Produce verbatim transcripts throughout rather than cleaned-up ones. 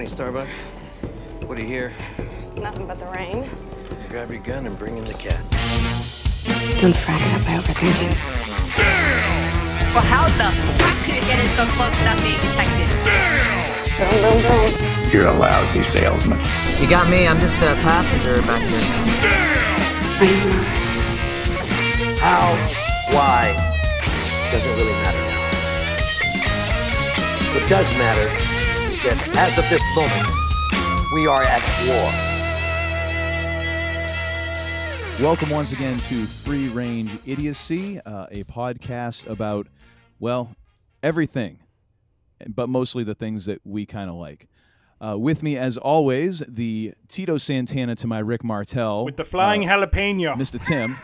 Morning, Starbuck. What do you hear? Nothing but the rain. Grab your gun and bring in the cat. Don't frag it up by overthinking. Damn! Well, how the fuck did it get in so close without being detected? Damn! Boom, boom, boom. You're a lousy salesman. You got me. I'm just a passenger back here. Damn! Damn. How? Why? Doesn't really matter now. What does matter is that as of this moment, we are at war. Welcome once again to Free Range Idiocy, uh, a podcast about, well, everything, but mostly the things that we kind of like. Uh, with me, as always, the Tito Santana to my Rick Martel. With the flying uh, jalapeno. Mister Tim.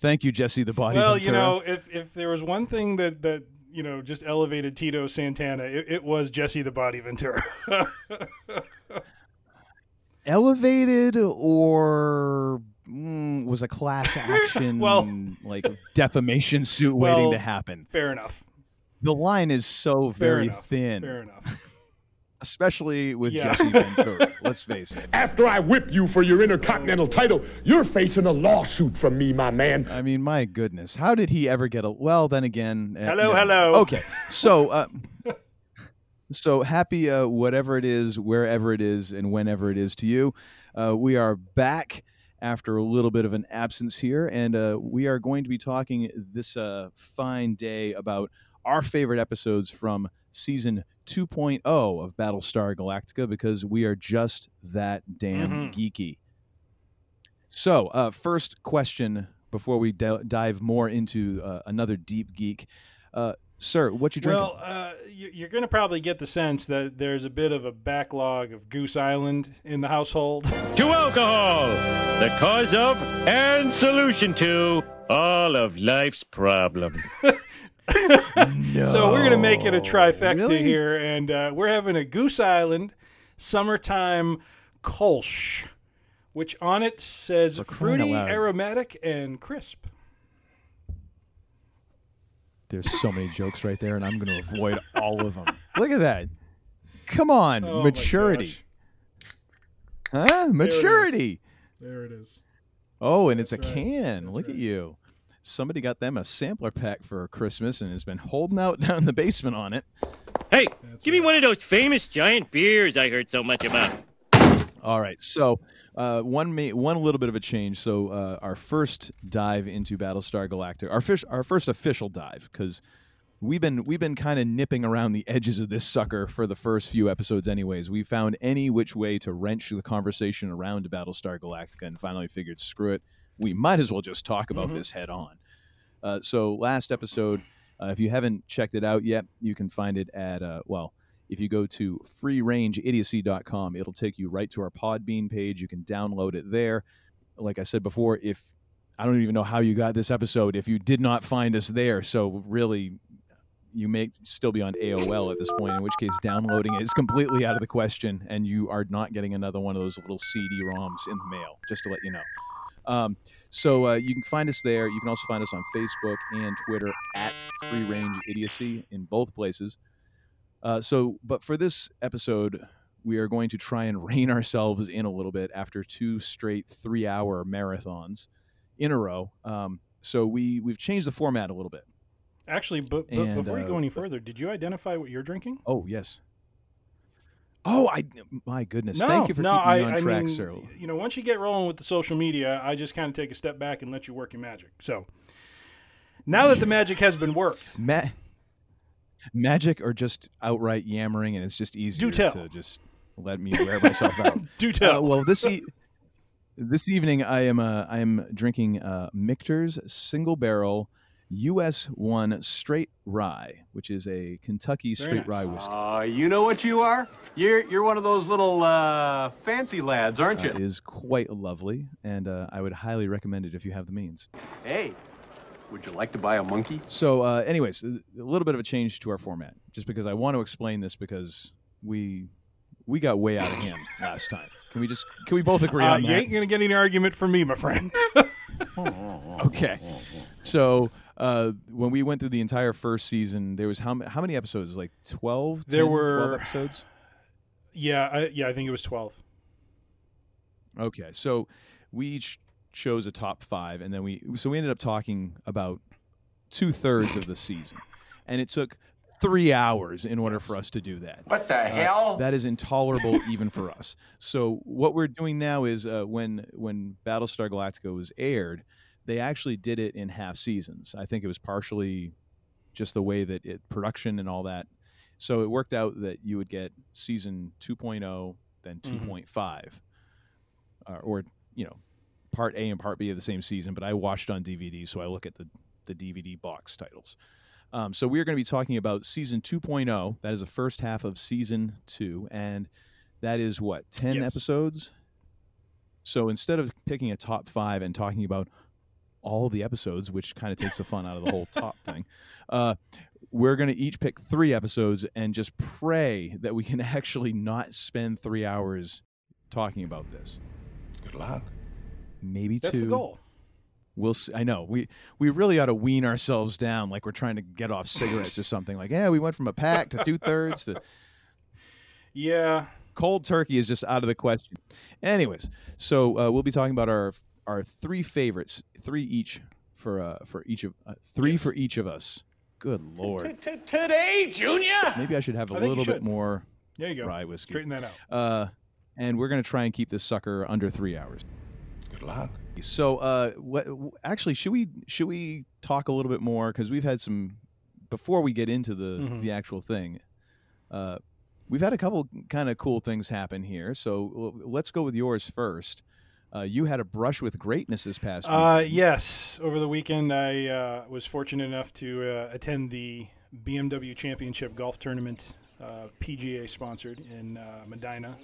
Thank you, Jesse the Body Well, Ventura. You know, if, if there was one thing that, that, you know, just elevated Tito Santana, it, it was Jesse the Body Ventura. Elevated or mm, was a class action well, like defamation suit well, waiting to happen. Fair enough. The line is so fair very enough. thin. Fair enough. Especially with yeah. Jesse Ventura. Let's face it. After I whip you for your Intercontinental title, you're facing a lawsuit from me, my man. I mean, my goodness. How did he ever get a... Well, then again... Hello, no. hello. Okay. So... Uh, So happy uh, whatever it is, wherever it is, and whenever it is to you. Uh, we are back after a little bit of an absence here, and uh, we are going to be talking this uh, fine day about our favorite episodes from Season two point oh of Battlestar Galactica, because we are just that damn mm-hmm. geeky. So uh, first question before we d- dive more into uh, another deep geek. Uh Sir, what you drinking? Well, uh, you're going to probably get the sense that there's a bit of a backlog of Goose Island in the household. To alcohol, the cause of and solution to all of life's problems. No. So we're going to make it a trifecta really? here, and uh, we're having a Goose Island Summertime Kolsch, which on it says fruity, aromatic, and crisp. There's so many jokes right there, and I'm going to avoid all of them. Look at that. Come on. Oh, maturity. Huh? Maturity. There it is. There it is. Oh, and That's it's a right. can. That's Look right. at you. Somebody got them a sampler pack for Christmas and has been holding out down in the basement on it. Hey, That's give right. me one of those famous giant beers I heard so much about. All right, so... Uh, one may, one little bit of a change. So uh, our first dive into Battlestar Galactica, our fish, our first official dive, because we've been we've been kind of nipping around the edges of this sucker for the first few episodes. Anyways, we found any which way to wrench the conversation around to Battlestar Galactica, and finally figured, screw it, we might as well just talk about mm-hmm. this head on. Uh, so last episode, uh, if you haven't checked it out yet, you can find it at uh, well. If you go to free range idiocy dot com, it'll take you right to our Podbean page. You can download it there. Like I said before, if I don't even know how you got this episode, if you did not find us there, so really you may still be on A O L at this point, in which case downloading it is completely out of the question, and you are not getting another one of those little C D ROMs in the mail, just to let you know. Um, so uh, you can find us there. You can also find us on Facebook and Twitter at Free Range Idiocy in both places. Uh, so, but for this episode, we are going to try and rein ourselves in a little bit after two straight three-hour marathons in a row. Um, so we, we've changed the format a little bit. Actually, but, but and, before you go any uh, further, did you identify what you're drinking? Oh, yes. Oh, I my goodness. No, Thank you for no, keeping I, me on I track, mean, sir. You know, once you get rolling with the social media, I just kind of take a step back and let you work your magic. So, now that the magic has been worked... Matt. Magic or just outright yammering, and it's just easier to just let me wear myself out. Do tell. Uh, well, this e- this evening I am uh, I am drinking uh, Michter's Single Barrel U S One Straight Rye, which is a Kentucky Very straight nice. rye whiskey. Uh, you know what you are? You're you're one of those little uh, fancy lads, aren't you? Uh, it is quite lovely, and uh, I would highly recommend it if you have the means. Hey. Would you like to buy a monkey? So uh, anyways, a little bit of a change to our format, just because I want to explain this because we we got way out of hand last time. Can we just can we both agree uh, on you that? You ain't going to get any argument from me, my friend. Okay. So uh, when we went through the entire first season, there was how, how many episodes? Like twelve? There ten, were twelve episodes? Yeah, I, yeah, I think it was twelve. Okay, so we each chose a top five, and then we so we ended up talking about two thirds of the season, and it took three hours in order for us to do that. What the uh, hell? That is intolerable even for us. So what we're doing now is uh, when when Battlestar Galactica was aired, they actually did it in half seasons. I think it was partially just the way that it production and all that. So it worked out that you would get season two point oh, then two point five, mm-hmm. uh, or you know, part A and part B of the same season. But I watched on D V D, so I look at the the D V D box titles. Um, so we are going to be talking about season two point oh. That is the first half of season two, and that is what, ten yes. episodes? So instead of picking a top five and talking about all the episodes, which kind of takes the fun out of the whole top thing, uh, we're going to each pick three episodes and just pray that we can actually not spend three hours talking about this. Good luck. Maybe That's two. That's the goal. We'll see. I know we we really ought to wean ourselves down, like we're trying to get off cigarettes or something. Like, yeah, we went from a pack to two thirds to yeah, cold turkey is just out of the question. Anyways, so uh, we'll be talking about our our three favorites, three each for uh, for each of uh, three for each of us. Good Lord! Today, Junior. Maybe I should have a little bit more rye whiskey. Straighten that out. And we're gonna try and keep this sucker under three hours. Good luck. So, uh, what, actually, should we should we talk a little bit more, because we've had some, before we get into the, mm-hmm. the actual thing, uh, we've had a couple kind of cool things happen here. So let's go with yours first. Uh, you had a brush with greatness this past week. Uh, yes, over the weekend I uh, was fortunate enough to uh, attend the B M W Championship Golf Tournament. Uh, P G A sponsored in uh, Medina,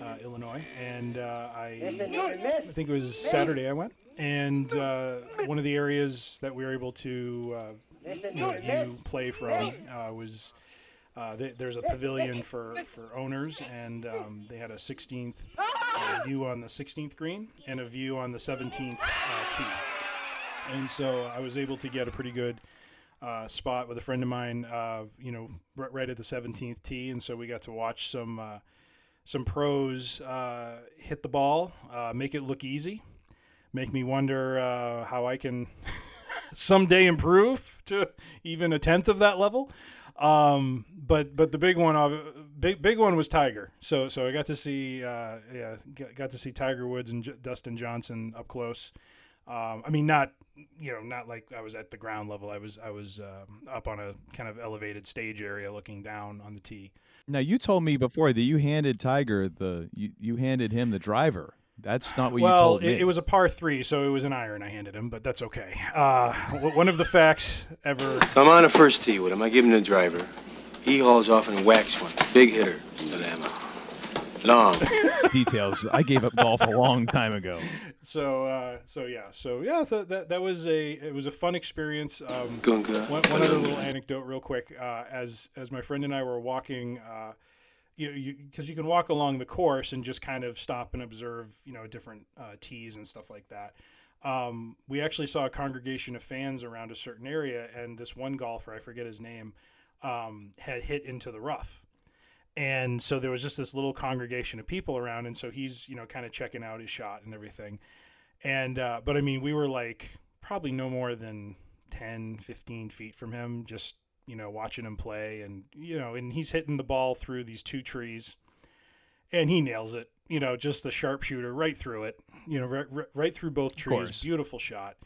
uh, Illinois, and uh, I, I think it was Saturday I went, and uh, one of the areas that we were able to uh, you know, view play from uh, was uh, th- there's a pavilion for, for owners, and um, they had a sixteenth uh, view on the sixteenth green and a view on the seventeenth uh, tee, and so I was able to get a pretty good Uh, spot with a friend of mine, uh, you know, r- right at the seventeenth tee, and so we got to watch some uh, some pros uh, hit the ball, uh, make it look easy, make me wonder uh, how I can someday improve to even a tenth of that level. Um, but but the big one, uh, big big one was Tiger. So so I got to see uh, yeah got to see Tiger Woods and J- Dustin Johnson up close. Um, I mean, not, you know, not like I was at the ground level. I was I was uh, up on a kind of elevated stage area looking down on the tee. Now, you told me before that you handed Tiger the you, you handed him the driver. That's not what well, you told me. Well, it, it was a par three, so it was an iron I handed him, but that's okay. Uh, one of the facts ever. So I'm on a first tee with him. I give him the driver. He hauls off and whacks one. Big hitter. Dilemma. Long details. I gave up golf a long time ago. So, uh, so yeah, so yeah, so that that was a it was a fun experience. Um, one, one other little anecdote, real quick. Uh, as as my friend and I were walking, uh, you know, because you, you can walk along the course and just kind of stop and observe, you know, different uh, tees and stuff like that. Um, we actually saw a congregation of fans around a certain area, and this one golfer, I forget his name, um, had hit into the rough. And so there was just this little congregation of people around. And so he's, you know, kind of checking out his shot and everything. And, uh, but I mean, we were like probably no more than ten, fifteen feet from him, just, you know, watching him play. And, you know, and he's hitting the ball through these two trees and he nails it, you know, just the sharpshooter right through it, you know, right, right through both trees. Beautiful shot.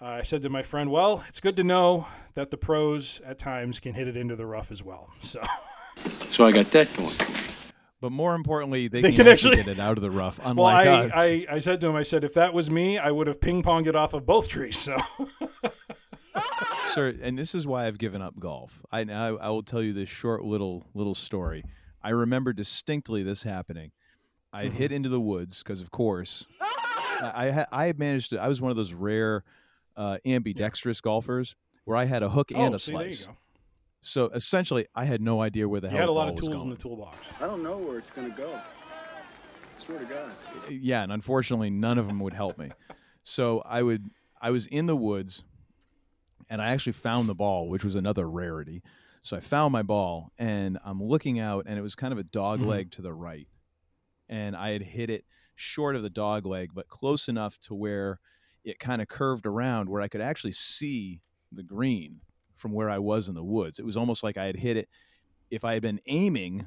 Uh, I said to my friend, well, it's good to know that the pros at times can hit it into the rough as well. So. So I got that going. But more importantly, they, they can, can actually get it out of the rough, unlike well, I, us. I, I said to him, I said, if that was me, I would have ping-ponged it off of both trees. So, Sir, and this is why I've given up golf. I, I I will tell you this short little little story. I remember distinctly this happening. I had mm-hmm. hit into the woods because, of course, I I had managed to – I was one of those rare uh, ambidextrous yeah. golfers where I had a hook oh, and a see, slice. There you go. So essentially, I had no idea where the you hell. You had a lot of tools going. In the toolbox. I don't know where it's going to go. I swear to God. Yeah, and unfortunately, none of them would help me. So I would, I was in the woods, and I actually found the ball, which was another rarity. So I found my ball, and I'm looking out, and it was kind of a dog mm-hmm. leg to the right, and I had hit it short of the dog leg, but close enough to where it kind of curved around where I could actually see the green from where I was in the woods. It was almost like I had hit it. If I had been aiming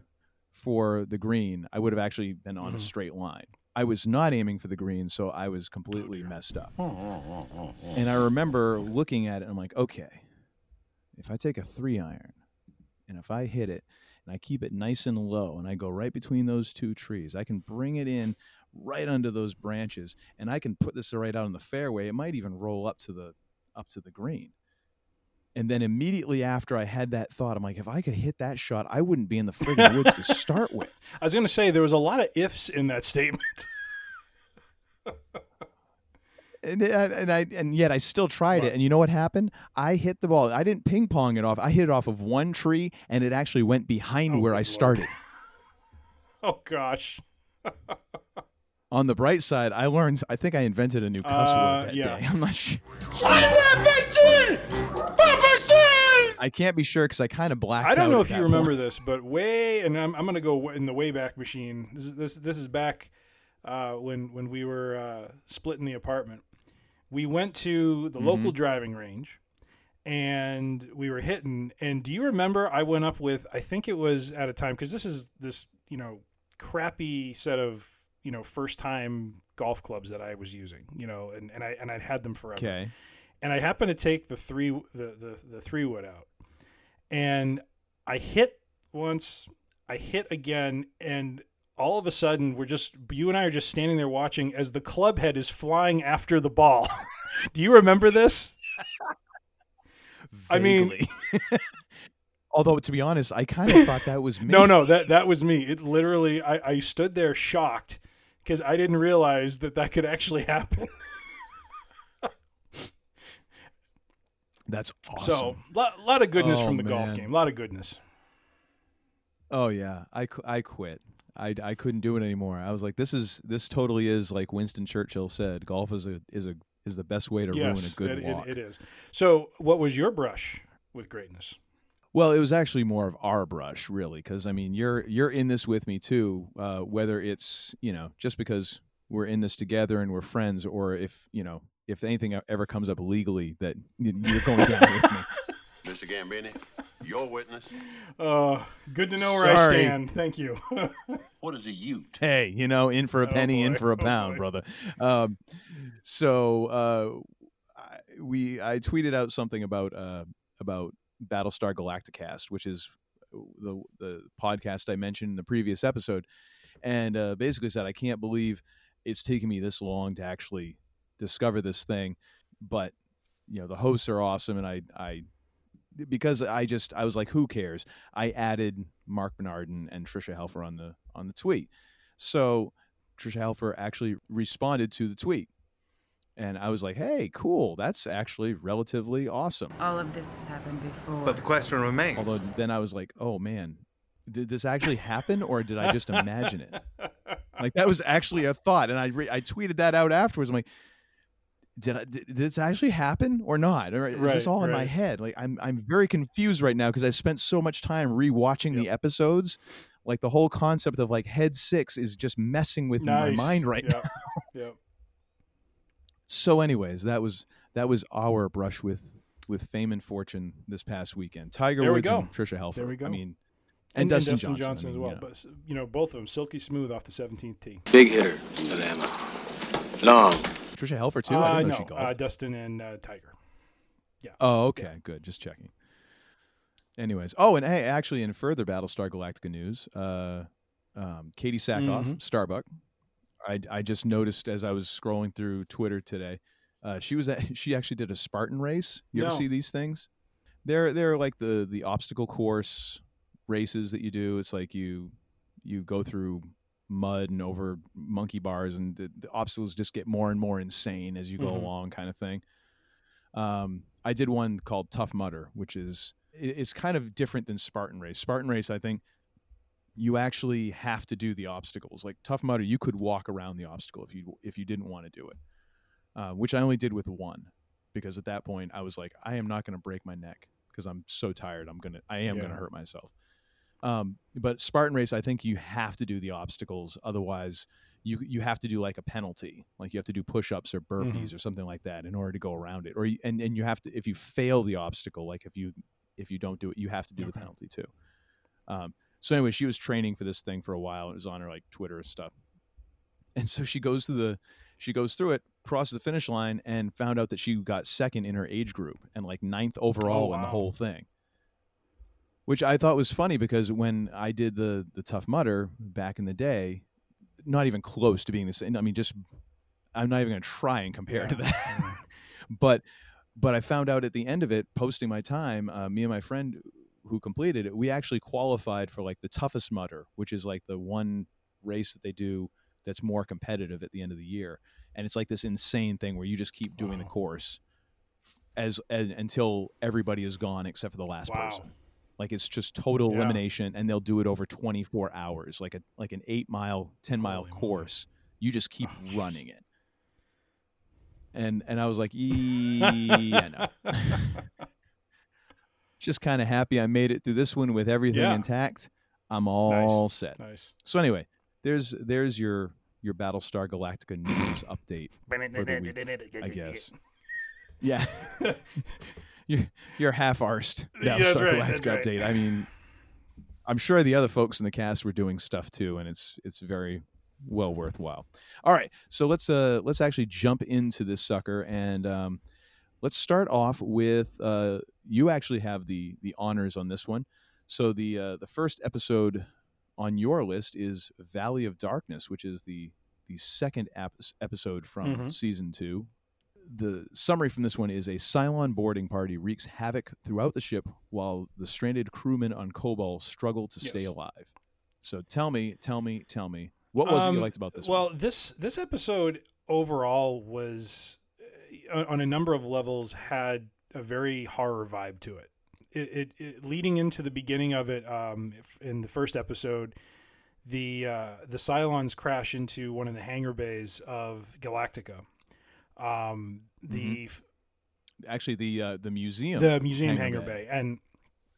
for the green, I would have actually been on mm-hmm. a straight line. I was not aiming for the green, so I was completely oh, messed up. Oh, oh, oh, oh. And I remember looking at it, and I'm like, okay, if I take a three iron, and if I hit it, and I keep it nice and low, and I go right between those two trees, I can bring it in right under those branches, and I can put this right out on the fairway. It might even roll up to the up to the green. And then immediately after I had that thought, I'm like, if I could hit that shot, I wouldn't be in the friggin' woods to start with. I was going to say, there was a lot of ifs in that statement. and, and, I, and yet I still tried wow. it. And you know what happened? I hit the ball. I didn't ping pong it off. I hit it off of one tree, and it actually went behind oh, where I Lord. started. Oh, gosh. On the bright side, I learned, I think I invented a new cuss uh, word that yeah. day. I'm not sure. I can't be sure because I kind of blacked out. I don't out know if you remember point. this, but way, and I'm, I'm going to go in the Wayback Machine. This is, this, this is back uh, when, when we were uh, splitting the apartment. We went to the mm-hmm. local driving range, and we were hitting. And do you remember I went up with, I think it was at a time, because this is this, you know, crappy set of, you know, first-time golf clubs that I was using, you know, and, and, I, and I'd had them forever. Okay. And I happened to take the three the, the, the three wood out, and I hit once, I hit again, and all of a sudden we're just you and I are just standing there watching as the club head is flying after the ball. Do you remember this? Vaguely. I mean, although to be honest, I kind of thought that was me. No, no, that that was me. It literally, I, I stood there shocked because I didn't realize that that could actually happen. That's awesome. So, a lot, lot of goodness oh, from the man. golf game. A lot of goodness. Oh, yeah. I, I quit. I, I couldn't do it anymore. I was like, this is this totally is like Winston Churchill said, golf is a is a is the best way to yes, ruin a good it, walk. It, it is. So, what was your brush with greatness? Well, it was actually more of our brush, really, because, I mean, you're you're in this with me, too, uh, whether it's, you know, just because we're in this together and we're friends, or if, you know, if anything ever comes up legally, that you're going down with me. Mister Gambini, your witness. Uh, good to know where Sorry. I stand. Thank you. What is a ute? Hey, you know, in for a oh penny, boy. in for a pound, oh brother. Um, so uh, I, we, I tweeted out something about uh, about Battlestar Galacticast, which is the the podcast I mentioned in the previous episode, and uh, basically said, I can't believe it's taken me this long to actually discover this thing, but you know, the hosts are awesome, and I I because I just I was like, who cares? I added Marc Bernardin and Trisha Helfer on the on the tweet. So Trisha Helfer actually responded to the tweet. And I was like, hey, cool, that's actually relatively awesome. All of this has happened before. But the question remains. Although then I was like, oh man, did this actually happen, or did I just imagine it? Like, that was actually a thought. And I re- I tweeted that out afterwards. I'm like, Did, I, did this actually happen or not? Or is right, this all right. in my head? Like, I'm I'm very confused right now because I've spent so much time rewatching yep. the episodes. Like, the whole concept of like head six is just messing with nice. my mind right yep. now. Yep. So, anyways, that was that was our brush with with fame and fortune this past weekend. Tiger there Woods we and Trisha Helfer. There we go. I mean, and, and Dustin, Dustin Johnson, Johnson I mean, as well. You know. But you know, both of them silky smooth off the seventeenth tee. Big hitter, Atlanta. Long. Trisha Helfer too? Uh, I didn't know no. she golfed. Uh, Dustin and uh, Tiger. Yeah. Oh, okay. Yeah. Good. Just checking. Anyways. Oh, and hey, actually, in further Battlestar Galactica news, uh, um, Katee Sackhoff, mm-hmm. Starbuck. I I just noticed as I was scrolling through Twitter today, uh, she was at, she actually did a Spartan race. You no. ever see these things? They're they're like the the obstacle course races that you do. It's like you you go through mud and over monkey bars, and the, the obstacles just get more and more insane as you go mm-hmm. along, kind of thing. Um, I did one called Tough Mudder, which is it, it's kind of different than Spartan race. Spartan race, I think you actually have to do the obstacles. Like Tough Mudder, you could walk around the obstacle if you if you didn't want to do it, uh, which I only did with one. because at that point I was like, I am not going to break my neck because I'm so tired. I'm going to, I am yeah. going to hurt myself. Um, but Spartan Race, I think you have to do the obstacles. Otherwise you, you have to do like a penalty. Like you have to do push-ups or burpees mm-hmm. or something like that in order to go around it. Or, and, and you have to, if you fail the obstacle, like if you, if you don't do it, you have to do okay. the penalty too. Um, so anyway, she was training for this thing for a while. It was on her like Twitter and stuff. And so she goes to the, she goes through it, crosses the finish line, and found out that she got second in her age group and like ninth overall oh, wow. in the whole thing. Which I thought was funny because when I did the the Tough Mudder back in the day, not even close to being the same. I mean, just I'm not even going to try and compare yeah. to that. but but I found out at the end of it, posting my time, uh, me and my friend who completed it, we actually qualified for like the toughest mudder, which is like the one race that they do that's more competitive at the end of the year. And it's like this insane thing where you just keep doing wow. the course as, as until everybody is gone except for the last wow. person. Like it's just total yeah. elimination, and they'll do it over twenty-four hours, like a like an eight mile, ten mile Holy course. Man. You just keep oh, running it. And and I was like, yeah, no. Just kind of happy I made it through this one with everything yeah. intact. I'm all nice. set. Nice. So anyway, there's there's your your Battlestar Galactica news update for the week, I guess. Yeah. you're, you're half-arsed Battlestar yeah, right, Galactica update. Right. I mean, I'm sure the other folks in the cast were doing stuff too, and it's it's very well worthwhile. All right, so let's uh let's actually jump into this sucker, and um, let's start off with uh, you actually have the the honors on this one. So the uh, the first episode on your list is Valley of Darkness, which is the the second ap- episode from mm-hmm. season two. The summary from this one is: a Cylon boarding party wreaks havoc throughout the ship while the stranded crewmen on Kobol struggle to yes. stay alive. So tell me, tell me, tell me, what was um, it you liked about this well, one? Well, this this episode overall was, uh, on a number of levels, had a very horror vibe to it. It, it, it, leading into the beginning of it, um, in the first episode, the uh, the Cylons crash into one of the hangar bays of Galactica. Um, the mm-hmm. actually the uh, the museum, the museum hangar, hangar bay. bay, and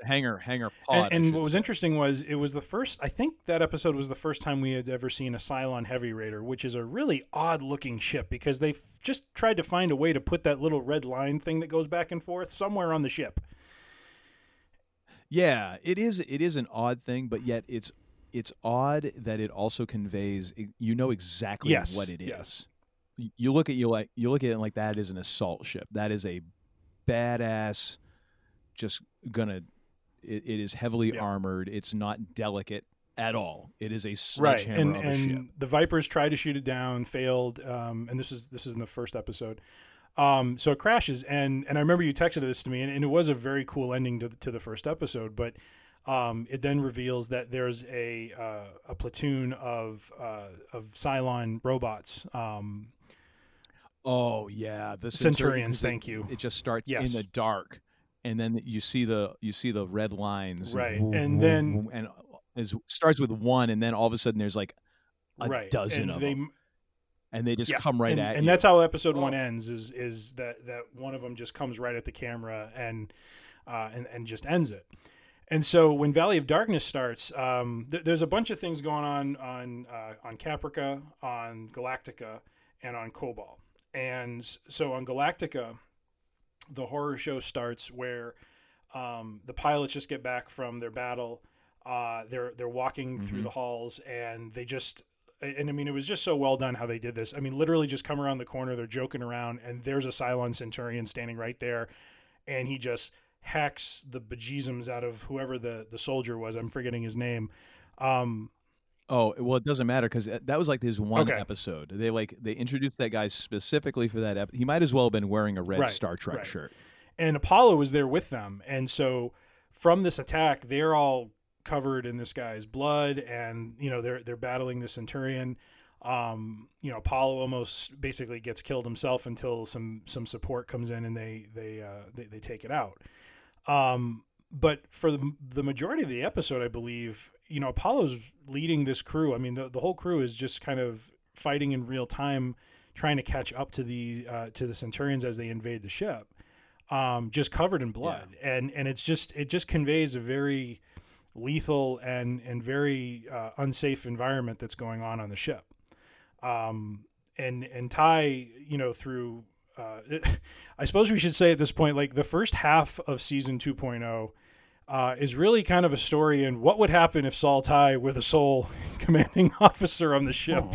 hangar hangar pod. And, and what was say. interesting was it was the first. I think that episode was the first time we had ever seen a Cylon Heavy Raider, which is a really odd looking ship because they just tried to find a way to put that little red line thing that goes back and forth somewhere on the ship. Yeah, it is. It is an odd thing, but yet it's it's odd that it also conveys. You know exactly yes, what it is. Yes. You look at you like you look at it like that is an assault ship. That is a badass. Just gonna. It, it is heavily yeah. armored. It's not delicate at all. It is a sledgehammer right. of a ship. And the Vipers tried to shoot it down, failed. Um, and this is this is in the first episode. Um, so it crashes, and, and I remember you texted this to me, and, and it was a very cool ending to the, to the first episode, but um, it then reveals that there's a uh, a platoon of uh, of Cylon robots. Um, oh, yeah. The Centurions, Centurions thank it, you. It just starts yes. in the dark, and then you see the you see the red lines. Right, and, and then... And it starts with one, and then all of a sudden there's like a right. dozen and of they, them. And they just yeah. come right and, at and you. And that's how episode oh. one ends, is is that, that one of them just comes right at the camera and uh, and, and just ends it. And so when Valley of Darkness starts, um, th- there's a bunch of things going on on, uh, on Caprica, on Galactica, and on Kobol. And so on Galactica, the horror show starts where um, the pilots just get back from their battle. Uh, they're, they're walking mm-hmm. through the halls, and they just... And I mean, it was just so well done how they did this. I mean, literally just come around the corner, they're joking around, and there's a Cylon Centurion standing right there, and he just hacks the bejesus out of whoever the, the soldier was. I'm forgetting his name. Um, oh, well, it doesn't matter because that was like his one okay. episode. They like they introduced that guy specifically for that episode. He might as well have been wearing a red right, Star Trek right. shirt. And Apollo was there with them. And so from this attack, they're all covered in this guy's blood, and you know they're they're battling the Centurion. Um, you know, Apollo almost basically gets killed himself until some some support comes in and they they uh, they, they take it out. Um, but for the, the majority of the episode, I believe you know Apollo's leading this crew. I mean, the the whole crew is just kind of fighting in real time, trying to catch up to the uh, to the Centurions as they invade the ship, um, just covered in blood, yeah. and and it's just it just conveys a very lethal and and very uh, unsafe environment that's going on on the ship. Um, and and Ty, you know, through uh, it, I suppose we should say at this point, like the first half of season two point oh Uh, is really kind of a story in what would happen if Saul Ty were the sole commanding officer on the ship.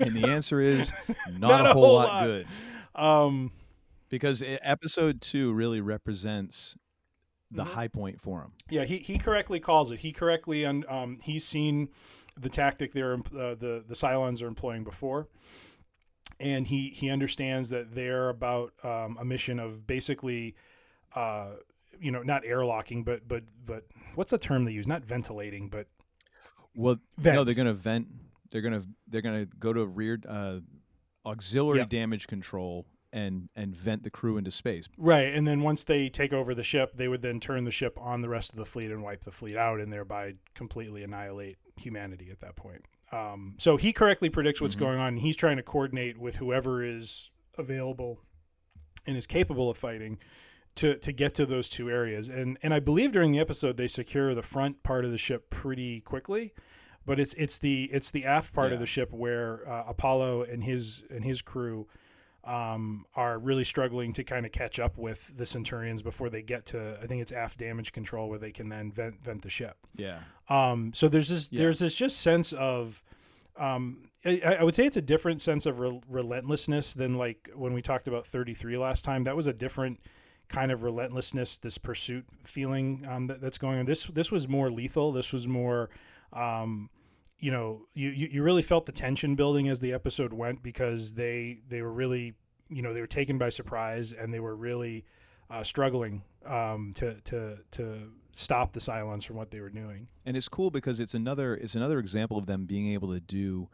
And the answer is not, not a, whole a whole lot, lot. good. Um, because episode two really represents the mm-hmm. high point for him. Yeah, he, he correctly calls it. He correctly, and um, he's seen the tactic they're, uh, the, the Cylons are employing before. And he, he understands that they're about um, a mission of basically... Uh, you know, not airlocking, but but but what's the term they use? Not ventilating, but well, vent. no, they're going to vent. They're going to they're going to go to rear uh, auxiliary yep. damage control and and vent the crew into space. Right, and then once they take over the ship, they would then turn the ship on the rest of the fleet and wipe the fleet out, and thereby completely annihilate humanity at that point. Um, so he correctly predicts what's mm-hmm. going on. And he's trying to coordinate with whoever is available and is capable of fighting. To, to get to those two areas. And and I believe during the episode they secure the front part of the ship pretty quickly, but it's it's the it's the aft part yeah. of the ship where uh, Apollo and his and his crew um, are really struggling to kind of catch up with the Centurions before they get to, I think it's aft damage control, where they can then vent vent the ship. Yeah. Um. So there's this yeah. there's this just sense of um. I would say it's a different sense of re- relentlessness than like when we talked about thirty-three last time. That was a different kind of relentlessness, this pursuit feeling um, that, that's going on. This this was more lethal. This was more, um, you know, you, you, you really felt the tension building as the episode went, because they they were really, you know, they were taken by surprise, and they were really uh, struggling um, to to to stop the Cylons from what they were doing. And it's cool because it's another it's another example of them being able to do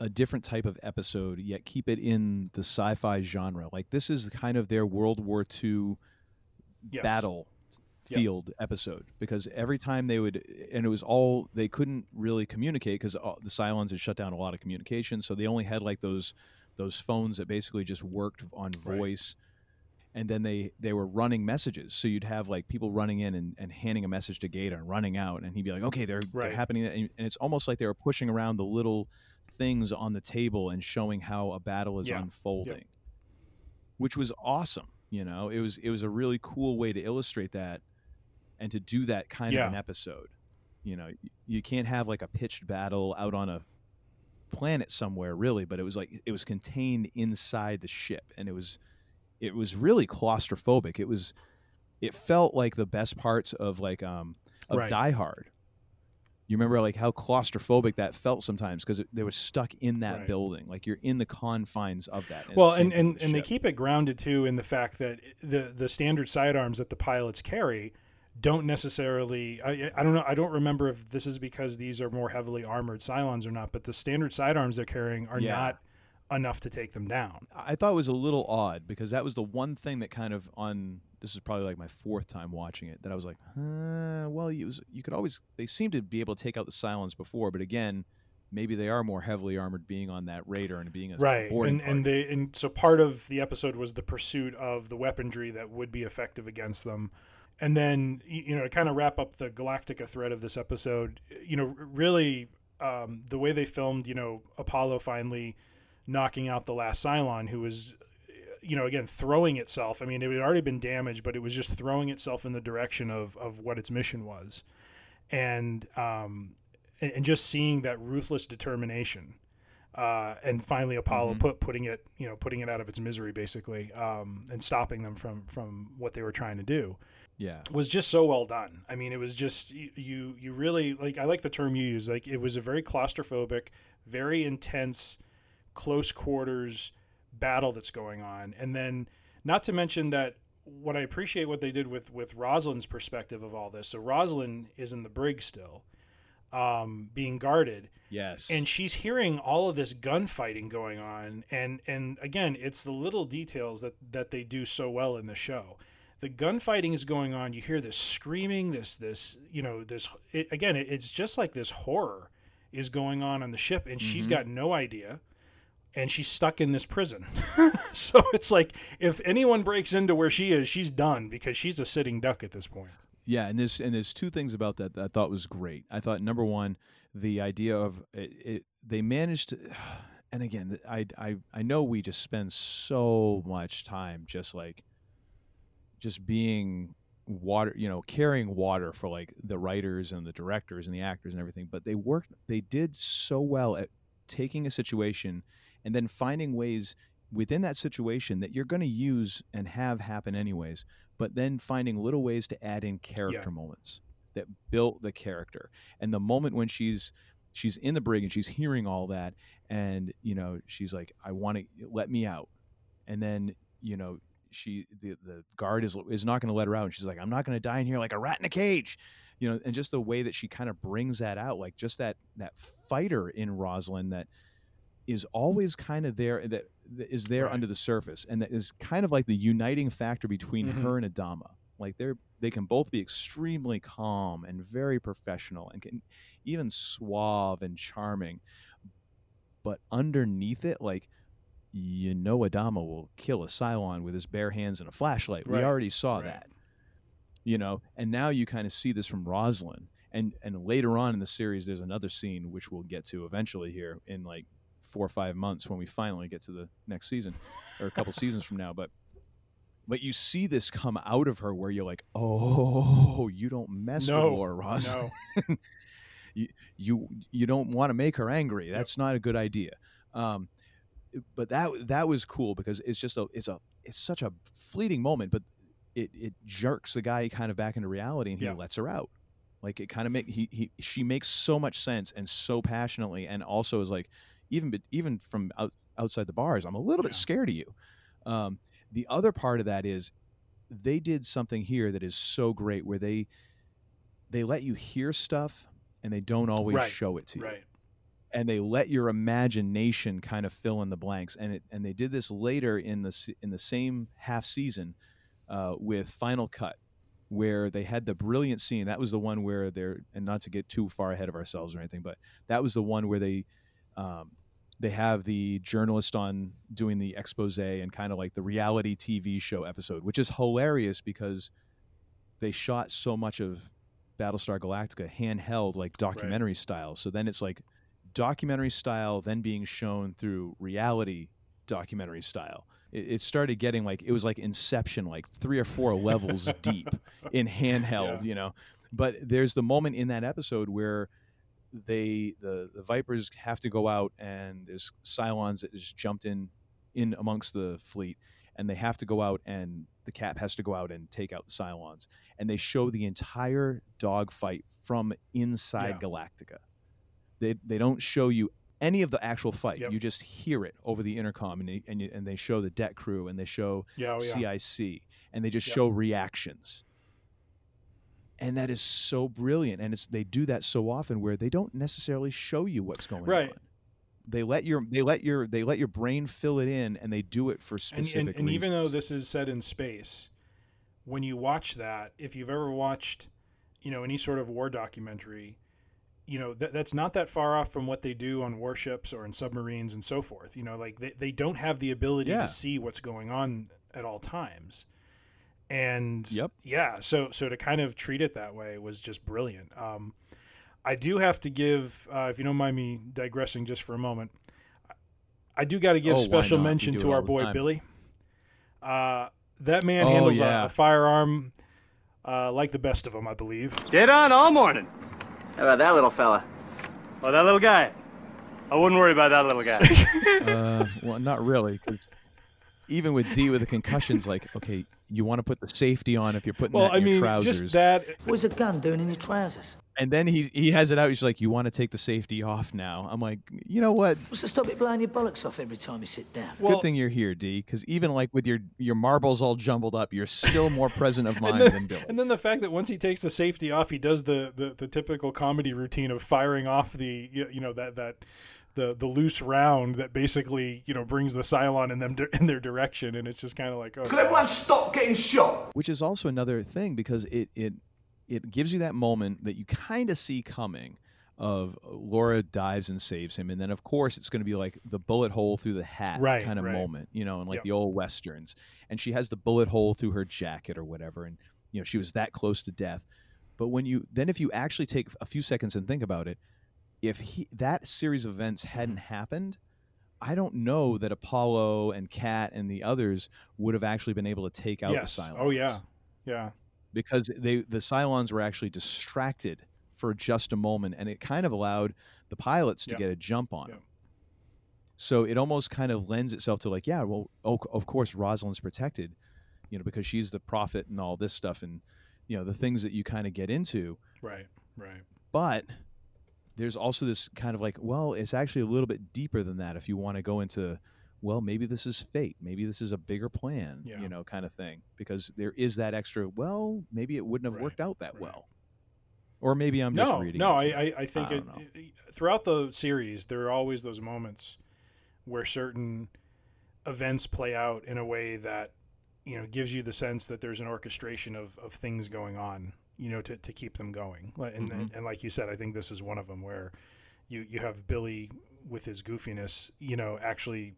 a different type of episode, yet keep it in the sci-fi genre. Like this is kind of their World War Two yes. battle field yep. episode, because every time they would, and it was all, they couldn't really communicate because the Cylons had shut down a lot of communication. So they only had like those, those phones that basically just worked on voice. Right. And then they, they were running messages. So you'd have like people running in and, and handing a message to Gator and running out. And he'd be like, okay, they're, right. they're happening. And it's almost like they were pushing around the little things on the table and showing how a battle is yeah. unfolding, yep. which was awesome. You know, it was, it was a really cool way to illustrate that and to do that kind yeah. of an episode. You know, you can't have like a pitched battle out on a planet somewhere really, but it was like, it was contained inside the ship, and it was, it was really claustrophobic. It was, it felt like the best parts of like, um, of right. Die Hard. You remember like how claustrophobic that felt sometimes, because they were stuck in that right. building. Like you're in the confines of that. And well, and, and, the and they keep it grounded too in the fact that the, the standard sidearms that the pilots carry don't necessarily, I, I don't know, I don't remember if this is because these are more heavily armored Cylons or not, but the standard sidearms they're carrying are yeah. not enough to take them down. I thought it was a little odd, because that was the one thing that kind of on... This is probably like my fourth time watching it that I was like, huh, well, you, was, you could always, they seem to be able to take out the Cylons before, but again, maybe they are more heavily armored being on that radar and being a right. boarding party. And they, and so part of the episode was the pursuit of the weaponry that would be effective against them. And then, you know, to kind of wrap up the Galactica thread of this episode, you know, really um, the way they filmed, you know, Apollo finally knocking out the last Cylon, who was, you know, again, throwing itself. I mean, it had already been damaged, but it was just throwing itself in the direction of, of what its mission was. And, um, and, and just seeing that ruthless determination, uh, and finally Apollo mm-hmm. put, putting it, you know, putting it out of its misery basically, um, and stopping them from, from what they were trying to do. Yeah. Was just so well done. I mean, it was just, you, you really like, I like the term you use. Like it was a very claustrophobic, very intense, close quarters battle that's going on. And then not to mention that what I appreciate what they did with with Rosalind's perspective of all this. So Rosalind is in the brig still, um being guarded, yes, and she's hearing all of this gunfighting going on, and and again, it's the little details that that they do so well in the show. The gunfighting is going on, you hear this screaming, this this you know this it, again it, it's just like this horror is going on on the ship, and mm-hmm. she's got no idea. and she's stuck in this prison. So it's like, if anyone breaks into where she is, she's done, because she's a sitting duck at this point. Yeah, and there's, and there's two things about that that I thought was great. I thought, number one, the idea of it, it, they managed to, and again, I, I, I know we just spend so much time just like, just being water, you know, carrying water for like the writers and the directors and the actors and everything, but they worked, they did so well at taking a situation and then finding ways within that situation that you're going to use and have happen anyways, but then finding little ways to add in character yeah. moments that built the character. And the moment when she's she's in the brig and she's hearing all that, and you know, she's like, I want to, let me out. And then, you know, she the, the guard is is not going to let her out, and she's like, I'm not going to die in here like a rat in a cage, you know. And just the way that she kind of brings that out, like just that that fighter in Rosalind that is always kind of there, that is there right. under the surface, and that is kind of like the uniting factor between mm-hmm. her and Adama. Like they're they can both be extremely calm and very professional and can even suave and charming, but underneath it, like, you know, Adama will kill a Cylon with his bare hands and a flashlight. Right. We already saw right. that, you know, and now you kind of see this from Rosalind. And and later on in the series, there's another scene, which we'll get to eventually here in like four or five months when we finally get to the next season, or a couple seasons from now. But but you see this come out of her where you're like, oh, you don't mess no, with Laura Rosalind. No. you, you, you don't want to make her angry. That's yep. not a good idea. Um But that that was cool, because it's just a it's a it's such a fleeting moment, but it, it jerks the guy kind of back into reality, and he yeah. lets her out. Like it kind of make he, he she makes so much sense and so passionately, and also is like, even even from out, outside the bars, I'm a little yeah. bit scared of you. Um, the other part of that is they did something here that is so great, where they they let you hear stuff and they don't always right. show it to you. Right. And they let your imagination kind of fill in the blanks, and it, and they did this later in the in the same half season uh, with Final Cut, where they had the brilliant scene. That was the one where they're, and not to get too far ahead of ourselves or anything, but that was the one where they um, they have the journalist on doing the expose and kind of like the reality T V show episode, which is hilarious because they shot so much of Battlestar Galactica handheld, like documentary right. style. So then it's like documentary style then being shown through reality documentary style. It, it started getting like, it was like Inception, like three or four levels deep in handheld, yeah. you know. But there's the moment in that episode where they the, the Vipers have to go out, and there's Cylons that just jumped in in amongst the fleet, and they have to go out, and the Cap has to go out and take out the Cylons, and they show the entire dogfight from inside yeah. Galactica. They they don't show you any of the actual fight. Yep. You just hear it over the intercom, and they, and, you, and they show the deck crew, and they show yeah, oh, yeah. C I C, and they just yep. show reactions. And that is so brilliant, and it's they do that so often where they don't necessarily show you what's going right. on. They let your they let your they let your brain fill it in, and they do it for specific and, and, and reasons. And even though this is set in space, when you watch that, if you've ever watched, you know, any sort of war documentary, you know, th- that's not that far off from what they do on warships or in submarines and so forth. You know, like they, they don't have the ability yeah. to see what's going on at all times. And yep. yeah, so so to kind of treat it that way was just brilliant. Um, I do have to give, uh, if you don't mind me digressing just for a moment, I do got to give oh, special mention to our boy Billy. Uh, that man oh, handles yeah. a, a firearm uh, like the best of them, I believe. Dead on all morning. How about that little fella? Oh, that little guy. I wouldn't worry about that little guy. uh, well, not really. Cause even with D with the concussions, like, okay, you want to put the safety on if you're putting well, that in I your mean, trousers. Just that. What's a gun doing in your trousers? And then he he has it out. He's like, you want to take the safety off now. I'm like, you know what? What's to stop it blowing your bollocks off every time you sit down? Well, good thing you're here, D, because even like with your, your marbles all jumbled up, you're still more present of mind then, than Billy. And then the fact that once he takes the safety off, he does the, the, the typical comedy routine of firing off the, you know, that that the, the loose round that basically, you know, brings the Cylon in them in their direction. And it's just kind of like, oh. Could everyone stop getting shot? Which is also another thing, because it... it It gives you that moment that you kind of see coming of Laura dives and saves him, and then of course it's going to be like the bullet hole through the hat right, kind of right. moment, you know, and like yep. the old westerns, and she has the bullet hole through her jacket or whatever, and you know she was that close to death. But when you then if you actually take a few seconds and think about it, if he, that series of events hadn't happened, I don't know that Apollo and Kat and the others would have actually been able to take out yes. the Cylons. Oh yeah, yeah. Because they the Cylons were actually distracted for just a moment, and it kind of allowed the pilots to yeah. get a jump on yeah. them. So it almost kind of lends itself to like, yeah, well, oh, of course Rosalind's protected, you know, because she's the prophet and all this stuff, and you know the things that you kind of get into. Right, right. But there's also this kind of like, well, it's actually a little bit deeper than that if you want to go into, well, maybe this is fate. Maybe this is a bigger plan, yeah. you know, kind of thing. Because there is that extra, well, maybe it wouldn't have right, worked out that right. well. Or maybe I'm no, just reading no, it. No, I, I think I it, it, throughout the series, there are always those moments where certain events play out in a way that, you know, gives you the sense that there's an orchestration of, of things going on, you know, to, to keep them going. And, mm-hmm. and and like you said, I think this is one of them where you, you have Billy with his goofiness, you know, actually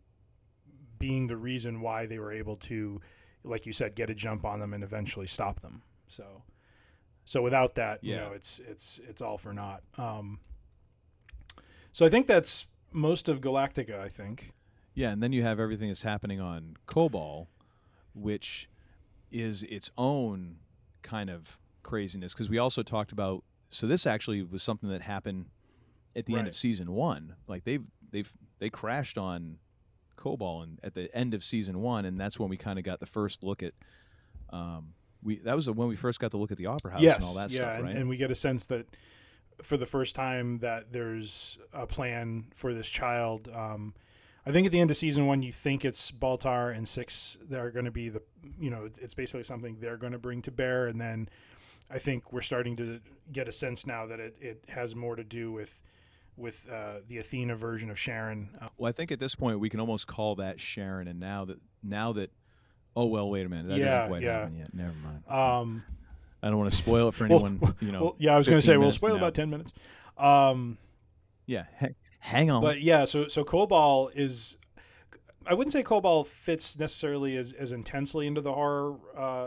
being the reason why they were able to, like you said, get a jump on them and eventually stop them. So, so without that, yeah. you know, it's, it's, it's all for naught. Um, so I think that's most of Galactica, I think. Yeah. And then you have everything that's happening on Kobol, which is its own kind of craziness, because we also talked about, so this actually was something that happened at the right. end of season one. Like they've they've they crashed on Kobol and at the end of season one, and that's when we kind of got the first look at um we that was when we first got to look at the opera house yes, and all that yeah, stuff, right? And, and we get a sense that for the first time that there's a plan for this child. um I think at the end of season one, you think it's Baltar and Six that are going to be the, you know, it's basically something they're going to bring to bear, and then I think we're starting to get a sense now that it, it has more to do with with uh, the Athena version of Sharon. Well, I think at this point we can almost call that Sharon, and now that now that oh well, wait a minute, that yeah, doesn't quite yeah. happen yet. Never mind. Um, I don't want to spoil it for anyone. Well, you know, well, yeah, I was going to say we'll spoil about ten minutes. Um, yeah, heck, hang on. But yeah, so so Kobol is, I wouldn't say Kobol fits necessarily as as intensely into the horror Uh,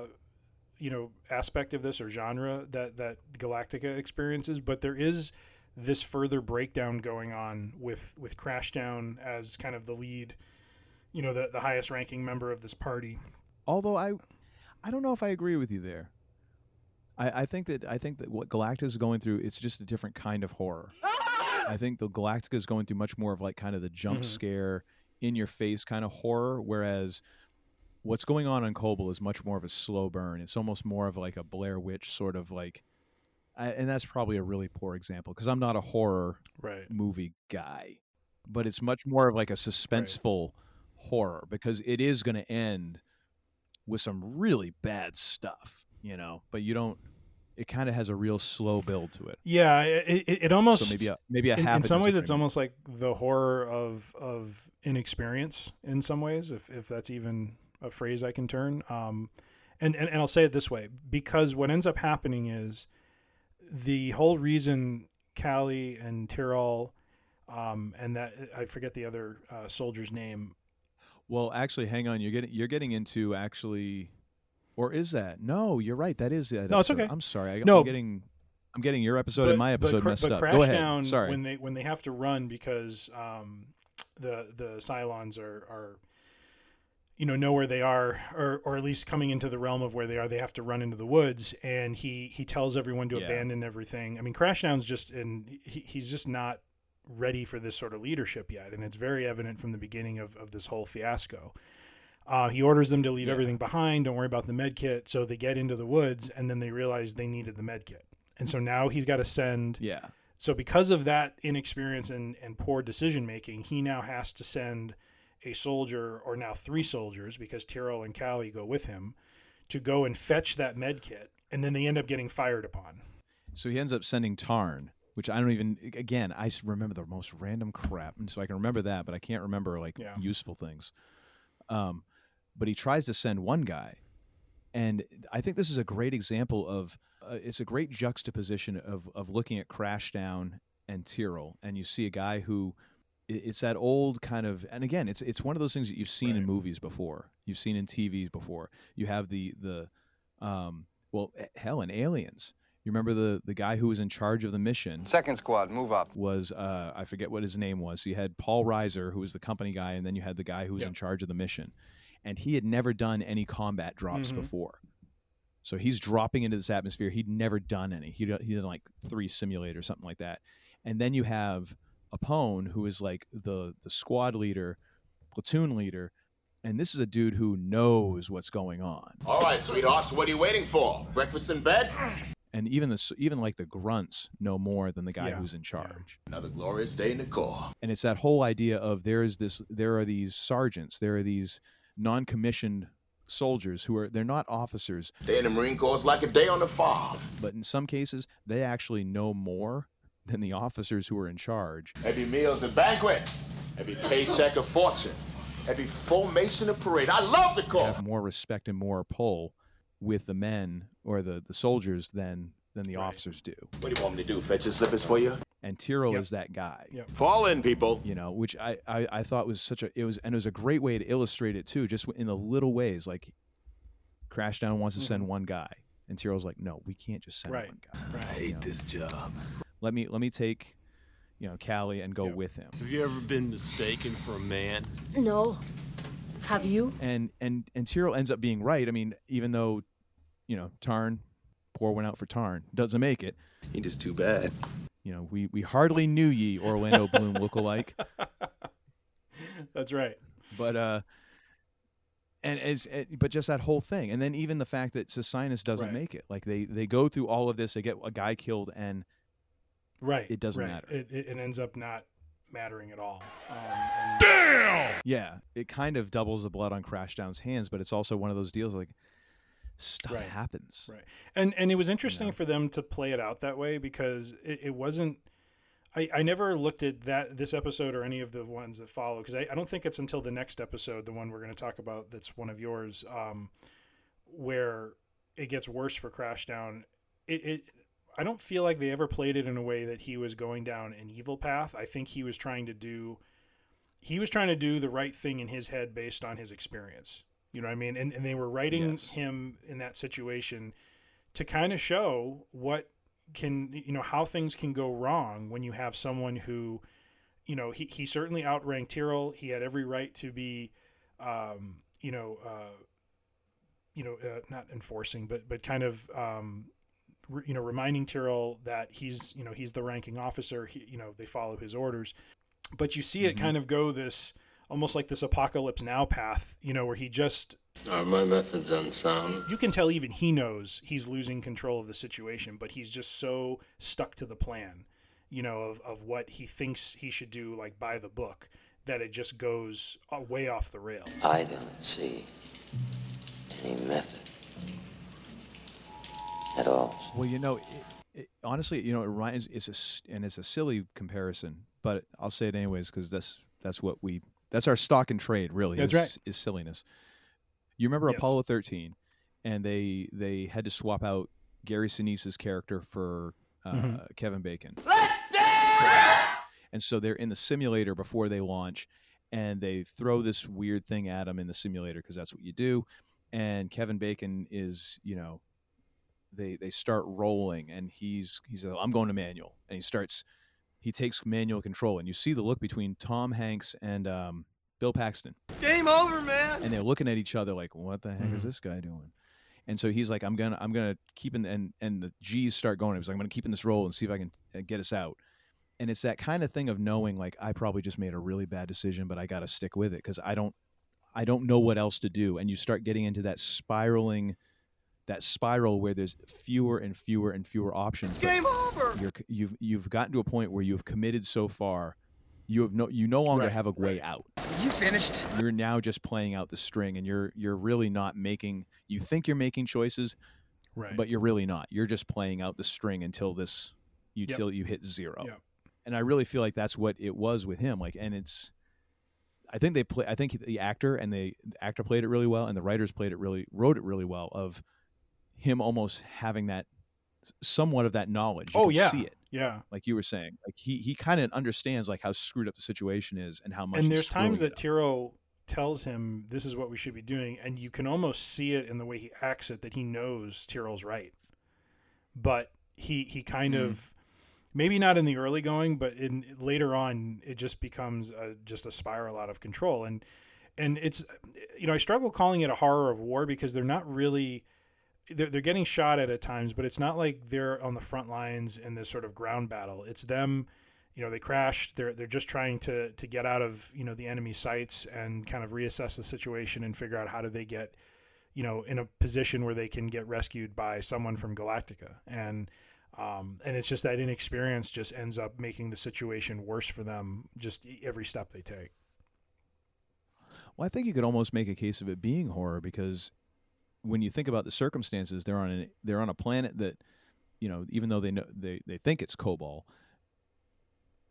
you know, aspect of this or genre that, that Galactica experiences, but there is this further breakdown going on with, with Crashdown as kind of the lead, you know, the, the highest ranking member of this party. Although I, I don't know if I agree with you there. I, I think that, I think that what Galactica is going through, it's just a different kind of horror. I think the Galactica is going through much more of like kind of the jump mm-hmm. scare in your face kind of horror. Whereas what's going on in Kobol is much more of a slow burn. It's almost more of like a Blair Witch sort of like, I, and that's probably a really poor example because I'm not a horror right. movie guy, but it's much more of like a suspenseful right. horror because it is going to end with some really bad stuff, you know, but you don't, it kind of has a real slow build to it. Yeah. It, it, it almost, so maybe a, maybe a in, in some ways it's almost like the horror of, of inexperience in some ways, if, if that's even a phrase I can turn. Um, and, and, and I'll say it this way, because what ends up happening is the whole reason Callie and Tyrol, um, and that I forget the other uh, soldier's name. Well, actually, hang on. You're getting, you're getting into actually, or is that? No, you're right. That is it. No, episode. It's okay. I'm sorry. I, no, I'm getting, I'm getting your episode but, and my episode cr- messed up. Go ahead. Down sorry. When they, when they have to run because um, the, the Cylons are, are, you know, know where they are, or or at least coming into the realm of where they are, they have to run into the woods, and he, he tells everyone to yeah. abandon everything. I mean, Crashdown's just, and he, he's just not ready for this sort of leadership yet, and it's very evident from the beginning of, of this whole fiasco. Uh, he orders them to leave yeah. everything behind, don't worry about the med kit, so they get into the woods, and then they realize they needed the med kit. And so now he's got to send... Yeah. So because of that inexperience and, and poor decision-making, he now has to send a soldier, or now three soldiers, because Tyrol and Callie go with him, to go and fetch that med kit, and then they end up getting fired upon. So he ends up sending Tarn, which I don't even, again, I remember the most random crap, and so I can remember that, but I can't remember, like, yeah. useful things. Um, but he tries to send one guy, and I think this is a great example of, uh, it's a great juxtaposition of, of looking at Crashdown and Tyrell, and you see a guy who, it's that old kind of, and again, it's it's one of those things that you've seen right. in movies before, you've seen in T Vs before. You have the the, um, well, hell, in Aliens. You remember the the guy who was in charge of the mission? Second squad, move up. Was uh, I forget what his name was. So you had Paul Reiser, who was the company guy, and then you had the guy who was yep. in charge of the mission, and he had never done any combat drops mm-hmm. before. So he's dropping into this atmosphere. He'd never done any. He he did like three simulate or something like that. And then you have Apone, who is like the the squad leader, platoon leader, and this is a dude who knows what's going on. All right, sweethearts, what are you waiting for? Breakfast in bed? And even the even like the grunts know more than the guy yeah. who's in charge. Another glorious day in the Corps. And it's that whole idea of there is this, there are these sergeants, there are these non-commissioned soldiers who are, they're not officers. Day in the Marine Corps is like a day on the farm. But in some cases, they actually know more than the officers who are in charge. Every meal's a banquet. Every paycheck a fortune. Every formation a parade. I love the Corps. Have more respect and more pull with the men or the, the soldiers than than the right. officers do. What do you want me to do? Fetch your slippers for you? And Tyrell yep. is that guy. Yep. Fall in, people. You know, which I, I, I thought was such a, it was, and it was a great way to illustrate it too, just in the little ways, like Crashdown wants to send mm-hmm. one guy, and Tyrell's like, no, we can't just send right. one guy. Right. I hate you know? this job. Let me let me take, you know, Callie and go yep. with him. Have you ever been mistaken for a man? No. Have you? And and and Tyrell ends up being right. I mean, even though, you know, Tarn, poor went out for Tarn, doesn't make it. He just too bad. You know, we, we hardly knew ye, Orlando Bloom lookalike. That's right. But uh, and as it, but just that whole thing, and then even the fact that Sassinus doesn't right. make it. Like they they go through all of this, they get a guy killed, and right, it doesn't right. matter. It, it it ends up not mattering at all. Um, and- Damn. Yeah, it kind of doubles the blood on Crashdown's hands, but it's also one of those deals like. Stuff right. happens. Right. And and it was interesting you know? for them to play it out that way because it, it wasn't I, I never looked at that this episode or any of the ones that follow because I, I don't think it's until the next episode, the one we're going to talk about that's one of yours, um, where it gets worse for Crashdown. It, it I don't feel like they ever played it in a way that he was going down an evil path. I think he was trying to do he was trying to do the right thing in his head based on his experience. You know what I mean? And and they were writing yes. him in that situation to kind of show what can, you know, how things can go wrong when you have someone who, you know, he, he certainly outranked Tyrell. He had every right to be, um, you know, uh, you know, uh, not enforcing, but, but kind of, um, re, you know, reminding Tyrell that he's, you know, he's the ranking officer. He, you know, they follow his orders, but you see mm-hmm. it kind of go this, almost like this Apocalypse Now path, you know, where he just... Uh, my method's unsound. You can tell even he knows he's losing control of the situation, but he's just so stuck to the plan, you know, of, of what he thinks he should do, like, by the book, that it just goes way off the rails. I don't see any method at all. Well, you know, it, it, honestly, you know, it reminds... It's a, and it's a silly comparison, but I'll say it anyways, because that's, that's what we... That's our stock and trade, really. That's is, right. Is silliness. You remember yes. Apollo thirteen, and they they had to swap out Gary Sinise's character for uh, mm-hmm. Kevin Bacon. Let's do it! And so they're in the simulator before they launch, and they throw this weird thing at him in the simulator because that's what you do. And Kevin Bacon is, you know, they they start rolling, and he's he's like, I'm going to manual, and he starts. He takes manual control, and you see the look between Tom Hanks and um, Bill Paxton. Game over, man. And they're looking at each other like, "What the heck mm-hmm. is this guy doing?" And so he's like, "I'm gonna, I'm gonna keep in," and and the G's start going. He was like, "I'm gonna keep in this role and see if I can get us out." And it's that kind of thing of knowing, like, I probably just made a really bad decision, but I got to stick with it because I don't, I don't know what else to do. And you start getting into that spiraling. That spiral where there's fewer and fewer and fewer options. Game over. You're, you've you've gotten to a point where you've committed so far, you have no you no longer right, have a way right. out. You finished. You're now just playing out the string, and you're you're really not making. You think you're making choices, right? But you're really not. You're just playing out the string until this, you yep. till you hit zero. Yep. And I really feel like that's what it was with him. Like, and it's. I think they play. I think the actor and the, the actor played it really well, and the writers played it really wrote it really well. Of him almost having that somewhat of that knowledge. You oh, can yeah. see it. Yeah. Like you were saying, like he, he kind of understands like how screwed up the situation is and how much. And there's times that Tiro tells him this is what we should be doing. And you can almost see it in the way he acts it, that he knows Tiro's right. But he, he kind mm. of, maybe not in the early going, but in later on, it just becomes a, just a spiral out of control. And, and it's, you know, I struggle calling it a horror of war because they're not really, they're, they're getting shot at at times, but it's not like they're on the front lines in this sort of ground battle. It's them, you know, they crashed. They're, they're just trying to, to get out of, you know, the enemy sights and kind of reassess the situation and figure out how do they get, you know, in a position where they can get rescued by someone from Galactica. And, um, and it's just that inexperience just ends up making the situation worse for them just every step they take. Well, I think you could almost make a case of it being horror because when you think about the circumstances, they're on an, they're on a planet that, you know, even though they know they, they think it's Kobol,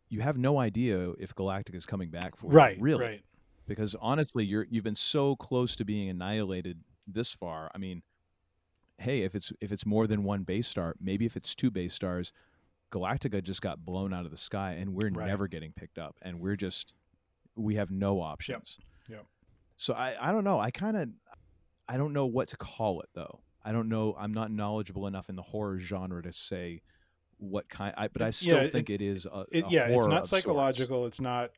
you have no idea if Galactica is coming back for right, you, really, right. Because honestly, you're you've been so close to being annihilated this far. I mean, hey, if it's if it's more than one base star, maybe if it's two base stars, Galactica just got blown out of the sky, and we're right. never getting picked up, and we're just we have no options. Yep. yep. So I, I don't know. I kind of, I don't know what to call it though. I don't know. I'm not knowledgeable enough in the horror genre to say what kind, I, but I still yeah, think it is a, it, a yeah, horror it's not psychological. Sorts. It's not,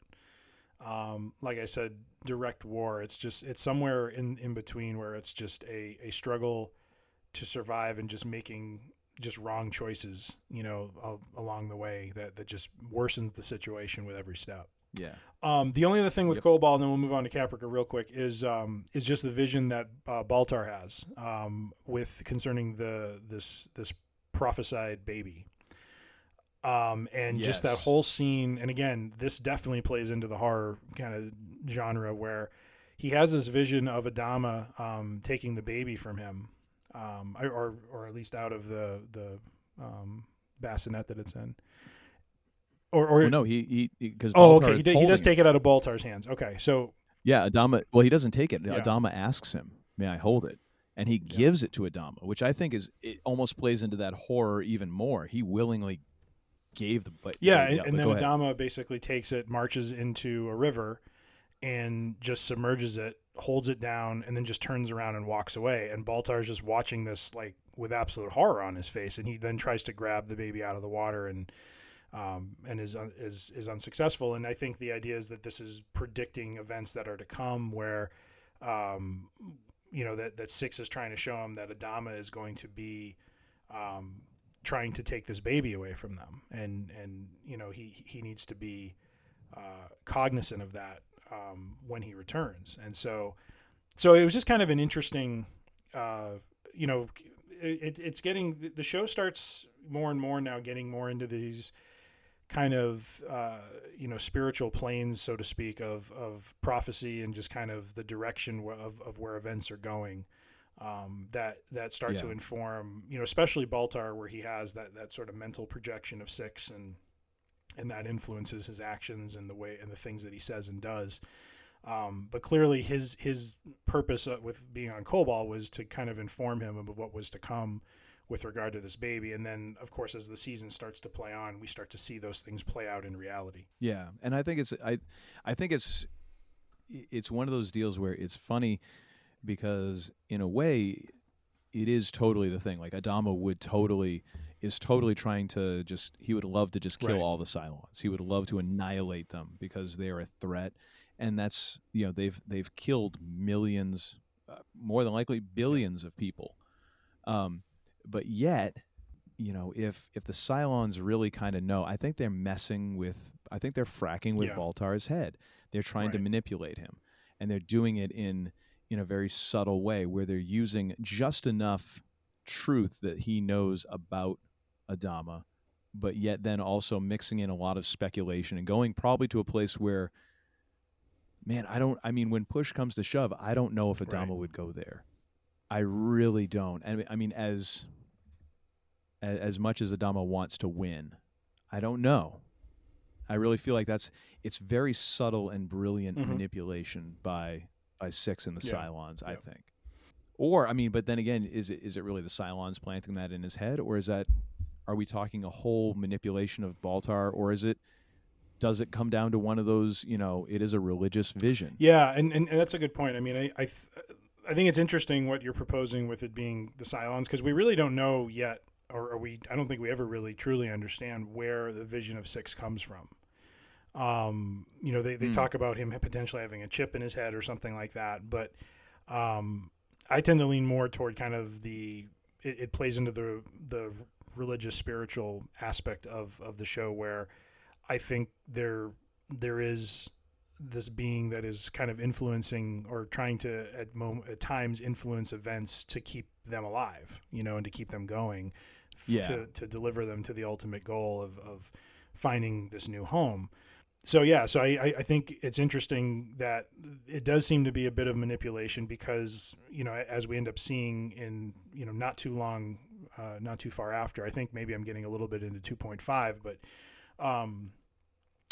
um, like I said, direct war. It's just, it's somewhere in, in between where it's just a, a struggle to survive and just making just wrong choices, you know, along the way that, that just worsens the situation with every step. Yeah. Um, the only other thing with yep. Kobol, and then we'll move on to Caprica real quick, is um, is just the vision that uh, Baltar has um, with concerning the this this prophesied baby, um, and yes. just that whole scene. And again, this definitely plays into the horror kind of genre where he has this vision of Adama um, taking the baby from him, um, or or at least out of the the um, bassinet that it's in. Or, or well, no, he he because oh, Baltar okay, he, did, he does take it. it out of Baltar's hands. Okay, so yeah, Adama. Well, he doesn't take it. Yeah. Adama asks him, "May I hold it?" And he yeah. gives it to Adama, which I think is it almost plays into that horror even more. He willingly gave the but yeah, the, yeah and, and then Adama ahead. basically takes it, marches into a river, and just submerges it, holds it down, and then just turns around and walks away. And Baltar's just watching this like with absolute horror on his face, and he then tries to grab the baby out of the water and. Um, and is, un- is is unsuccessful. And I think the idea is that this is predicting events that are to come where, um, you know, that, that Six is trying to show him that Adama is going to be um, trying to take this baby away from them. And, and you know, he, he needs to be uh, cognizant of that um, when he returns. And so so it was just kind of an interesting, uh, you know, it, it's getting – the show starts more and more now getting more into these – kind of, uh, you know, spiritual planes, so to speak, of, of prophecy and just kind of the direction of, of where events are going, um, that, that start yeah. to inform, you know, especially Baltar, where he has that, that sort of mental projection of Six and, and that influences his actions and the way, and the things that he says and does. Um, but clearly his, his purpose with being on Kobol was to kind of inform him of what was to come with regard to this baby. And then of course, as the season starts to play on, we start to see those things play out in reality. Yeah. And I think it's, I, I think it's, it's one of those deals where it's funny because in a way it is totally the thing. Like Adama would totally, is totally trying to just, he would love to just kill right. all the Cylons. He would love to annihilate them because they are a threat. And that's, you know, they've, they've killed millions, uh, more than likely billions of people. Um, But yet, you know, if if the Cylons really kind of know, I think they're messing with, I think they're fracking with yeah. Baltar's head. They're trying right. to manipulate him. And they're doing it in, in a very subtle way where they're using just enough truth that he knows about Adama, but yet then also mixing in a lot of speculation and going probably to a place where, man, I don't, I mean, when push comes to shove, I don't know if Adama right. would go there. I really don't. And I mean, as as much as Adama wants to win, I don't know. I really feel like that's it's very subtle and brilliant mm-hmm. manipulation by by Six and the yeah. Cylons, yeah. I think. Or I mean, but then again, is it is it really the Cylons planting that in his head, or is that Are we talking a whole manipulation of Baltar, or is it, does it come down to one of those, you know, it is a religious vision? Yeah, and, and, and that's a good point. I mean, I I, th- I think it's interesting what you're proposing with it being the Cylons, because we really don't know yet, or are we, I don't think we ever really truly understand where the vision of Six comes from. Um, you know, they, they mm. talk about him potentially having a chip in his head or something like that, but um, I tend to lean more toward kind of the, it, it plays into the the religious spiritual aspect of, of the show, where I think there there is this being that is kind of influencing or trying to at mom- at times influence events to keep them alive, you know, and to keep them going, f- yeah. to to deliver them to the ultimate goal of, of finding this new home. So yeah, so I, I think it's interesting that it does seem to be a bit of manipulation, because, you know, as we end up seeing in, you know, not too long, uh, not too far after, I think maybe I'm getting a little bit into two point five, but um,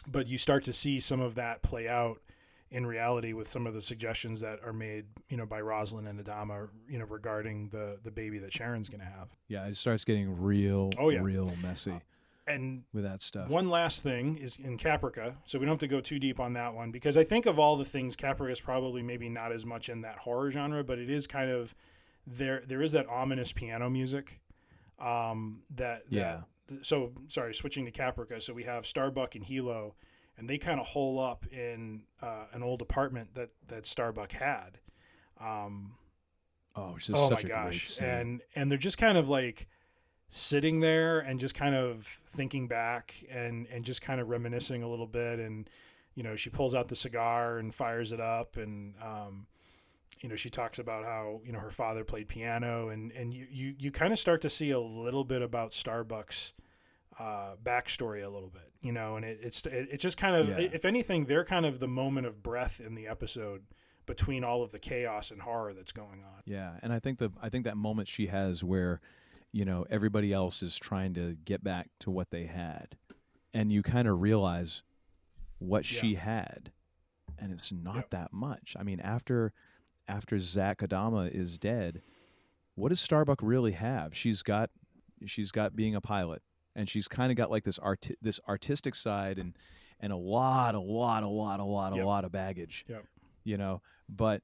but you start to see some of that play out in reality with some of the suggestions that are made, you know, by Roslyn and Adama, you know, regarding the the baby that Sharon's going to have. Yeah, it starts getting real, oh, yeah. real messy. Uh, And with that stuff. One last thing is in Caprica, so we don't have to go too deep on that one, because I think of all the things, Caprica is probably maybe not as much in that horror genre, but it is kind of, there there is that ominous piano music. Um, that, yeah. That, so, sorry, switching to Caprica, so we have Starbuck and Hilo, and they kind of hole up in uh, an old apartment that, that Starbuck had. Um, oh, it's just oh such my a gosh. Great scene. And, and they're just kind of like, sitting there and just kind of thinking back and, and just kind of reminiscing a little bit. And, you know, she pulls out the cigar and fires it up. And, um, you know, she talks about how, you know, her father played piano, and, and you, you, you kind of start to see a little bit about Starbuck's uh, backstory a little bit, you know, and it, it's, it, it just kind of, yeah. if anything, they're kind of the moment of breath in the episode between all of the chaos and horror that's going on. Yeah. And I think the, I think that moment she has where, you know, everybody else is trying to get back to what they had, and you kind of realize what yeah. she had, and it's not yep. that much. I mean, after after Zach Adama is dead, what does Starbuck really have? She's got she's got being a pilot, and she's kind of got like this art this artistic side, and and a lot a lot a lot a lot a yep. lot of baggage. Yep. You know, but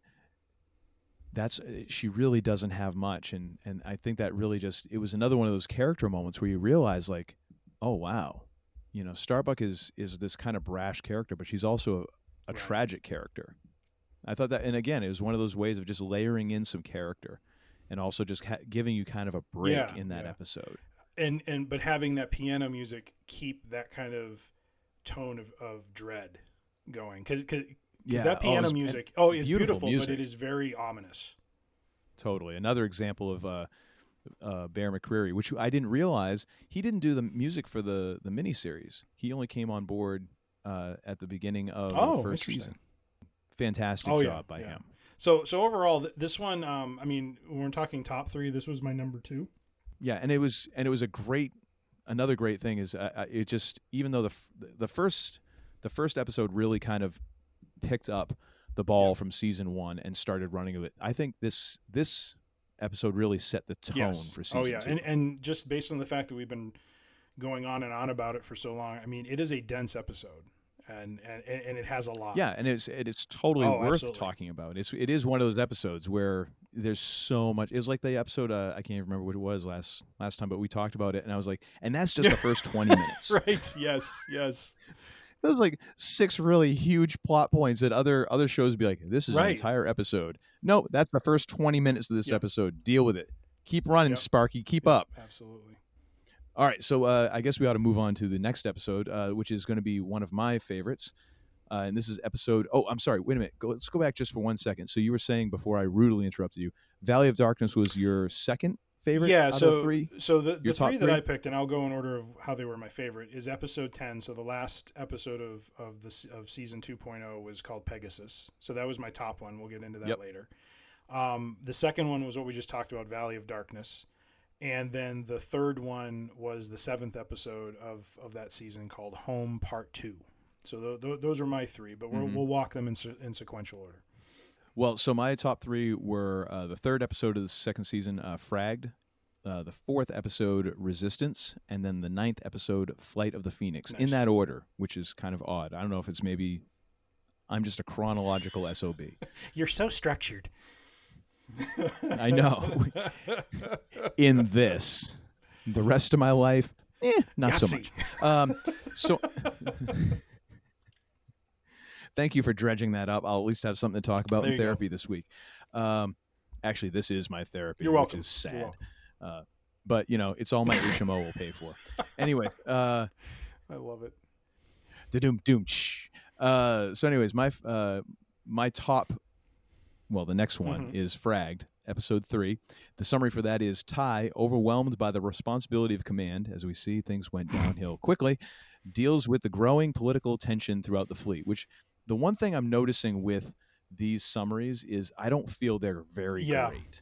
that's, she really doesn't have much. And, and I think that really just, it was another one of those character moments where you realize like, oh, wow, you know, Starbuck is, is this kind of brash character, but she's also a, a right. tragic character. I thought that, and again, it was one of those ways of just layering in some character and also just ha- giving you kind of a break yeah, in that yeah. episode. And, and, but having that piano music keep that kind of tone of, of dread going. Cause, cause, Because yeah, that piano oh, music, oh, it's beautiful, beautiful but it is very ominous. Totally. Another example of uh, uh, Bear McCreary, which I didn't realize, he didn't do the music for the, the miniseries. He only came on board uh, at the beginning of oh, the first season. Fantastic oh, job yeah, by yeah. him. So so overall, th- this one, um, I mean, when we're talking top three, this was my number two. Yeah, and it was and it was a great, another great thing is uh, it just, even though the the first the first episode really kind of picked up the ball yep. from season one and started running with it. I think this this episode really set the tone yes. for season two. Oh, yeah, two. And, and just based on the fact that we've been going on and on about it for so long, I mean, it is a dense episode, and and, and it has a lot. Yeah, and it's it, it's totally oh, worth absolutely. talking about. It's It is one of those episodes where there's so much. It was like the episode, uh, I can't even remember what it was last, last time, but we talked about it, and I was like, and that's just the first twenty minutes. Right, yes, yes. Those like six really huge plot points that other other shows would be like, this is right. an entire episode. No, that's the first twenty minutes of this yep. episode. Deal with it. Keep running, yep. Sparky. Keep yep. up. Absolutely. All right. So uh, I guess we ought to move on to the next episode, uh, which is going to be one of my favorites. Uh, and this is episode. Oh, I'm sorry. Wait a minute. Go, let's go back just for one second. So you were saying before I rudely interrupted you, Valley of Darkness was your second favorite yeah, out so, of three? So the, the three that three? I picked, and I'll go in order of how they were my favorite, is episode ten. So the last episode of, of, the, of season two point oh was called Pegasus. So that was my top one. We'll get into that yep. later. Um, the second one was what we just talked about, Valley of Darkness. And then the third one was the seventh episode of, of that season called Home Part Two. So th- th- those are my three, but we're, mm-hmm. we'll walk them in, se- in sequential order. Well, so my top three were uh, the third episode of the second season, uh, Fragged, uh, the fourth episode, Resistance, and then the ninth episode, Flight of the Phoenix, nice. in that order, which is kind of odd. I don't know if it's maybe I'm just a chronological S O B. You're so structured. I know. In this, the rest of my life, eh, not Yahtzee. so much. Um, so thank you for dredging that up. I'll at least have something to talk about there in therapy go. this week. Um, actually, this is my therapy, You're welcome. which is sad. You're welcome. Uh, but, you know, it's all my H M O will pay for. Anyway. Uh, I love it. Da-doom-doom. Uh, so anyways, my uh, my top, well, the next one mm-hmm. is Fragged, episode three. The summary for that is Ty, overwhelmed by the responsibility of command, as we see things went downhill quickly, deals with the growing political tension throughout the fleet, which the one thing I'm noticing with these summaries is I don't feel they're very yeah. great.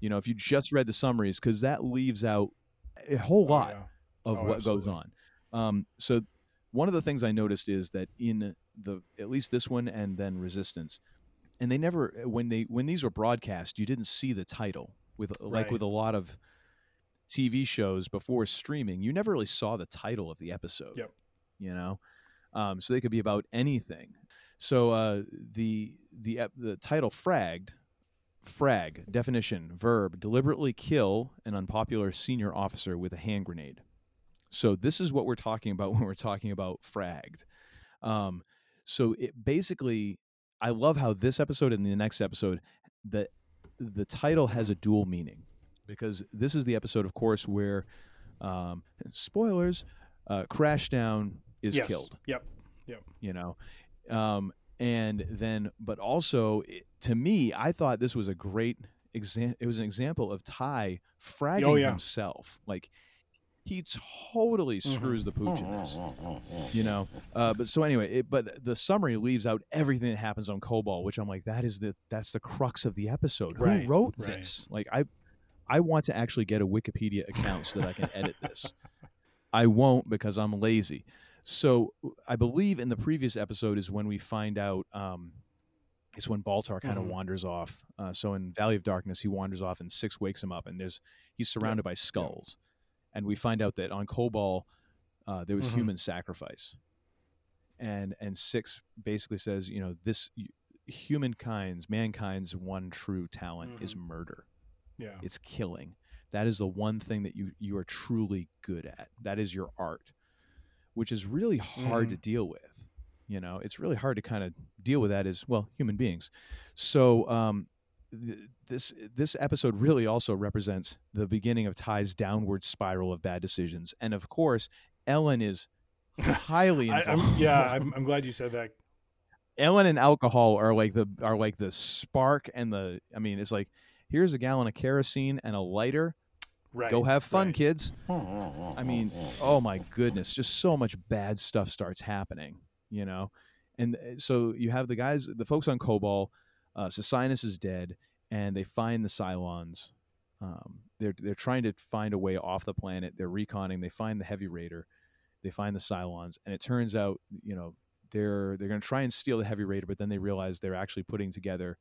You know, if you just read the summaries, because that leaves out a whole lot oh, yeah. of oh, what absolutely. goes on. Um, so one of the things I noticed is that in the at least this one and then Resistance, and they never when they when these were broadcast, you didn't see the title with right. like with a lot of T V shows before streaming. You never really saw the title of the episode. Yep. You know, um, so they could be about anything. So uh, the the the title Fragged, frag definition verb deliberately kill an unpopular senior officer with a hand grenade. So this is what we're talking about when we're talking about Fragged. Um, so it basically, I love how this episode and the next episode, the, the title has a dual meaning, because this is the episode, of course, where, um, spoilers, uh, Crashdown is yes. killed. Yep. Yep. You know, um, and then, but also it, to me, I thought this was a great example. It was an example of Ty fragging oh, yeah. himself. Like, he totally screws mm-hmm. the pooch in this, you know. Uh, but so anyway, it, but the summary leaves out everything that happens on Kobol, which I'm like, that is the that's the crux of the episode. Right, Who wrote right. this? Like, I, I want to actually get a Wikipedia account so that I can edit this. I won't because I'm lazy. So I believe in the previous episode is when we find out. Um, it's when Baltar kind of mm-hmm. wanders off. Uh, so in Valley of Darkness, he wanders off, and Six wakes him up, and there's he's surrounded yep. by skulls. Yep. And we find out that on Kobol, uh, there was mm-hmm. human sacrifice. And and Six basically says, you know, this humankind's, mankind's one true talent mm-hmm. is murder. Yeah. It's killing. That is the one thing that you, you are truly good at. That is your art, which is really hard mm-hmm. to deal with. You know, it's really hard to kind of deal with that as, well, human beings. So, um, This this episode really also represents the beginning of Ty's downward spiral of bad decisions, and of course, Ellen is highly involved. I, I'm, yeah, I'm, I'm glad you said that. Ellen and alcohol are like the are like the spark and the. I mean, it's like here's a gallon of kerosene and a lighter. Right. Go have fun, right. kids. I mean, oh my goodness, just so much bad stuff starts happening, you know, and so you have the guys, the folks on Kobol. Uh, Socinus is dead, and they find the Cylons. Um, they're they're trying to find a way off the planet. They're reconning. They find the Heavy Raider. They find the Cylons, and it turns out, you know, they're they're going to try and steal the Heavy Raider, but then they realize they're actually putting together.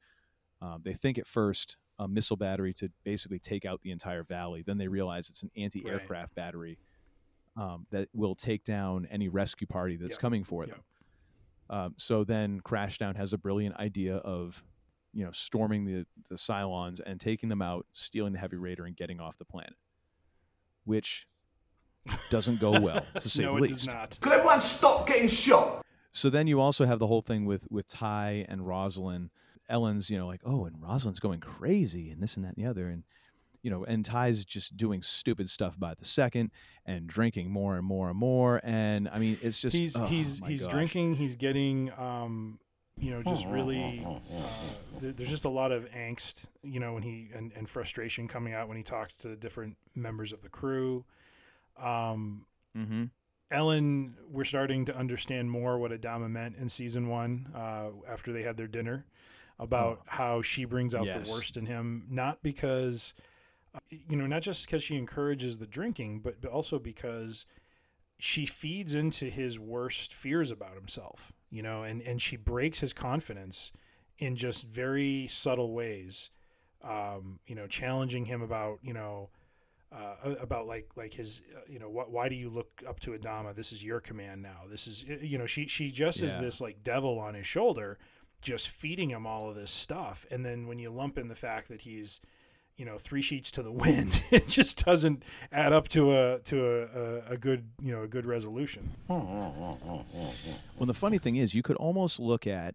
Um, they think at first a missile battery to basically take out the entire valley. Then they realize it's an anti-aircraft right. battery um, that will take down any rescue party that's yep. coming for them. Yep. Um, so then Crashdown has a brilliant idea of. You know, storming the, the Cylons and taking them out, stealing the Heavy Raider and getting off the planet, which doesn't go well, to say no, the least. No, it does not. Could everyone stop getting shot? So then you also have the whole thing with, with Ty and Roslyn. Ellen's, you know, like, oh, and Roslyn's going crazy and this and that and the other. And, you know, and Ty's just doing stupid stuff by the second and drinking more and more and more. And, I mean, it's just... He's, oh, he's, my he's gosh. drinking, he's getting... Um... You know, just really, uh, there's just a lot of angst, you know, when he and, and frustration coming out when he talks to different members of the crew. Um, mm-hmm. Ellen, we're starting to understand more what Adama meant in season one uh, after they had their dinner about oh. how she brings out yes. the worst in him, not because, you know, not just because she encourages the drinking, but, but also because she feeds into his worst fears about himself. You know, and, and she breaks his confidence in just very subtle ways, um, you know, challenging him about, you know, uh, about like like his, uh, you know, wh- why do you look up to Adama? This is your command now. This is, you know, she she just yeah. is this like devil on his shoulder, just feeding him all of this stuff. And then when you lump in the fact that he's, you know, three sheets to the wind, it just doesn't add up to a to a, a, a good, you know, a good resolution. Well, the funny thing is, you could almost look at,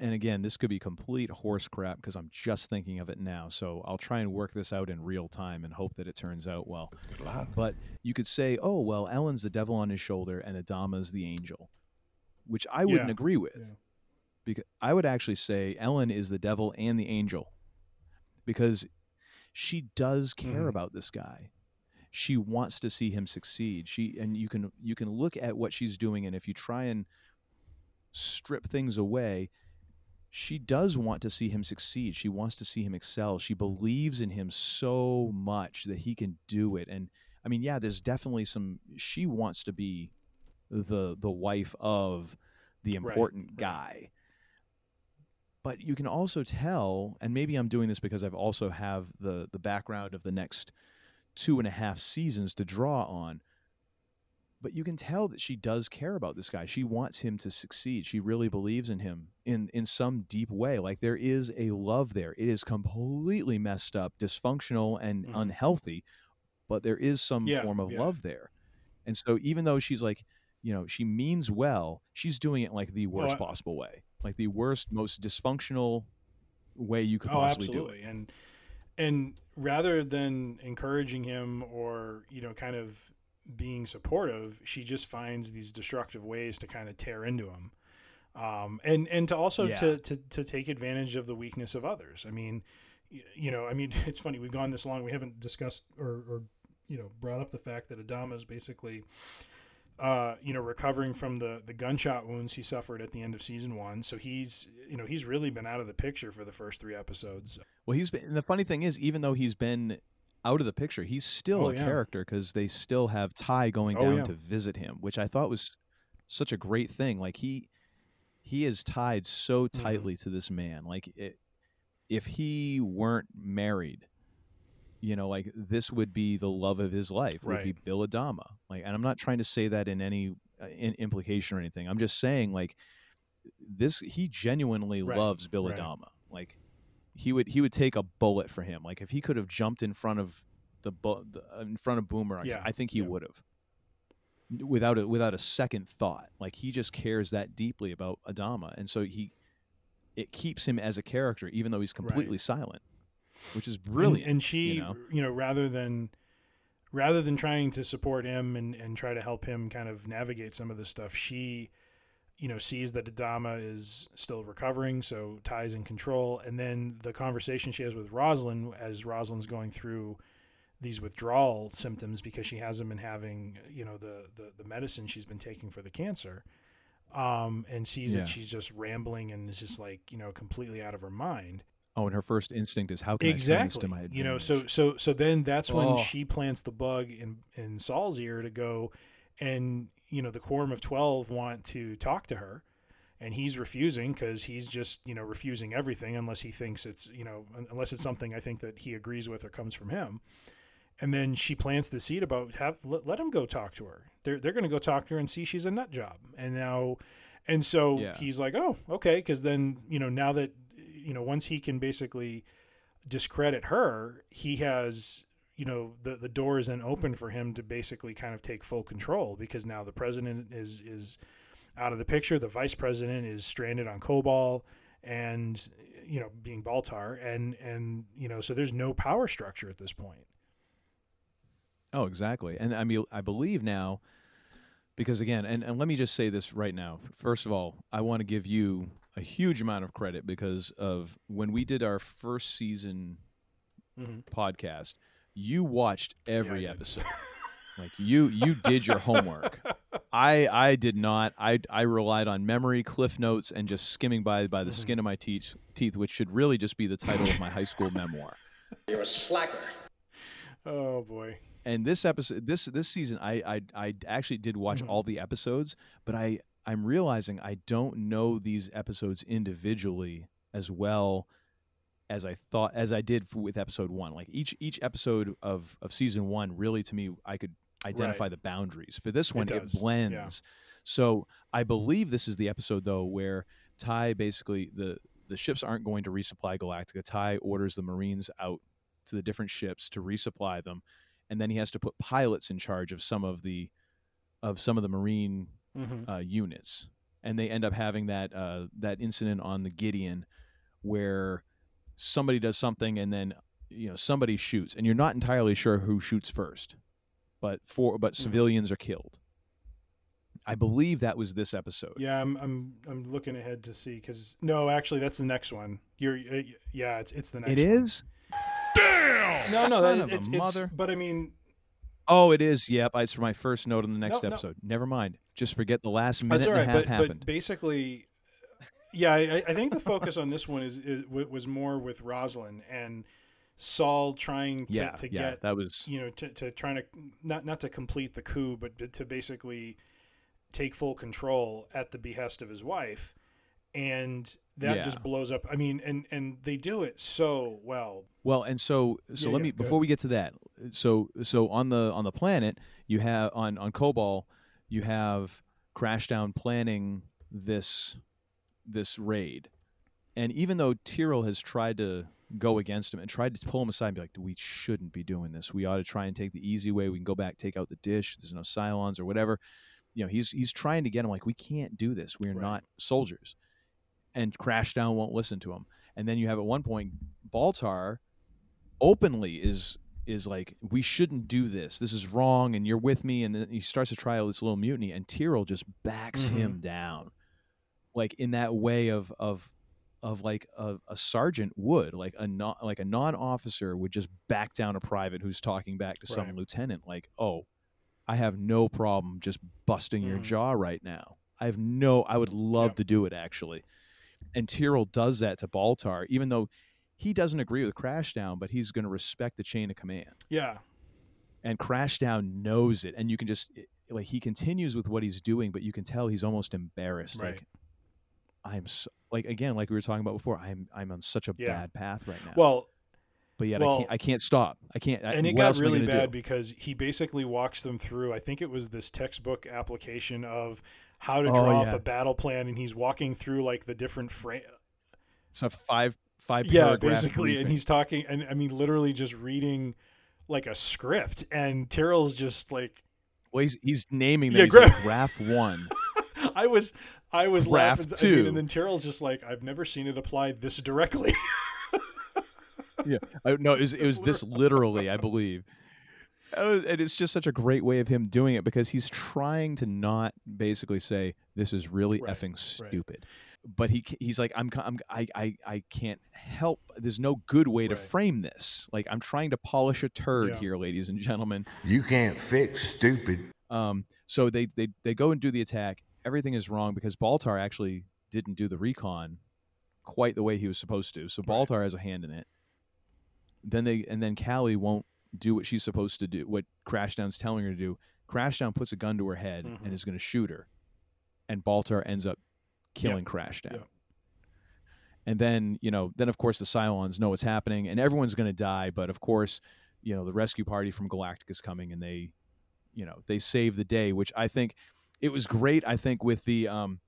and again, this could be complete horse crap because I'm just thinking of it now, so I'll try and work this out in real time and hope that it turns out well. Good luck. But you could say, oh, well, Ellen's the devil on his shoulder and Adama's the angel, which I wouldn't yeah. agree with. Yeah. Because I would actually say Ellen is the devil and the angel because she does care mm. about this guy. She wants to see him succeed. She and you can you can look at what she's doing, and if you try and strip things away, she does want to see him succeed. She wants to see him excel. She believes in him so much that he can do it. And I mean, yeah, there's definitely some, she wants to be the the wife of the important right, guy. Right. But you can also tell, and maybe I'm doing this because I've also have the, the background of the next two and a half seasons to draw on, but you can tell that she does care about this guy. She wants him to succeed. She really believes in him in, in some deep way. Like there is a love there. It is completely messed up, dysfunctional, and mm-hmm. unhealthy, but there is some yeah, form of yeah. love there. And so even though she's like, you know, she means well, she's doing it like the worst well, I- possible way. Like the worst, most dysfunctional way you could oh, possibly absolutely. do it. And and rather than encouraging him or, you know, kind of being supportive, she just finds these destructive ways to kind of tear into him. Um, and, and to also yeah. to, to, to take advantage of the weakness of others. I mean, you know, I mean, it's funny. We've gone this long. We haven't discussed or, or you know, brought up the fact that Adama is basically – Uh, you know, recovering from the, the gunshot wounds he suffered at the end of season one. So he's, you know, he's really been out of the picture for the first three episodes. Well, he's been, and the funny thing is, even though he's been out of the picture, he's still oh, a yeah. character because they still have Ty going oh, down yeah. to visit him, which I thought was such a great thing. Like he, he is tied so tightly mm-hmm. to this man. Like it, if he weren't married, you know, like this would be the love of his life, would right. be Bill Adama. Like, and I'm not trying to say that in any uh, in implication or anything. I'm just saying like this, he genuinely right. loves Bill right. Adama. Like he would, he would take a bullet for him. Like if he could have jumped in front of the, bu- the in front of Boomerang, yeah. I think he yeah. would have without a, without a second thought. Like he just cares that deeply about Adama. And so he, it keeps him as a character, even though he's completely right. silent. Which is brilliant. And, and she, you know? you know, rather than rather than trying to support him and, and try to help him kind of navigate some of this stuff, she, you know, sees that Adama is still recovering, so Ty's in control. And then the conversation she has with Rosalind as Rosalind's going through these withdrawal symptoms because she hasn't been having, you know, the, the, the medicine she's been taking for the cancer, um, and sees yeah. that she's just rambling and is just like, you know, completely out of her mind. Oh, and her first instinct is how can exactly. I turn this to my advantage? You know, so so so then that's when oh. she plants the bug in, in Saul's ear to go, and you know the Quorum of Twelve want to talk to her, and he's refusing because he's just you know refusing everything unless he thinks it's you know unless it's something I think that he agrees with or comes from him, and then she plants the seed about have let, let him go talk to her. They're they're going to go talk to her and see she's a nut job, and now, and so yeah. he's like, oh okay, because then you know now that. You know, once he can basically discredit her, he has, you know, the, the door is then open for him to basically kind of take full control because now the president is is out of the picture. The vice president is stranded on Kobol and, you know, being Baltar. And, and you know, so there's no power structure at this point. Oh, exactly. And I mean, I believe now, because again, and, and let me just say this right now. First of all, I want to give you a huge amount of credit because of when we did our first season mm-hmm. podcast, you watched every yeah, episode. Like you, you did your homework. I, I did not. I, I relied on memory, cliff notes, and just skimming by by the mm-hmm. skin of my teeth, teeth, which should really just be the title of my high school memoir. You're a slacker. Oh boy. And this episode, this, this season, I, I, I actually did watch mm-hmm. all the episodes, but I, I'm realizing I don't know these episodes individually as well as I thought, as I did for, with episode one. Like each each episode of, of season one, really to me, I could identify right. the boundaries. For this one, it, it blends. Yeah. So I believe this is the episode though where Ty basically the the ships aren't going to resupply Galactica. Ty orders the Marines out to the different ships to resupply them, and then he has to put pilots in charge of some of the of some of the Marine mm-hmm. uh, units. And they end up having that uh, that incident on the Gideon where somebody does something and then, you know, somebody shoots and you're not entirely sure who shoots first, but for but mm-hmm. civilians are killed. I believe that was this episode. Yeah, I'm I'm I'm looking ahead to see because no, actually that's the next one. You're uh, yeah, it's it's the next. It one. is. Damn. No, no, Son that, of it's, a it's, mother. But I mean. Oh, it is. Yep, it's for my first note on the next no, episode. No. Never mind. Just forget the last minute right, and a half but, happened. But basically, yeah, I, I think the focus on this one is, is was more with Roslyn and Saul trying to, yeah, to yeah, get that was you know to, to trying to not not to complete the coup, but to, to basically take full control at the behest of his wife, and that yeah. just blows up. I mean, and and they do it so well. Well, and so so yeah, let yeah, me before ahead. we get to that. So so on the on the planet you have on on Kobol. You have Crashdown planning this this raid. And even though Tyrell has tried to go against him and tried to pull him aside and be like, we shouldn't be doing this. We ought to try and take the easy way. We can go back, take out the dish. There's no Cylons or whatever. You know, he's he's trying to get him like, we can't do this. We're right. not soldiers. And Crashdown won't listen to him. And then you have at one point, Baltar openly is... is like, we shouldn't do this. This is wrong, and you're with me. And then he starts to try all this little mutiny, and Tyrell just backs mm-hmm. him down, like in that way of of of like a, a sergeant would, like a non like a non officer would just back down a private who's talking back to right. some lieutenant. Like, oh, I have no problem just busting mm-hmm. your jaw right now. I have no. I would love yeah. to do it actually. And Tyrell does that to Baltar, even though. He doesn't agree with Crashdown, but he's going to respect the chain of command. Yeah. And Crashdown knows it. And you can just, like, he continues with what he's doing, but you can tell he's almost embarrassed. Right. Like, I'm, so, like, again, like we were talking about before, I'm I'm on such a yeah. bad path right now. Well, but yet well, I, can't, I can't stop. I can't. I, and it got really bad do? because he basically walks them through, I think it was this textbook application of how to oh, draw yeah. up a battle plan. And he's walking through, like, the different frame. It's a five. Five yeah, basically, briefing. And he's talking, and I mean, literally just reading like a script, and Tyrell's just like, well, he's he's naming them. Yeah, he's gra- like, graph one. I was, I was graph laughing, two, I mean, and then Tyrell's just like, I've never seen it applied this directly. yeah, I, no, it was it was this literally, I believe, and it's just such a great way of him doing it because he's trying to not basically say this is really right, effing stupid. Right. But he he's like, I'm, I'm I, I, I can't help. There's no good way to right. frame this. Like, I'm trying to polish a turd yeah. here, ladies and gentlemen. You can't fix stupid. Um. So they, they, they go and do the attack. Everything is wrong because Baltar actually didn't do the recon quite the way he was supposed to. So Baltar right. has a hand in it. Then they and then Callie won't do what she's supposed to do. What Crashdown's telling her to do. Crashdown puts a gun to her head mm-hmm. and is going to shoot her. And Baltar ends up. Killing yep. Crashdown. Yep. And then, you know, then of course the Cylons know what's happening and everyone's going to die. But of course, you know, the rescue party from Galactica is coming and they, you know, they save the day, which I think it was great. I think with the, um,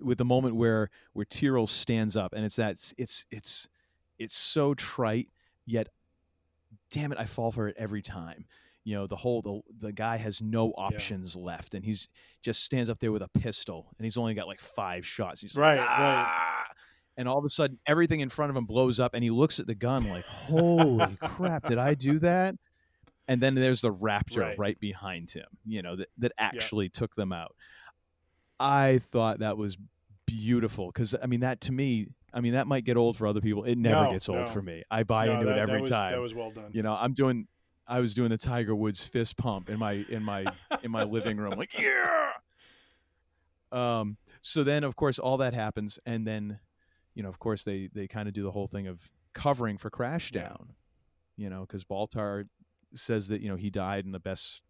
with the moment where, where Tyrell stands up and it's that it's, it's, it's so trite yet. Damn it. I fall for it every time. You know, the whole, the, the guy has no options yeah. left. And he's just stands up there with a pistol and he's only got like five shots. He's right, like, ah! right. And all of a sudden everything in front of him blows up and he looks at the gun like, holy crap, did I do that? And then there's the Raptor right, right behind him, you know, that, that actually yeah. took them out. I thought that was beautiful. Cause I mean, that to me, I mean, that might get old for other people. It never no, gets old no. for me. I buy no, into that, it every that was, time. That was well done. You know, I'm doing, I was doing the Tiger Woods fist pump in my in my in my living room, like yeah. Um. So then, of course, all that happens, and then, you know, of course, they they kind of do the whole thing of covering for Crashdown, yeah. you know, because Baltar says that you know he died in the best,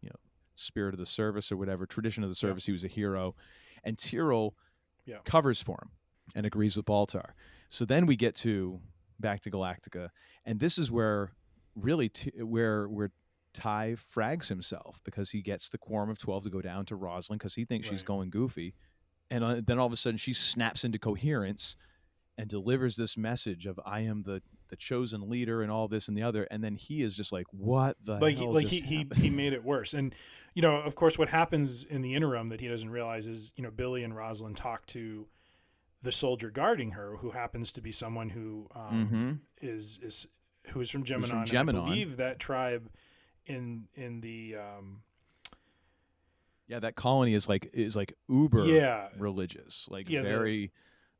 you know, spirit of the service or whatever tradition of the service. Yeah. He was a hero, and Tyrell yeah. covers for him and agrees with Baltar. So then we get to back to Galactica. And this is where really t- where where Ty frags himself, because he gets the Quorum of twelve to go down to Rosalind because he thinks right. she's going goofy. And uh, then all of a sudden she snaps into coherence and delivers this message of I am the, the chosen leader and all this and the other. And then he is just like, what the like, hell like he, he, he made it worse. And, you know, of course, what happens in the interim that he doesn't realize is, you know, Billy and Rosalind talk to the soldier guarding her, who happens to be someone who um, mm-hmm. is, is who is from Geminon. From Geminon. And I believe that tribe in, in the, um, yeah, that colony is like, is like uber yeah. religious, like yeah, very,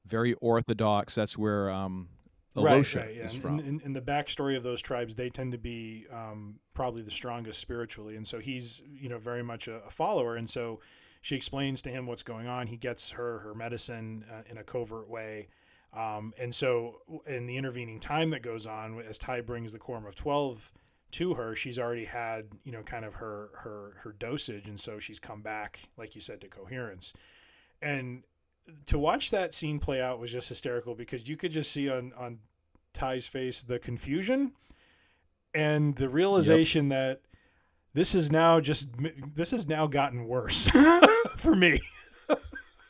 very orthodox. That's where um, Alosha right, right, yeah. is from. In, in, in the backstory of those tribes, they tend to be um, probably the strongest spiritually. And so he's, you know, very much a, a follower. And so she explains to him what's going on. He gets her her medicine uh, in a covert way. Um, and so in the intervening time that goes on, as Ty brings the Quorum of twelve to her, she's already had, you know, kind of her her her dosage. And so she's come back, like you said, to coherence. And to watch that scene play out was just hysterical, because you could just see on, on Ty's face the confusion and the realization yep. that this is now just this has now gotten worse for me.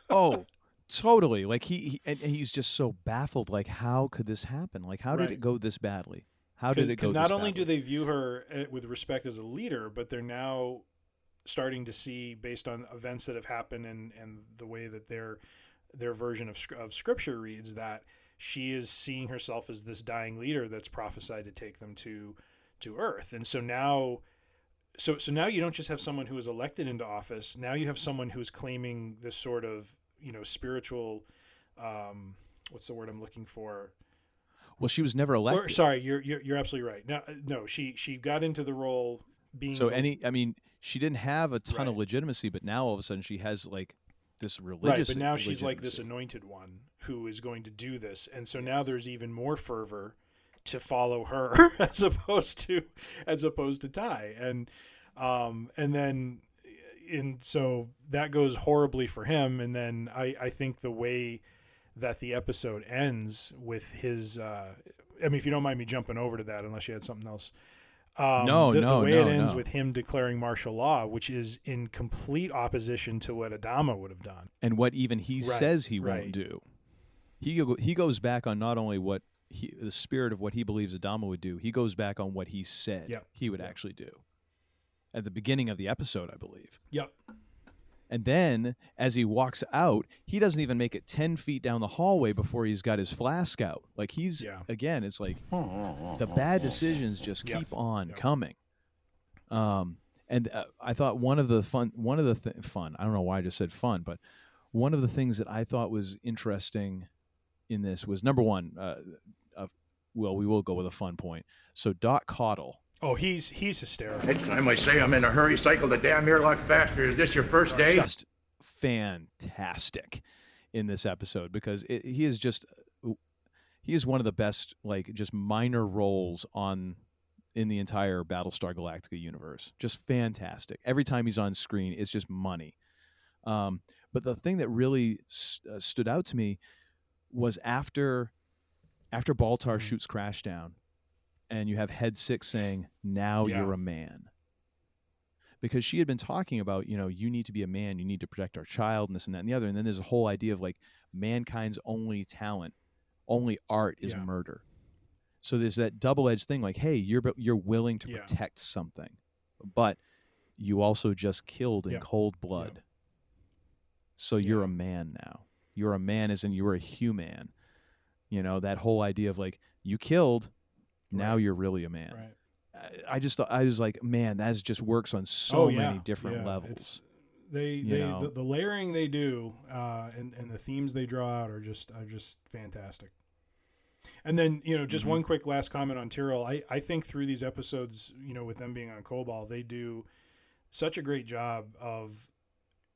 Oh, totally. Like he, he and he's just so baffled. Like, how could this happen? Like, how right. did it go this badly? How did it go? Because not this only badly? do they view her with respect as a leader, but they're now starting to see, based on events that have happened and, and the way that they're their version of, of scripture reads, that she is seeing herself as this dying leader that's prophesied to take them to, to Earth. And so now, so, so now you don't just have someone who is elected into office. Now you have someone who's claiming this sort of, you know, spiritual, um, what's the word I'm looking for? Well, she was never elected. Or, sorry. You're, you're, you're absolutely right. No, no, she, she got into the role being, so any, I mean, she didn't have a ton right. of legitimacy, but now all of a sudden she has like, this religious right, but now she's like this anointed one who is going to do this. And so now there's even more fervor to follow her as opposed to as opposed to Ty. And um and then and so that goes horribly for him. And then I, I think the way that the episode ends with his uh I mean, if you don't mind me jumping over to that, unless you had something else. Um, no, the, no, the way no, it ends no. with him declaring martial law, which is in complete opposition to what Adama would have done, and what even he right, says he right. won't do. He he goes back on not only what he, the spirit of what he believes Adama would do, he goes back on what he said yep. he would yep. actually do at the beginning of the episode, I believe. Yep. And then as he walks out, he doesn't even make it ten feet down the hallway before he's got his flask out. Like he's, yeah. again, it's like the bad decisions just keep yeah. on yeah. coming. Um, and uh, I thought one of the fun, one of the th- fun, I don't know why I just said fun, but one of the things that I thought was interesting in this was, number one, uh, uh, well, we will go with a fun point. So Doc Cottle. Oh, he's he's hysterical. I might say I'm in a hurry. Cycle the damn airlock faster. Is this your first day? Just fantastic in this episode, because it, he is just he is one of the best, like, just minor roles on in the entire Battlestar Galactica universe. Just fantastic. Every time he's on screen, it's just money. Um, but the thing that really st- uh, stood out to me was after after Baltar shoots Crashdown. And you have Head Six saying, now yeah. you're a man. Because she had been talking about, you know, you need to be a man. You need to protect our child and this and that and the other. And then there's a whole idea of like mankind's only talent, only art is yeah. murder. So there's that double-edged thing like, hey, you're you're willing to yeah. protect something. But you also just killed in yeah. cold blood. Yeah. So yeah. you're a man now. You're a man as in you're a human. You know, that whole idea of like, you killed. Now right. you're really a man. Right. I, I just thought, I was like, man, that just works on so oh, yeah. many different yeah. levels. It's, they, they the, the layering they do uh, and, and the themes they draw out are just are just fantastic. And then, you know, just mm-hmm. one quick last comment on Tyrell. I, I think through these episodes, you know, with them being on Kobol, they do such a great job of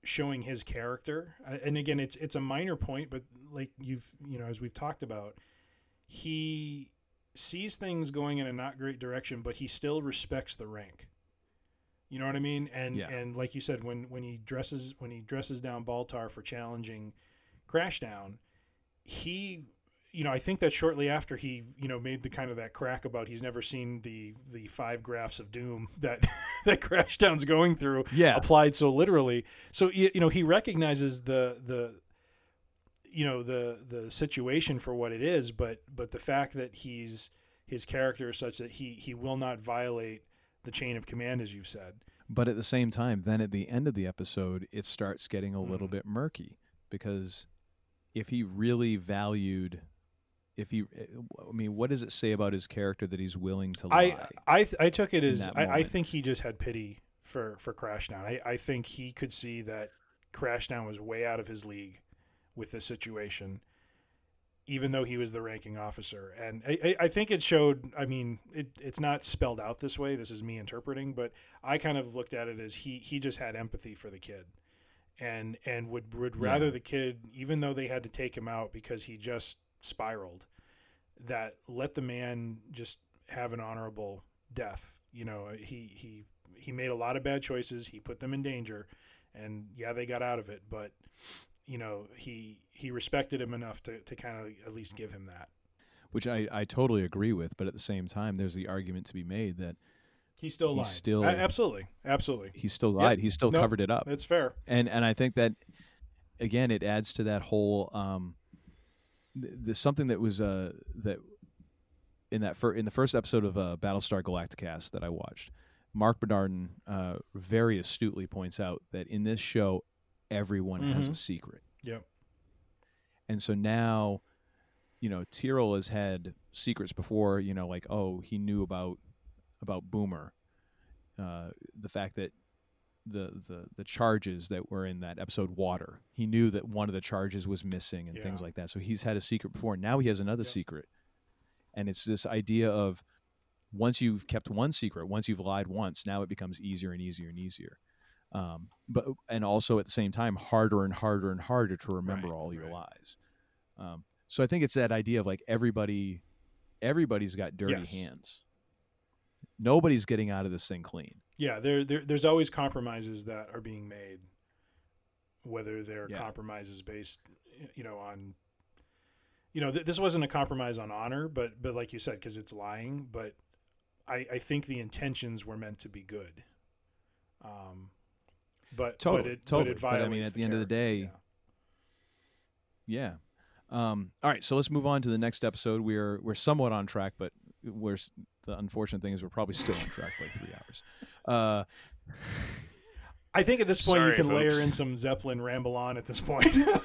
showing his character. And again, it's it's a minor point, but like you've, you know, as we've talked about, he sees things going in a not great direction, but he still respects the rank. You know what I mean? And yeah. and like you said, when when he dresses when he dresses down Baltar for challenging Crashdown, he you know, I think that shortly after he, you know, made the kind of that crack about he's never seen the the five graphs of doom that that Crashdown's going through yeah. applied so literally. So, you know, he recognizes the the you know the the situation for what it is, but but the fact that he's his character is such that he he will not violate the chain of command, as you've said. But at the same time, then at the end of the episode, it starts getting a mm. little bit murky, because if he really valued. If he, I mean, what does it say about his character that he's willing to lie? I, I, I took it as I, I think he just had pity for for Crashdown. I, I think he could see that Crashdown was way out of his league with this situation, even though he was the ranking officer. And I, I think it showed. I mean, it, it's not spelled out this way. This is me interpreting, but I kind of looked at it as he he just had empathy for the kid, and and would would rather yeah. the kid, even though they had to take him out because he just spiraled, that let the man just have an honorable death. You know, he he he made a lot of bad choices. He put them in danger, and yeah, they got out of it, but you know, he he respected him enough to, to kind of at least give him that, which I, I totally agree with. But at the same time, there's the argument to be made that he still lied. Still, I, absolutely absolutely he still lied. Yep. He still nope. covered it up. That's fair. And and I think that again it adds to that whole um There's something that was uh, that in that fir- in the first episode of uh, Battlestar Galacticast that I watched, Marc Bernardin uh, very astutely points out that in this show, everyone mm-hmm. has a secret. Yep. And so now, you know, Tyrell has had secrets before. You know, like oh, he knew about about Boomer, uh, the fact that the the the charges that were in that episode Water, he knew that one of the charges was missing and yeah. things like that. So he's had a secret before. Now he has another yep. secret, and it's this idea of once you've kept one secret, once you've lied once, now it becomes easier and easier and easier, um but and also at the same time harder and harder and harder to remember right, all your right. lies. Um so I think it's that idea of like everybody everybody's got dirty yes. hands. Nobody's getting out of this thing clean. Yeah, there, there, there's always compromises that are being made, whether they're yeah. compromises based, you know, on, you know, th- this wasn't a compromise on honor, but but like you said, because it's lying. But I, I think the intentions were meant to be good. Um, but totally, but, it, totally. but it violates. But I mean, at the, the end character. Of the day, yeah. yeah. Um, all right, so let's move on to the next episode. We're we're somewhat on track, but we're. The unfortunate thing is we're probably still on track for like three hours. Uh, I think at this point sorry, you can folks. Layer in some Zeppelin ramble on at this point. Ramble on!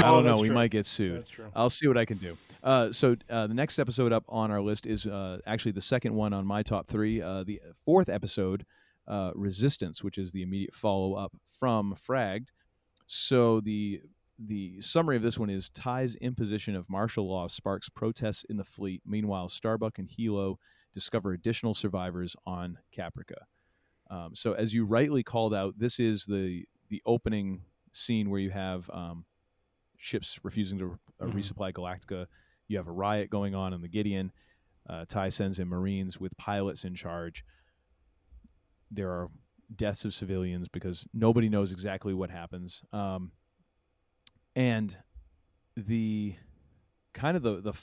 I don't oh, know. We true. Might get sued. That's true. I'll see what I can do. Uh, so uh, the next episode up on our list is uh, actually the second one on my top three. Uh, the fourth episode, uh, Resistance, which is the immediate follow-up from Fragged. So the... The summary of this one is Ty's imposition of martial law sparks protests in the fleet. Meanwhile, Starbuck and Hilo discover additional survivors on Caprica. Um, so as you rightly called out, this is the the opening scene where you have um, ships refusing to uh, mm-hmm. resupply Galactica. You have a riot going on in the Gideon. Uh, Ty sends in Marines with pilots in charge. There are deaths of civilians because nobody knows exactly what happens. Um And the kind of the, the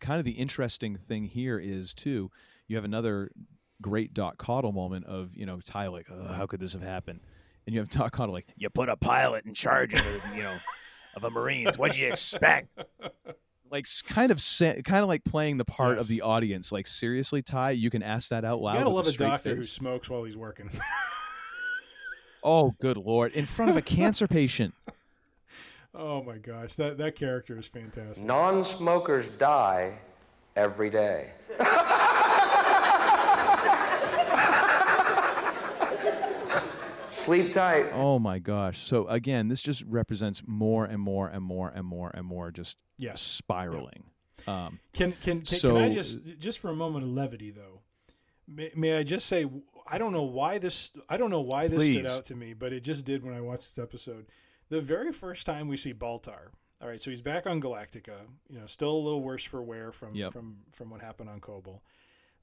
kind of the interesting thing here is too, you have another great Doc Cottle moment of, you know, Ty like, oh, how could this have happened? And you have Doc Cottle like, you put a pilot in charge of you know of a Marines. What'd you expect? Like kind of kind of like playing the part yes. of the audience. Like seriously, Ty, you can ask that out loud. You gotta love a doctor face. Who smokes while he's working. Oh, good Lord! In front of a cancer patient. Oh my gosh, that, that character is fantastic. Non-smokers die every day. Sleep tight. Oh my gosh. So again, this just represents more and more and more and more and more just yes. spiraling. Yeah. Um, can can can, so, can I just just for a moment of levity though? May, may I just say I don't know why this I don't know why this please. Stood out to me, but it just did when I watched this episode. The very first time we see Baltar, all right, so he's back on Galactica, you know, still a little worse for wear from yep. from, from what happened on Kobol.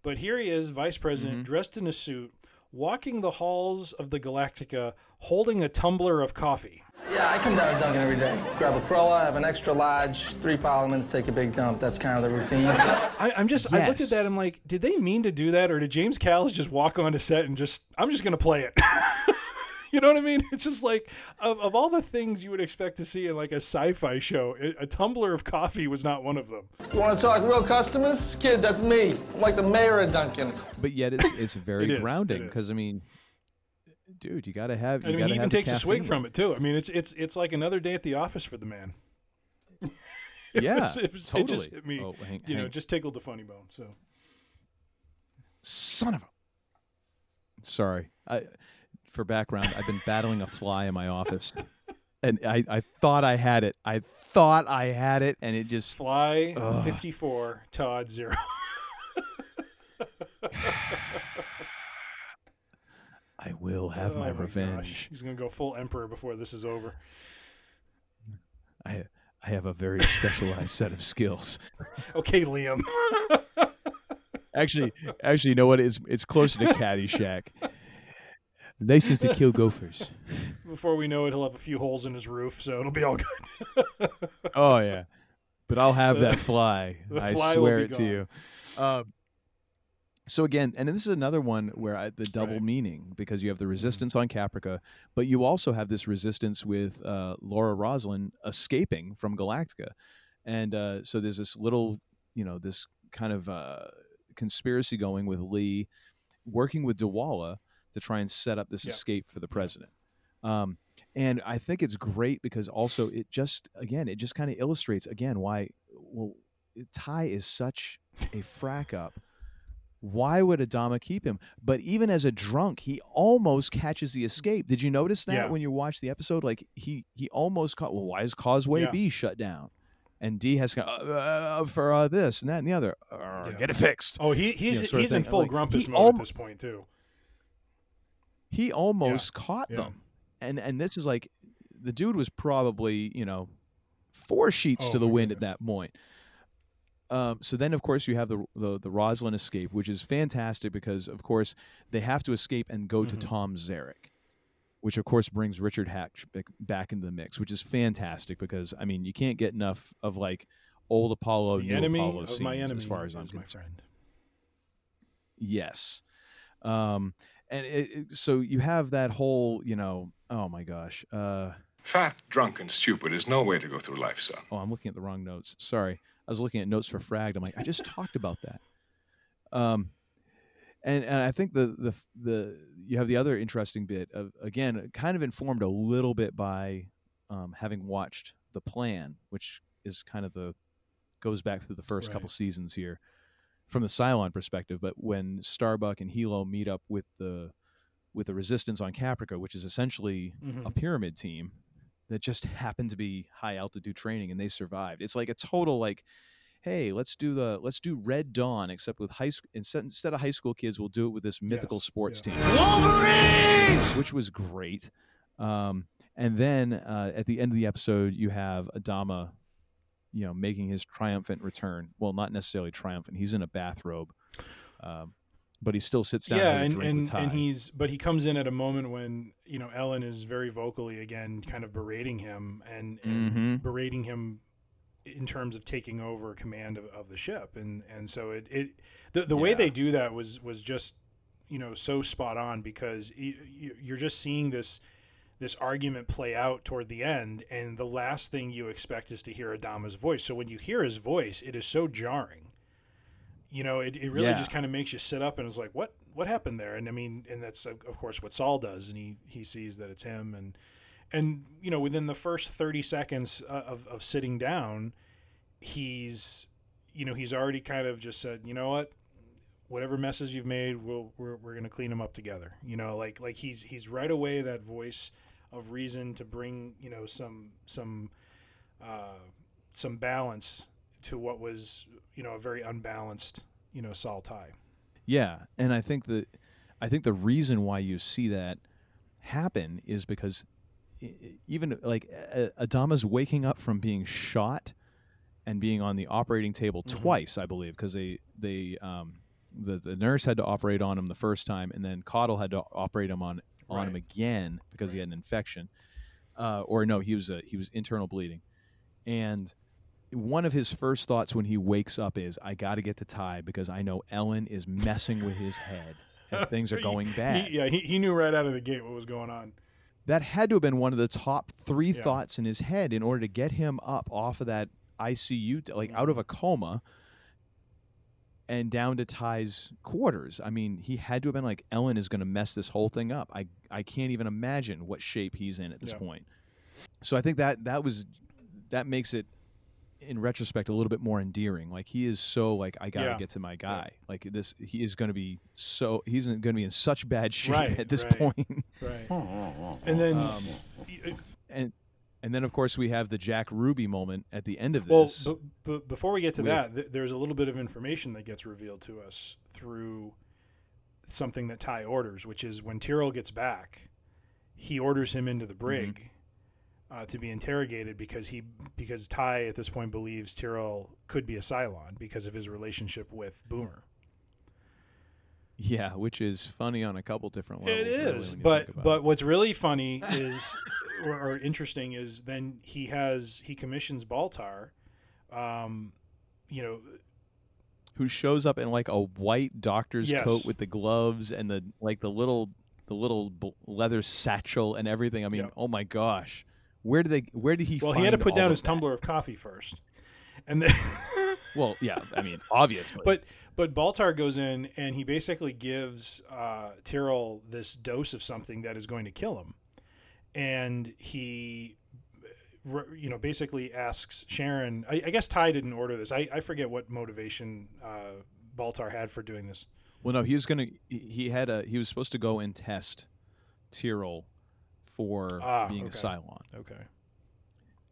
But here he is, vice president, mm-hmm. dressed in a suit, walking the halls of the Galactica holding a tumbler of coffee. Yeah, I come down to Dunkin' every day. Grab a Corolla, have an extra large, three Parliaments, take a big dump. That's kind of the routine. I, I'm just, yes. I looked at that, I'm like, did they mean to do that? Or did James Callis just walk onto set and just, I'm just going to play it? You know what I mean? It's just like, of, of all the things you would expect to see in like a sci-fi show, a, a tumbler of coffee was not one of them. You want to talk real customers? Kid, that's me. I'm like the mayor of Dunkin's. But yet it's it's very it grounding because, I mean, dude, you got to have you I mean, he even takes a swig from it, too. I mean, it's it's it's like another day at the office for the man. it yeah, was, it was, totally. It just hit me, oh, hang, you hang. know, just tickled the funny bone. So, Son of a... Sorry. I... For background, I've been battling a fly in my office, and I, I thought I had it. I thought I had it, and it just... Fly ugh. fifty-four, Todd, zero. I will have oh my, my revenge. Gosh. He's going to go full emperor before this is over. I, I have a very specialized set of skills. Okay, Liam. Actually, actually, you know what? It's, it's closer to Caddyshack. They seem to kill gophers. Before we know it, he'll have a few holes in his roof, so it'll be all good. Oh, yeah. But I'll have that fly. I fly swear it gone. to you. Uh, so, again, and this is another one where I, the double right. meaning, because you have the resistance mm-hmm. on Caprica, but you also have this resistance with uh, Laura Roslin escaping from Galactica. And uh, so there's this little, you know, this kind of uh, conspiracy going with Lee working with Dawala to try and set up this yeah. escape for the president. Um, and I think it's great because also it just, again, it just kind of illustrates, again, why, well, Ty is such a frack up. Why would Adama keep him? But even as a drunk, he almost catches the escape. Did you notice that yeah. when you watch the episode? Like, he, he almost caught, well, why is Causeway yeah. B shut down? And D has uh, uh, for uh, this and that and the other. Uh, yeah. Get it fixed. Oh, he he's, you know, he's in full like, grumpus mode al- at this point, too. He almost yeah. caught yeah. them. And and this is like, the dude was probably, you know, four sheets oh, to the wind goodness. at that point. Um, so then, of course, you have the, the the Roslin escape, which is fantastic because, of course, they have to escape and go mm-hmm. to Tom Zarek, which, of course, brings Richard Hatch back into the mix, which is fantastic because, I mean, you can't get enough of, like, old Apollo, the new enemy Apollo of scenes, my enemy as far as I'm concerned. My friend. Yes. Um And it, it, so you have that whole, you know, oh, my gosh. Uh, Fat, drunk, and stupid is no way to go through life, son. Oh, I'm looking at the wrong notes. Sorry. I was looking at notes for Fragged. I'm like, I just talked about that. Um, and, and I think the, the the you have the other interesting bit of, again, kind of informed a little bit by um, having watched The Plan, which is kind of the, goes back through the first right. couple seasons here. From the Cylon perspective, but when Starbuck and Hilo meet up with the with the resistance on Caprica, which is essentially mm-hmm. a pyramid team that just happened to be high altitude training, and they survived. It's like a total like, hey, let's do the let's do Red Dawn, except with high school instead, instead of high school kids, we'll do it with this mythical yes. sports yeah. team, Wolverines, which was great. Um, and then uh, at the end of the episode, you have Adama. You know, making his triumphant return. Well, not necessarily triumphant. He's in a bathrobe, um, but he still sits down. Yeah, and, and, and, with Ty. and he's but he comes in at a moment when you know Ellen is very vocally again, kind of berating him and, and mm-hmm. berating him in terms of taking over command of, of the ship. And and so it it the the yeah. way they do that was was just you know so spot on because you're just seeing this. this argument play out toward the end, and the last thing you expect is to hear Adama's voice. So when you hear his voice, it is so jarring. You know, it, it really yeah. just kind of makes you sit up and it's like, what, what happened there? And I mean, and that's of course what Saul does. And he, he sees that it's him. And, and, you know, within the first thirty seconds of, of sitting down, he's, you know, he's already kind of just said, you know what, whatever messes you've made, we'll, we're, we're going to clean them up together. You know, like, like he's, he's right away that voice of reason to bring, you know, some some uh, some balance to what was, you know, a very unbalanced, you know, Saul Ty. Yeah, and I think the I think the reason why you see that happen is because even like Adama's waking up from being shot and being on the operating table mm-hmm. twice, I believe, because they they um, the, the nurse had to operate on him the first time, and then Caudill had to operate him on on right. him again because right. he had an infection. Uh, or no, he was a, he was internal bleeding. And one of his first thoughts when he wakes up is, I got to get to Ty because I know Ellen is messing with his head and things are going bad. He, yeah, he, he knew right out of the gate what was going on. That had to have been one of the top three yeah. thoughts in his head in order to get him up off of that I C U, like out of a coma and down to Ty's quarters. I mean, he had to have been like, Ellen is going to mess this whole thing up. I, I can't even imagine what shape he's in at this yeah. point. So I think that that was that makes it, in retrospect, a little bit more endearing. Like, he is so like, I gotta yeah. get to my guy. Yeah. Like this, he is going to be so he's going to be in such bad shape right, at this right, point. Right. And then, um, and and then of course we have the Jack Ruby moment at the end of this. Well, b- b- before we get to with, that, th- there's a little bit of information that gets revealed to us through something that Ty orders, which is when Tyrell gets back, he orders him into the brig. Mm-hmm. Uh, to be interrogated because he because Ty at this point believes Tyrell could be a Cylon because of his relationship with Boomer. Yeah, which is funny on a couple different levels. It is, really, but but it. what's really funny is or, or interesting is then he has he commissions Baltar, um, you know, who shows up in like a white doctor's yes. coat with the gloves and the like the little the little leather satchel and everything. I mean, yep. oh my gosh. Where did they? Where did he? Well, find he had to put down his that? tumbler of coffee first, and then. well, yeah, I mean, obviously. But but Baltar goes in and he basically gives uh, Tyrell this dose of something that is going to kill him, and he, you know, basically asks Sharon. I, I guess Ty didn't order this. I, I forget what motivation uh, Baltar had for doing this. Well, no, he was gonna. He had a. He was supposed to go and test Tyrell. For ah, being okay. a Cylon, okay,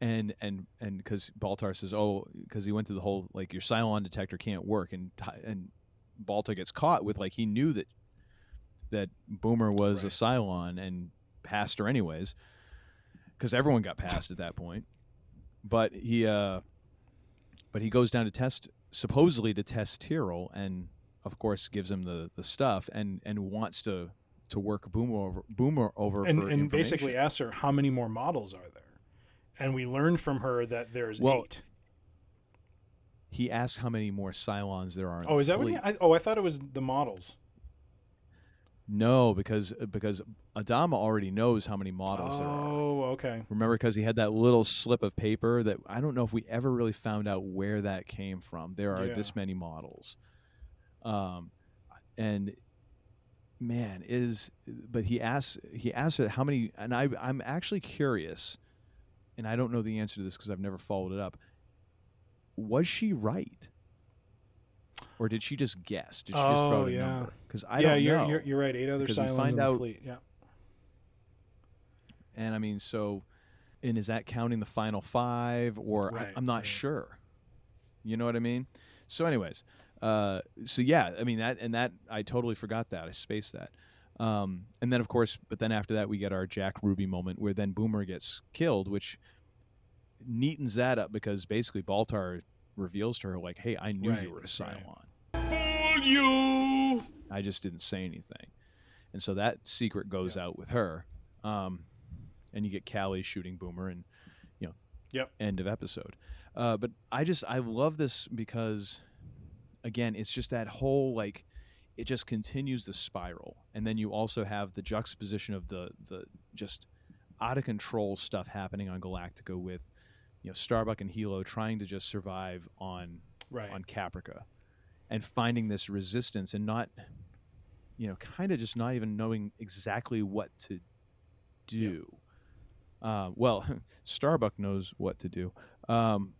and and and because Baltar says, oh, because he went through the whole like your Cylon detector can't work, and and Baltar gets caught with like he knew that that Boomer was right. a Cylon and passed her anyways, because everyone got passed at that point. But he, uh, but he goes down to test supposedly to test Tyrell, and of course gives him the the stuff and and wants to. to work Boomer over, Boomer over and, for and basically asked her how many more models are there, and we learned from her that there's well, eight. He asked how many more Cylons there are. In oh, is that fleet. what? He, I, oh, I thought it was the models. No, because because Adama already knows how many models oh, there are. Oh, okay. Remember, because he had that little slip of paper that I don't know if we ever really found out where that came from. There are yeah. this many models, um, and. Man is, but he asks he asks her how many, and I I'm actually curious, and I don't know the answer to this because I've never followed it up. Was she right, or did she just guess? Did she oh, just throw out a yeah. number? Because I yeah, don't you're, know. You're, you're right. Eight other Cylons in the fleet. Yeah. And I mean, so, and is that counting the final five, or right, I, I'm not right. sure. You know what I mean? So, anyways. Uh, so yeah, I mean that, and that I totally forgot that I spaced that, um, and then of course, but then after that we get our Jack Ruby moment where then Boomer gets killed, which neatens that up because basically Baltar reveals to her like, "Hey, I knew right, you were a Cylon. Right. Fool you! I just didn't say anything," and so that secret goes yep. out with her, um, and you get Callie shooting Boomer, and you know, yep. end of episode. Uh, but I just I love this because. Again, it's just that whole, like, it just continues the spiral. And then you also have the juxtaposition of the the just out-of-control stuff happening on Galactica with, you know, Starbuck and Hilo trying to just survive on right. on Caprica and finding this resistance and not, you know, kind of just not even knowing exactly what to do. Yep. Uh, well, Starbuck knows what to do. Um,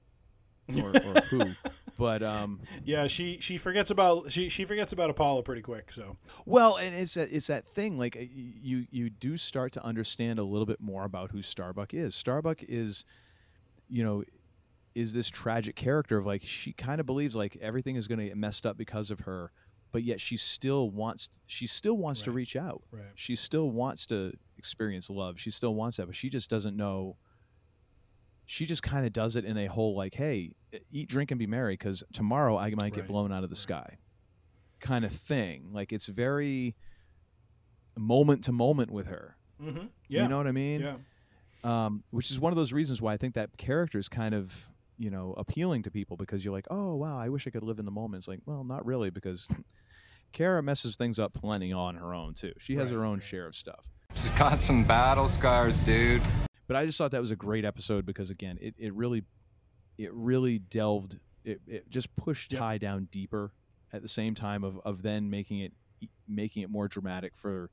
or, or who. But um, yeah, she, she forgets about she, she forgets about Apollo pretty quick. So well, and it's a, it's that thing like you you do start to understand a little bit more about who Starbuck is. Starbuck is, you know, is this tragic character of like she kind of believes like everything is going to get messed up because of her, but yet she still wants she still wants right. to reach out. Right. She still wants to experience love. She still wants that, but she just doesn't know. She just kind of does it in a whole like, hey, eat, drink, and be merry because tomorrow I might right, get blown out of the right. sky. kind of thing. Like, it's very moment to moment with her. Mm-hmm. Yeah. You know what I mean? Yeah. Um, which is one of those reasons why I think that character is kind of, you know, appealing to people, because you're like, oh, wow, I wish I could live in the moment. It's like, well, not really, because Kara messes things up plenty on her own, too. She has right. her own share of stuff. She's got some battle scars, dude. But I just thought that was a great episode because, again, it, it really it really delved, it, it just pushed yep. Ty down deeper at the same time of, of then making it making it more dramatic for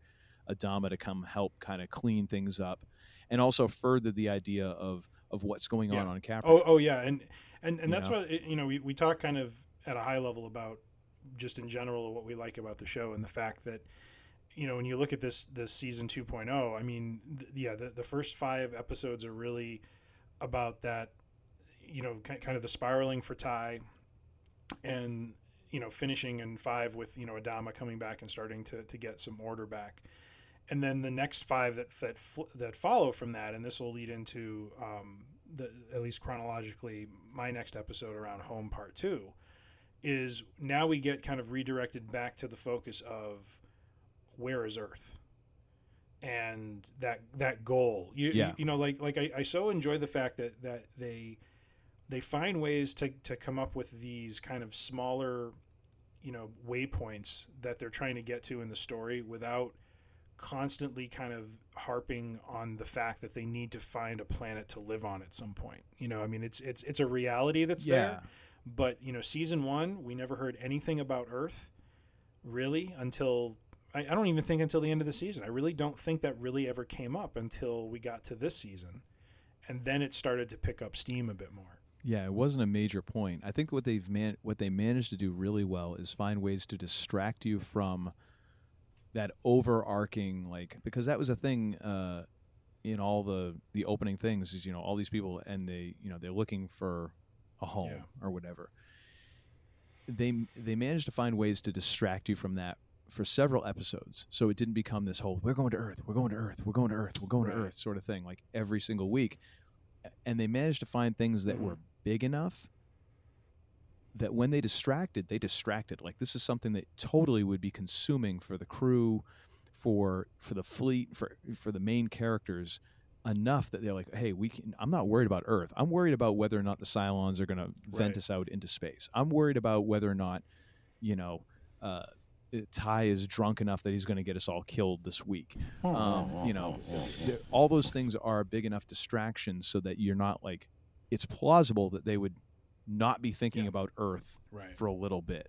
Adama to come help kind of clean things up, and also furthered the idea of, of what's going yeah. on on Caprica. Oh, oh yeah, and and, and that's know? what, you know, we, we talk kind of at a high level about just in general what we like about the show, and the fact that, you know, when you look at this this season two point oh, I mean, th- yeah, the, the first five episodes are really about that, you know, k- kind of the spiraling for Ty, and, you know, finishing in five with, you know, Adama coming back and starting to, to get some order back. And then the next five that that that follow from that, and this will lead into um, the, at least chronologically, my next episode around Home Part Two, is now we get kind of redirected back to the focus of where is Earth, and that that goal. You, yeah. you, you know, like like I, I so enjoy the fact that that they they find ways to to come up with these kind of smaller, you know, waypoints that they're trying to get to in the story without constantly kind of harping on the fact that they need to find a planet to live on at some point. You know, I mean, it's it's it's a reality that's yeah. there. But, you know, season one, we never heard anything about Earth, really, until I, I don't even think until the end of the season. I really don't think that really ever came up until we got to this season, and then it started to pick up steam a bit more. Yeah, it wasn't a major point. I think what they've man- what they managed to do really well is find ways to distract you from that overarching, like, because that was a thing uh, in all the, the opening things is, you know, all these people and they, you know, they're looking for a home yeah. or whatever. They they managed to find ways to distract you from that for several episodes. So it didn't become this whole, we're going to Earth, we're going to Earth, we're going to Earth, we're going right. to Earth sort of thing, like every single week. And they managed to find things that mm-hmm. were big enough that when they distracted, they distracted. Like, this is something that totally would be consuming for the crew, for for the fleet, for for the main characters, enough that they're like, hey, we can. I'm not worried about Earth. I'm worried about whether or not the Cylons are going to vent right. us out into space. I'm worried about whether or not, you know, uh, Ty is drunk enough that he's going to get us all killed this week. Um, you know, all those things are big enough distractions so that you're not like, it's plausible that they would not be thinking yeah. about Earth right. for a little bit,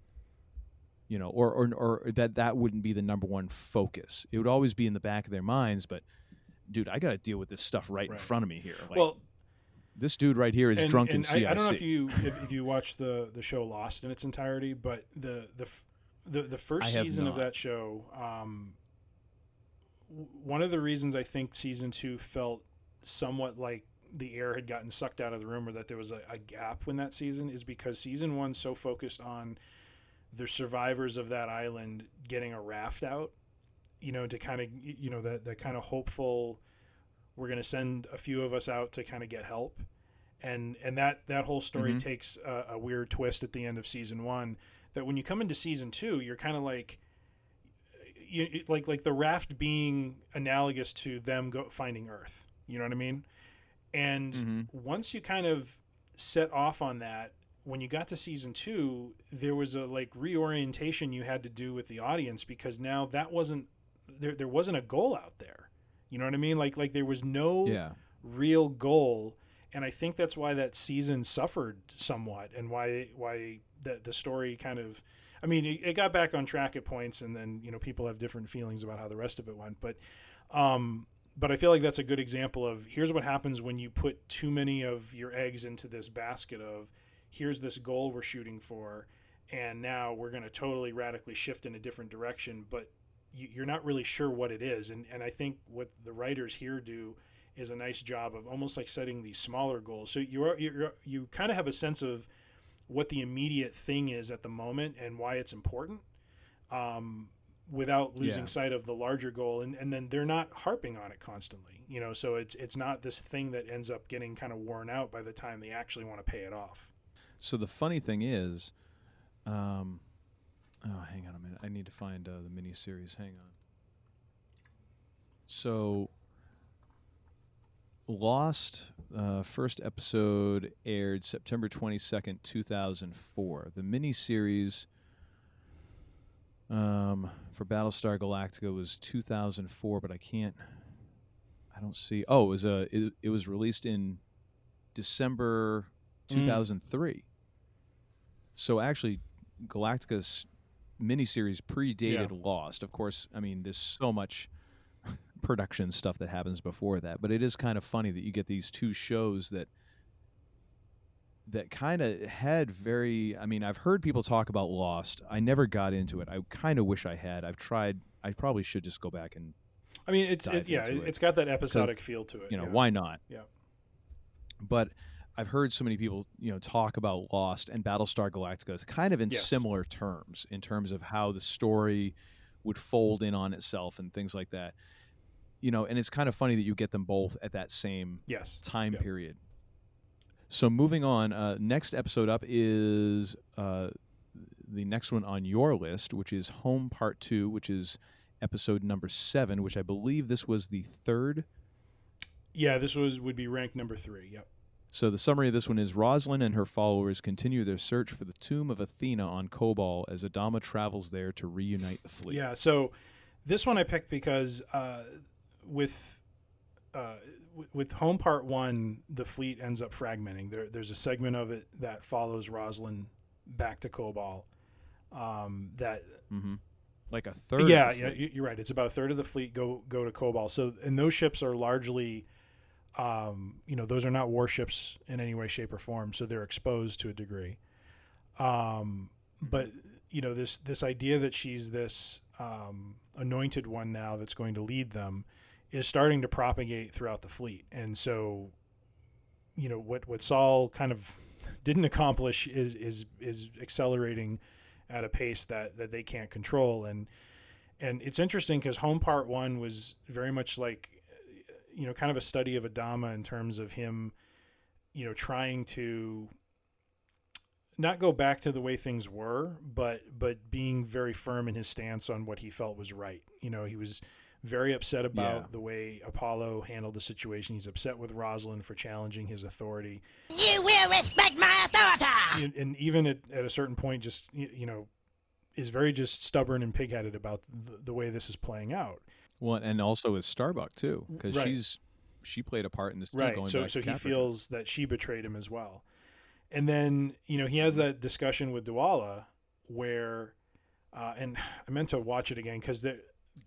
you know, or, or or that that wouldn't be the number one focus. It would always be in the back of their minds, but, dude, I got to deal with this stuff right, right in front of me here. Like, well, this dude right here is and, drunk and in C I C. I don't know if you if, if you watched the, the show Lost in its entirety, but the the the, the first season not. of that show, um, one of the reasons I think season two felt somewhat like the air had gotten sucked out of the room, or that there was a, a gap in that season, is because season one so focused on the survivors of that island getting a raft out, you know, to kind of, you know, that, that kind of hopeful, we're going to send a few of us out to kind of get help. And, and that, that whole story mm-hmm. takes a, a weird twist at the end of season one, that when you come into season two, you're kind of like, you, like, like the raft being analogous to them go finding Earth, you know what I mean? And mm-hmm. once you kind of set off on that, when you got to season two, there was a like reorientation you had to do with the audience, because now that wasn't there. There wasn't a goal out there. You know what I mean? Like like there was no yeah. real goal, and I think that's why that season suffered somewhat, and why why the the story kind of. I mean, it, it got back on track at points, and then, you know, people have different feelings about how the rest of it went, but. Um, But I feel like that's a good example of, here's what happens when you put too many of your eggs into this basket of, here's this goal we're shooting for, and now we're going to totally radically shift in a different direction, but you, you're not really sure what it is. And, and I think what the writers here do is a nice job of almost like setting these smaller goals. So you are, you're, you kind of have a sense of what the immediate thing is at the moment and why it's important. Um, without losing yeah. sight of the larger goal, and, and then they're not harping on it constantly, you know, so it's it's not this thing that ends up getting kind of worn out by the time they actually want to pay it off. So the funny thing is, um, Oh, hang on a minute. I need to find uh, the miniseries. Hang on. So, Lost, uh, first episode aired September twenty-second, two thousand four. The miniseries um, for Battlestar Galactica was two thousand four, but I can't... I don't see... Oh, it was, uh, it, it was released in December two thousand three. Mm. So, actually, Galactica's miniseries predated yeah. Lost. Of course, I mean, there's so much production stuff that happens before that, but it is kind of funny that you get these two shows that that kind of had very... I mean, I've heard people talk about Lost. I never got into it. I kind of wish I had. I've tried. I probably should just go back and... I mean, it's it, yeah, it. it's got that episodic feel to it. You know, yeah. Why not? Yeah. But I've heard so many people, you know, talk about Lost and Battlestar Galactica is kind of in yes. similar terms, in terms of how the story would fold in on itself and things like that. You know, and it's kind of funny that you get them both at that same yes. time yep. period. So moving on, uh, next episode up is uh, the next one on your list, which is Home Part Two, which is episode number seven, which I believe this was the third. Yeah, this was would be ranked number three, yep. So the summary of this one is, Rosalind and her followers continue their search for the tomb of Athena on Kobol as Adama travels there to reunite the fleet. Yeah, so this one I picked because uh, with uh, w- with Home Part One, the fleet ends up fragmenting. There, there's a segment of it that follows Rosalind back to Kobol. Um, that mm-hmm. like a third. Yeah, of the fleet. Yeah, you're right. It's about a third of the fleet go go to Kobol. So and those ships are largely... Um, you know, those are not warships in any way, shape, or form, so they're exposed to a degree. Um, but you know, this this idea that she's this um, anointed one now that's going to lead them is starting to propagate throughout the fleet. And so, you know, what what Saul kind of didn't accomplish is is is accelerating at a pace that that they can't control. And and it's interesting because Home Part One was very much like, you know, kind of a study of Adama in terms of him, you know, trying to not go back to the way things were, but but being very firm in his stance on what he felt was right. You know, he was very upset about yeah. the way Apollo handled the situation. He's upset with Rosalind for challenging his authority. You will respect my authority! And even at, at a certain point, just, you know, is very just stubborn and pigheaded about the, the way this is playing out. Well, and also with Starbuck too, because right. she's she played a part in this too, right. going so, back so to Caprica. He feels that she betrayed him as well, and then you know he has that discussion with Dwala, where, uh, and I meant to watch it again because the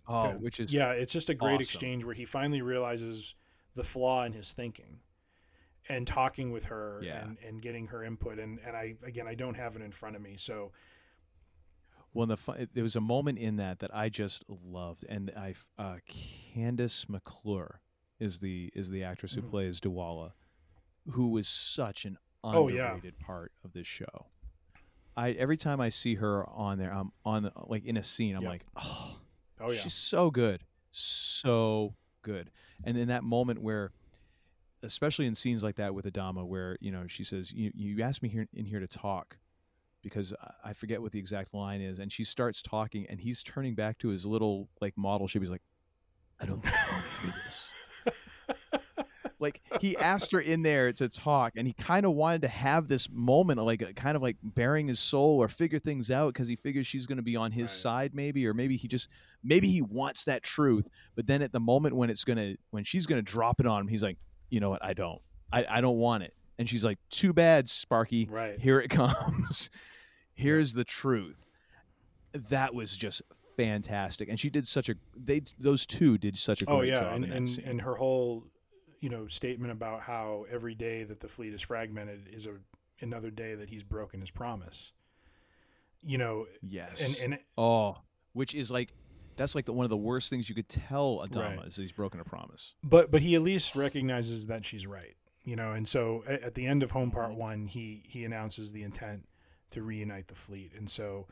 oh, which is yeah, it's just a great awesome. exchange where he finally realizes the flaw in his thinking, and talking with her yeah. and, and getting her input, and and I again I don't have it in front of me, so. Well, the fun, there was a moment in that that I just loved, and I, uh, Candace McClure is the is the actress who mm-hmm. plays Dwala, who was such an underrated oh, yeah. part of this show. I every time I see her on there, I'm on the, like in a scene, I'm yep. like, oh, oh yeah. she's so good, so good. And in that moment where, especially in scenes like that with Adama, where you know she says, "You you asked me here in here to talk." Because I forget what the exact line is, and she starts talking, and he's turning back to his little like model ship. He's like, "I don't think I want to do this." Like he asked her in there to talk, and he kind of wanted to have this moment, of, like kind of like bearing his soul or figure things out, because he figures she's going to be on his right. side, maybe, or maybe he just maybe he wants that truth. But then at the moment when it's gonna when she's gonna drop it on him, he's like, "You know what? I don't. I, I don't want it." And she's like, "Too bad, Sparky. Right. Here it comes. Here's the truth." That was just fantastic. And she did such a they those two did such a great oh, yeah. job. And in that and, scene. And her whole, you know, statement about how every day that the fleet is fragmented is a another day that he's broken his promise. You know, yes. And, and oh, which is like that's like the, one of the worst things you could tell Adama right. is that he's broken a promise. But but he at least recognizes that she's right. You know, and so at the end of Home Part One, he he announces the intent to reunite the fleet, and so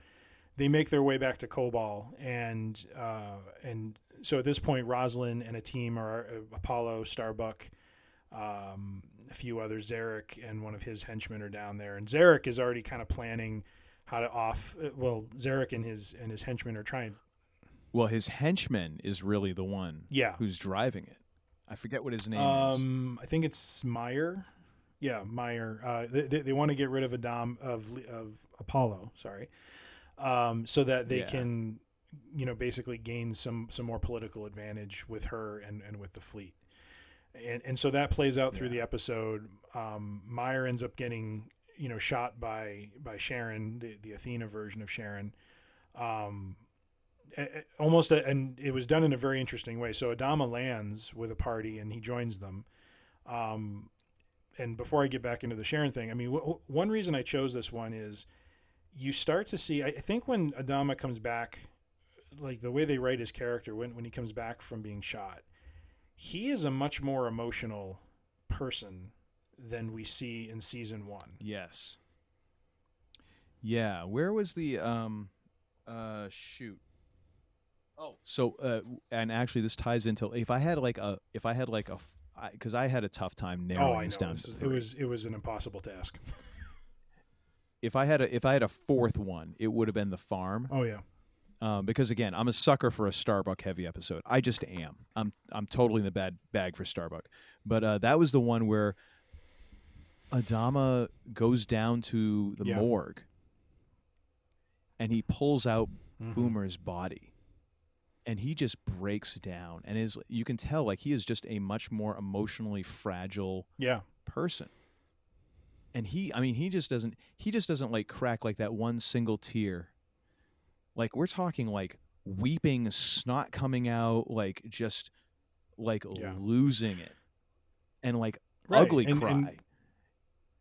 they make their way back to Kobol, and uh, and so at this point, Rosalind and a team are Apollo, Starbuck, um, a few others, Zarek, and one of his henchmen are down there, and Zarek is already kind of planning how to off. Well, Zarek and his and his henchmen are trying. Well, his henchman is really the one. Yeah. Who's driving it? I forget what his name um, is. I think it's Meyer. Yeah, Meyer. Uh, they they want to get rid of Adam of of Apollo. Sorry, um, so that they yeah. can, you know, basically gain some some more political advantage with her and, and with the fleet. And and so that plays out through yeah. the episode. Um, Meyer ends up getting, you know, shot by by Sharon, the, the Athena version of Sharon. Um, almost, a, and it was done in a very interesting way. So Adama lands with a party and he joins them. Um, and before I get back into the Sharon thing, I mean, w- one reason I chose this one is you start to see, I think when Adama comes back, like the way they write his character, when, when he comes back from being shot, he is a much more emotional person than we see in season one. Yes. Yeah. Where was the, um, uh, shoot. Oh, so, uh, and actually this ties into, if I had like a, if I had like a, I, cause I had a tough time narrowing oh, this down. This is, it was, it was an impossible task. If I had a, if I had a fourth one, it would have been the farm. Oh yeah. Um, because again, I'm a sucker for a Starbuck heavy episode. I just am. I'm, I'm totally in the bad bag for Starbuck, but, uh, that was the one where Adama goes down to the yeah. morgue and he pulls out mm-hmm. Boomer's body. And he just breaks down, and is you can tell like he is just a much more emotionally fragile yeah. person. And he, I mean, he just doesn't he just doesn't like crack like that one single tear. Like we're talking like weeping, snot coming out, like just like yeah. losing it, and like right. ugly and, cry, and...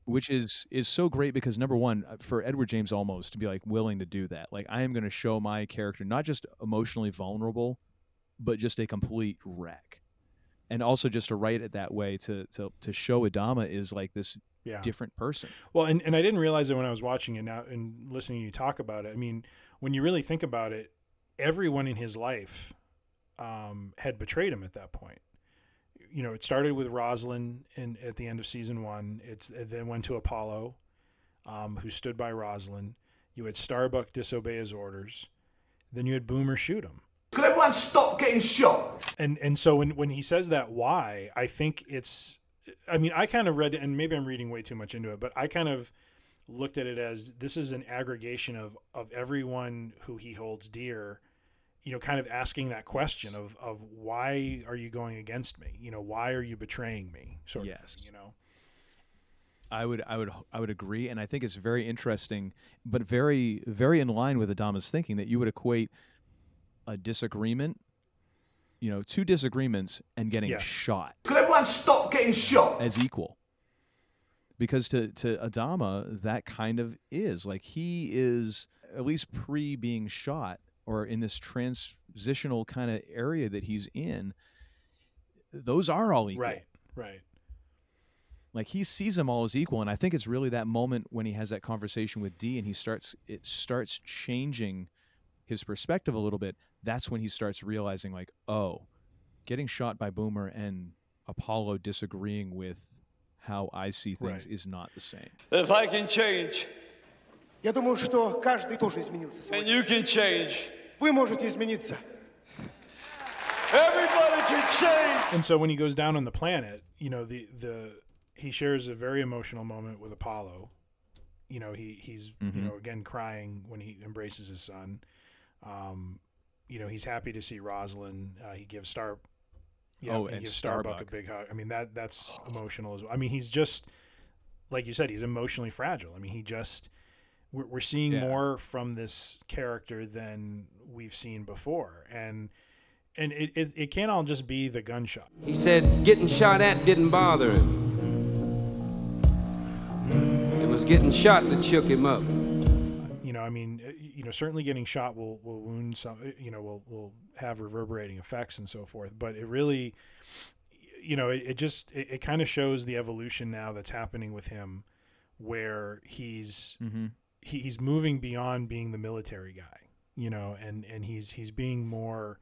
which is is so great because number one, for Edward James Olmos to be like willing to do that, like I am going to show my character not just emotionally vulnerable, but just a complete wreck, and also just to write it that way to to to show Adama is like this yeah. different person. Well, and and I didn't realize it when I was watching it now and listening to you talk about it. I mean, when you really think about it, everyone in his life um, had betrayed him at that point. You know, it started with Roslyn in, at the end of season one. It's, it then went to Apollo, um, who stood by Roslyn. You had Starbuck disobey his orders. Then you had Boomer shoot him. Could everyone stop getting shot? And and so when, when he says that why, I think it's... I mean, I kind of read, and maybe I'm reading way too much into it, but I kind of looked at it as this is an aggregation of, of everyone who he holds dear, you know, kind of asking that question of, of why are you going against me? You know, why are you betraying me? Sort yes. of thing, you know, I would, I would, I would agree. And I think it's very interesting, but very, very in line with Adama's thinking that you would equate a disagreement, you know, two disagreements and getting yes. shot. Could everyone stop getting shot? As equal. Because to, to Adama, that kind of is like, he is at least pre being shot, or in this transitional kind of area that he's in, those are all equal. Right, right. Like he sees them all as equal, and I think it's really that moment when he has that conversation with Dee and he starts, it starts changing his perspective a little bit. That's when he starts realizing like, oh, getting shot by Boomer and Apollo disagreeing with how I see things right. is not the same. If I can change... And you can change. Everybody can change. And so when he goes down on the planet, you know, the, the he shares a very emotional moment with Apollo. You know, he, he's, mm-hmm. you know, again, crying when he embraces his son. Um, you know, he's happy to see Roslyn. Uh, he gives Star, yeah, oh, he and gives Starbuck, Starbuck a big hug. I mean, that that's oh. emotional as well. I mean, he's just, like you said, he's emotionally fragile. I mean, he just... We're seeing yeah. more from this character than we've seen before. And and it, it, it can't all just be the gunshot. He said getting shot at didn't bother him. It was getting shot that shook him up. You know, I mean, you know, certainly getting shot will, will wound some, you know, will, will have reverberating effects and so forth. But it really, you know, it, it just, it, it kind of shows the evolution now that's happening with him where he's... Mm-hmm. He's moving beyond being the military guy, you know, and, and he's he's being more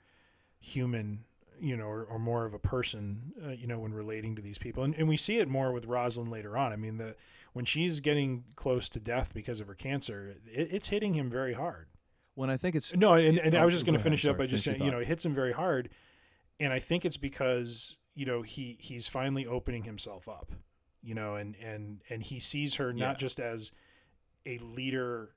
human you know, or, or more of a person, uh, you know, when relating to these people. And, and we see it more with Rosalind later on. I mean, the when she's getting close to death because of her cancer, it, it's hitting him very hard. When I think it's... No, and, and oh, I was just going to finish it up by just saying, you know, it hits him very hard. And I think it's because, you know, he, he's finally opening himself up, you know, and, and, and he sees her not yeah. just as a leader,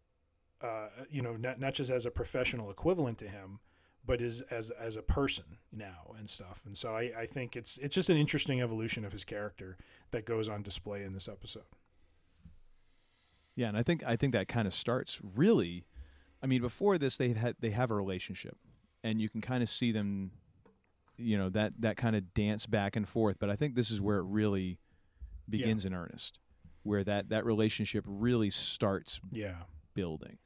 uh, you know, not, not just as a professional equivalent to him, but as, as, as a person now and stuff. And so I, I think it's, it's just an interesting evolution of his character that goes on display in this episode. Yeah. And I think, I think that kind of starts really, I mean, before this, they've had, they have a relationship and you can kind of see them, you know, that, that kind of dance back and forth. But I think this is where it really begins yeah. in earnest, where that, that relationship really starts yeah. building.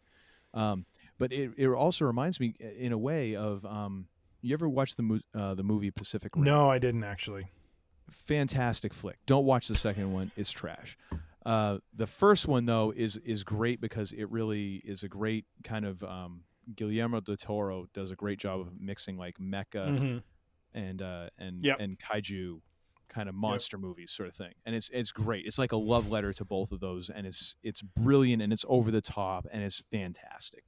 Um, But it, it also reminds me, in a way, of um, you ever watched the mo- uh, the movie Pacific Rim? No, I didn't actually. Fantastic flick. Don't watch the second one; it's trash. Uh, the first one, though, is is great because it really is a great kind of um, Guillermo del Toro does a great job of mixing like mecha mm-hmm. and uh, and yep. and kaiju kind of monster yep. movies sort of thing, and it's it's great. It's like a love letter to both of those, and it's it's brilliant and it's over the top and it's fantastic.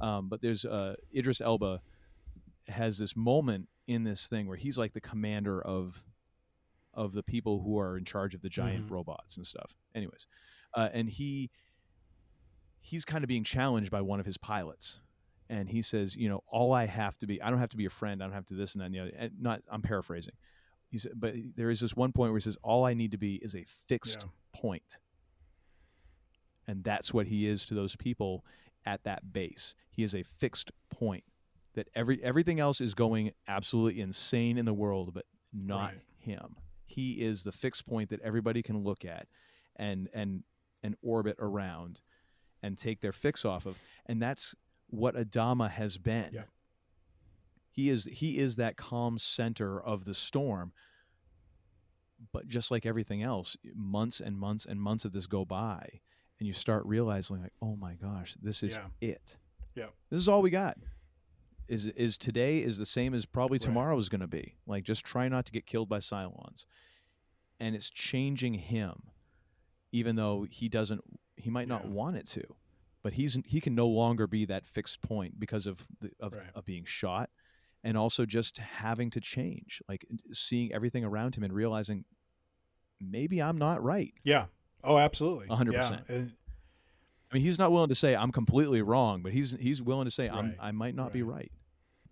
Um, but there's uh, Idris Elba has this moment in this thing where he's like the commander of of the people who are in charge of the giant mm-hmm. robots and stuff. Anyways, uh, and he he's kind of being challenged by one of his pilots, and he says, you know, all I have to be, I don't have to be a friend, I don't have to this and that and the other. And not, I'm paraphrasing. He said, but there is this one point where he says, all I need to be is a fixed yeah. point, and that's what he is to those people. At that base, he is a fixed point that every everything else is going absolutely insane in the world, but not right. him. He is the fixed point that everybody can look at and and and orbit around and take their fix off of. And that's what Adama has been. Yeah. He is he is that calm center of the storm. But just like everything else, months and months and months of this go by. And you start realizing, like, oh my gosh, this is yeah. it. Yeah, this is all we got. Is is today is the same as probably tomorrow right. is going to be. Like, just try not to get killed by Cylons. And it's changing him, even though he doesn't. He might yeah. not want it to, but he's he can no longer be that fixed point because of the, of, right. of being shot, and also just having to change, like seeing everything around him and realizing, maybe I'm not right. Yeah. Oh, absolutely. one hundred percent. Yeah. And, I mean, he's not willing to say I'm completely wrong, but he's he's willing to say I'm right, I might not right. be right.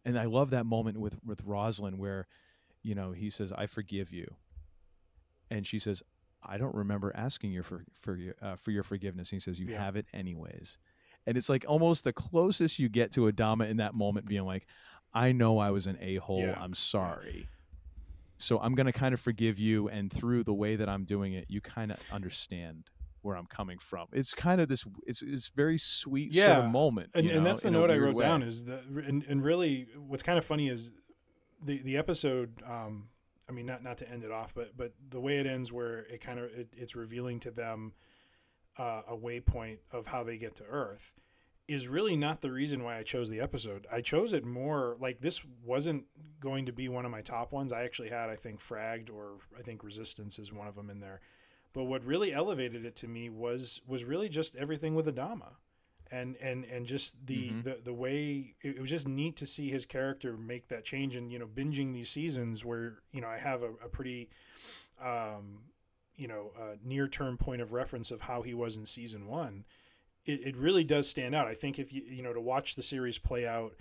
And I love that moment with, with Rosalind where, you know, he says, I forgive you. And she says, I don't remember asking you for, for, uh, for your forgiveness. And he says, you yeah. have it anyways. And it's like almost the closest you get to Adama in that moment being like, I know I was an a-hole. Yeah. I'm sorry. So I'm going to kind of forgive you, and through the way that I'm doing it, you kind of understand where I'm coming from. It's kind of this, it's it's very sweet yeah. sort of moment. And, you know, and that's the note I wrote way. down is the, and, and really what's kind of funny is the, the episode, um, I mean, not, not to end it off, but, but the way it ends where it kind of, it, it's revealing to them uh, a waypoint of how they get to Earth is really not the reason why I chose the episode. I chose it more like this wasn't going to be one of my top ones. I actually had, I think, Fragged or I think Resistance is one of them in there. But what really elevated it to me was was really just everything with Adama, and and and just the mm-hmm. the, the way it, it was just neat to see his character make that change. And you know, binging these seasons where you know I have a, a pretty um, you know uh, near term point of reference of how he was in season one. It, it really does stand out. I think if you, you know, to watch the series play out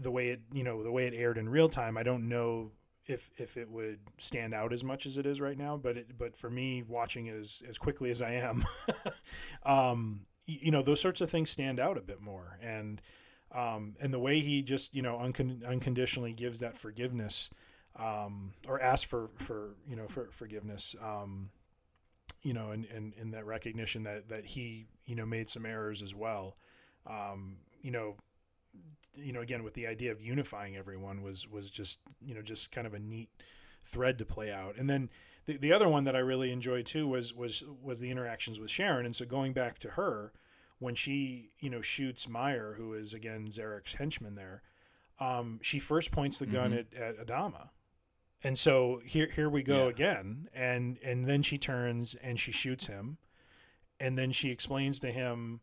the way it, you know, the way it aired in real time, I don't know if, if it would stand out as much as it is right now, but it, but for me watching it as, as quickly as I am, um, you know, those sorts of things stand out a bit more. And, um, and the way he just, you know, uncon- unconditionally gives that forgiveness, um, or asks for, for, you know, for forgiveness, um, you know, and, and, and that recognition that, that he, you know, made some errors as well. Um, you know, you know, again, with the idea of unifying everyone was, was just, you know, just kind of a neat thread to play out. And then the, the other one that I really enjoyed too was, was, was the interactions with Sharon. And so going back to her, when she, you know, shoots Meyer, who is again, Zarek's henchman there, um, she first points the gun mm-hmm. at, at Adama. And so here here we go yeah. again. And and then she turns and she shoots him. And then she explains to him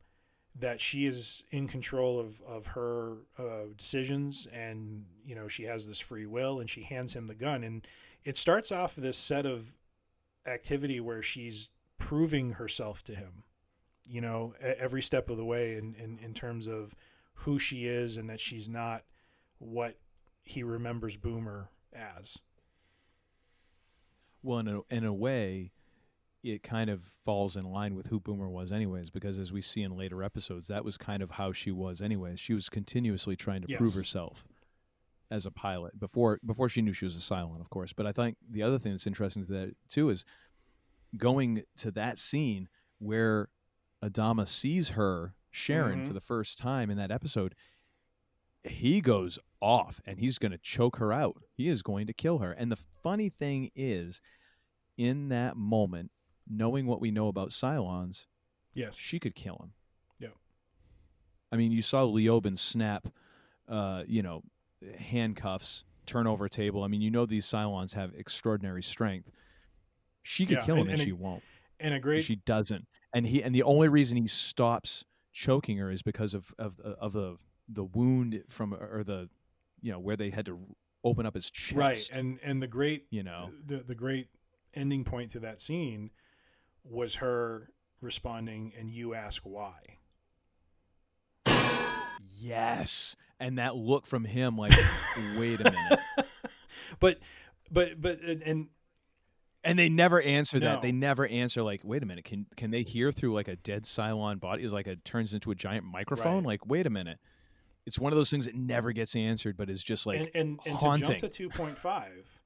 that she is in control of, of her uh, decisions, and, you know, she has this free will, and she hands him the gun. And it starts off this set of activity where she's proving herself to him, you know, every step of the way in, in, in terms of who she is and that she's not what he remembers Boomer as. Well, in a, in a way, it kind of falls in line with who Boomer was anyways, because as we see in later episodes, that was kind of how she was anyways. She was continuously trying to yes. prove herself as a pilot before before she knew she was a Cylon, of course. But I think the other thing that's interesting to that, too, is going to that scene where Adama sees her, Sharon, mm-hmm. for the first time in that episode, he goes off, and he's going to choke her out. He is going to kill her. And the funny thing is, in that moment, knowing what we know about Cylons, yes, she could kill him. Yeah, I mean, you saw Leoben snap, uh, you know, handcuffs, turn over a table. I mean, you know, these Cylons have extraordinary strength. She could yeah, kill him, and, and, and she a, won't. And a great, and she doesn't. And he, and the only reason he stops choking her is because of of of the the wound from, or the, you know, where they had to open up his chest. Right, and and the great, you know, the the great ending point to that scene was her responding, and you ask why. Yes. And that look from him, like, wait a minute. But, but, but, and, and they never answer that. No. They never answer, like, wait a minute. Can, can they hear through, like, a dead Cylon body? It's like it turns into a giant microphone. Right. Like, wait a minute. It's one of those things that never gets answered, but is just like, and, and, and haunting. To jump to two point five,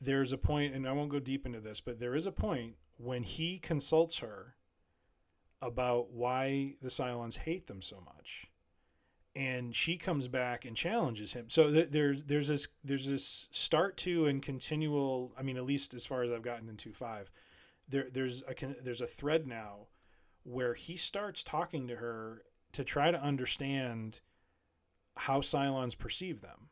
there's a point, and I won't go deep into this, but there is a point when he consults her about why the Cylons hate them so much, and she comes back and challenges him. So th- there's there's this there's this start to and continual, I mean, at least as far as I've gotten in two point five, there there's a there's a thread now where he starts talking to her to try to understand how Cylons perceive them.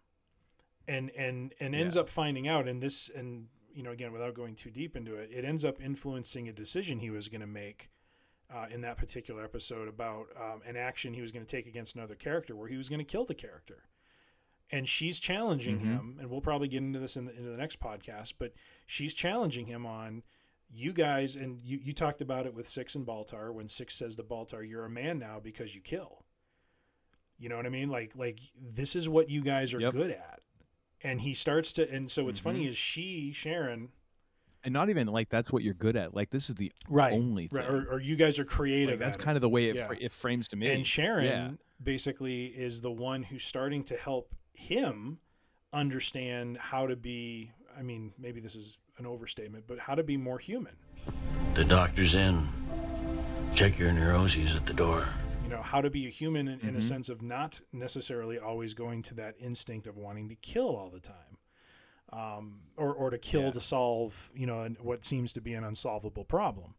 And and and ends yeah. up finding out, and this, and, you know, again, without going too deep into it, it ends up influencing a decision he was going to make uh, in that particular episode about um, an action he was going to take against another character, where he was going to kill the character. And she's challenging mm-hmm. him, and we'll probably get into this in the, into the next podcast, but she's challenging him on, you guys, and you, you talked about it with Six and Baltar, when Six says to Baltar, "You're a man now because you kill." You know what I mean? Like, like this is what you guys are yep. good at. And he starts to, and so what's mm-hmm. funny is she, Sharon. And not even like that's what you're good at. Like, this is the right, only thing. Right, or, or you guys are creative. Like, that's kind it. Of the way it, yeah. fr- it frames to me. And Sharon yeah. basically is the one who's starting to help him understand how to be, I mean, maybe this is an overstatement, but how to be more human. The doctor's in. Check your neuroses at the door. You know, how to be a human in, in mm-hmm. a sense of not necessarily always going to that instinct of wanting to kill all the time, um, or, or to kill yeah. to solve, you know, what seems to be an unsolvable problem.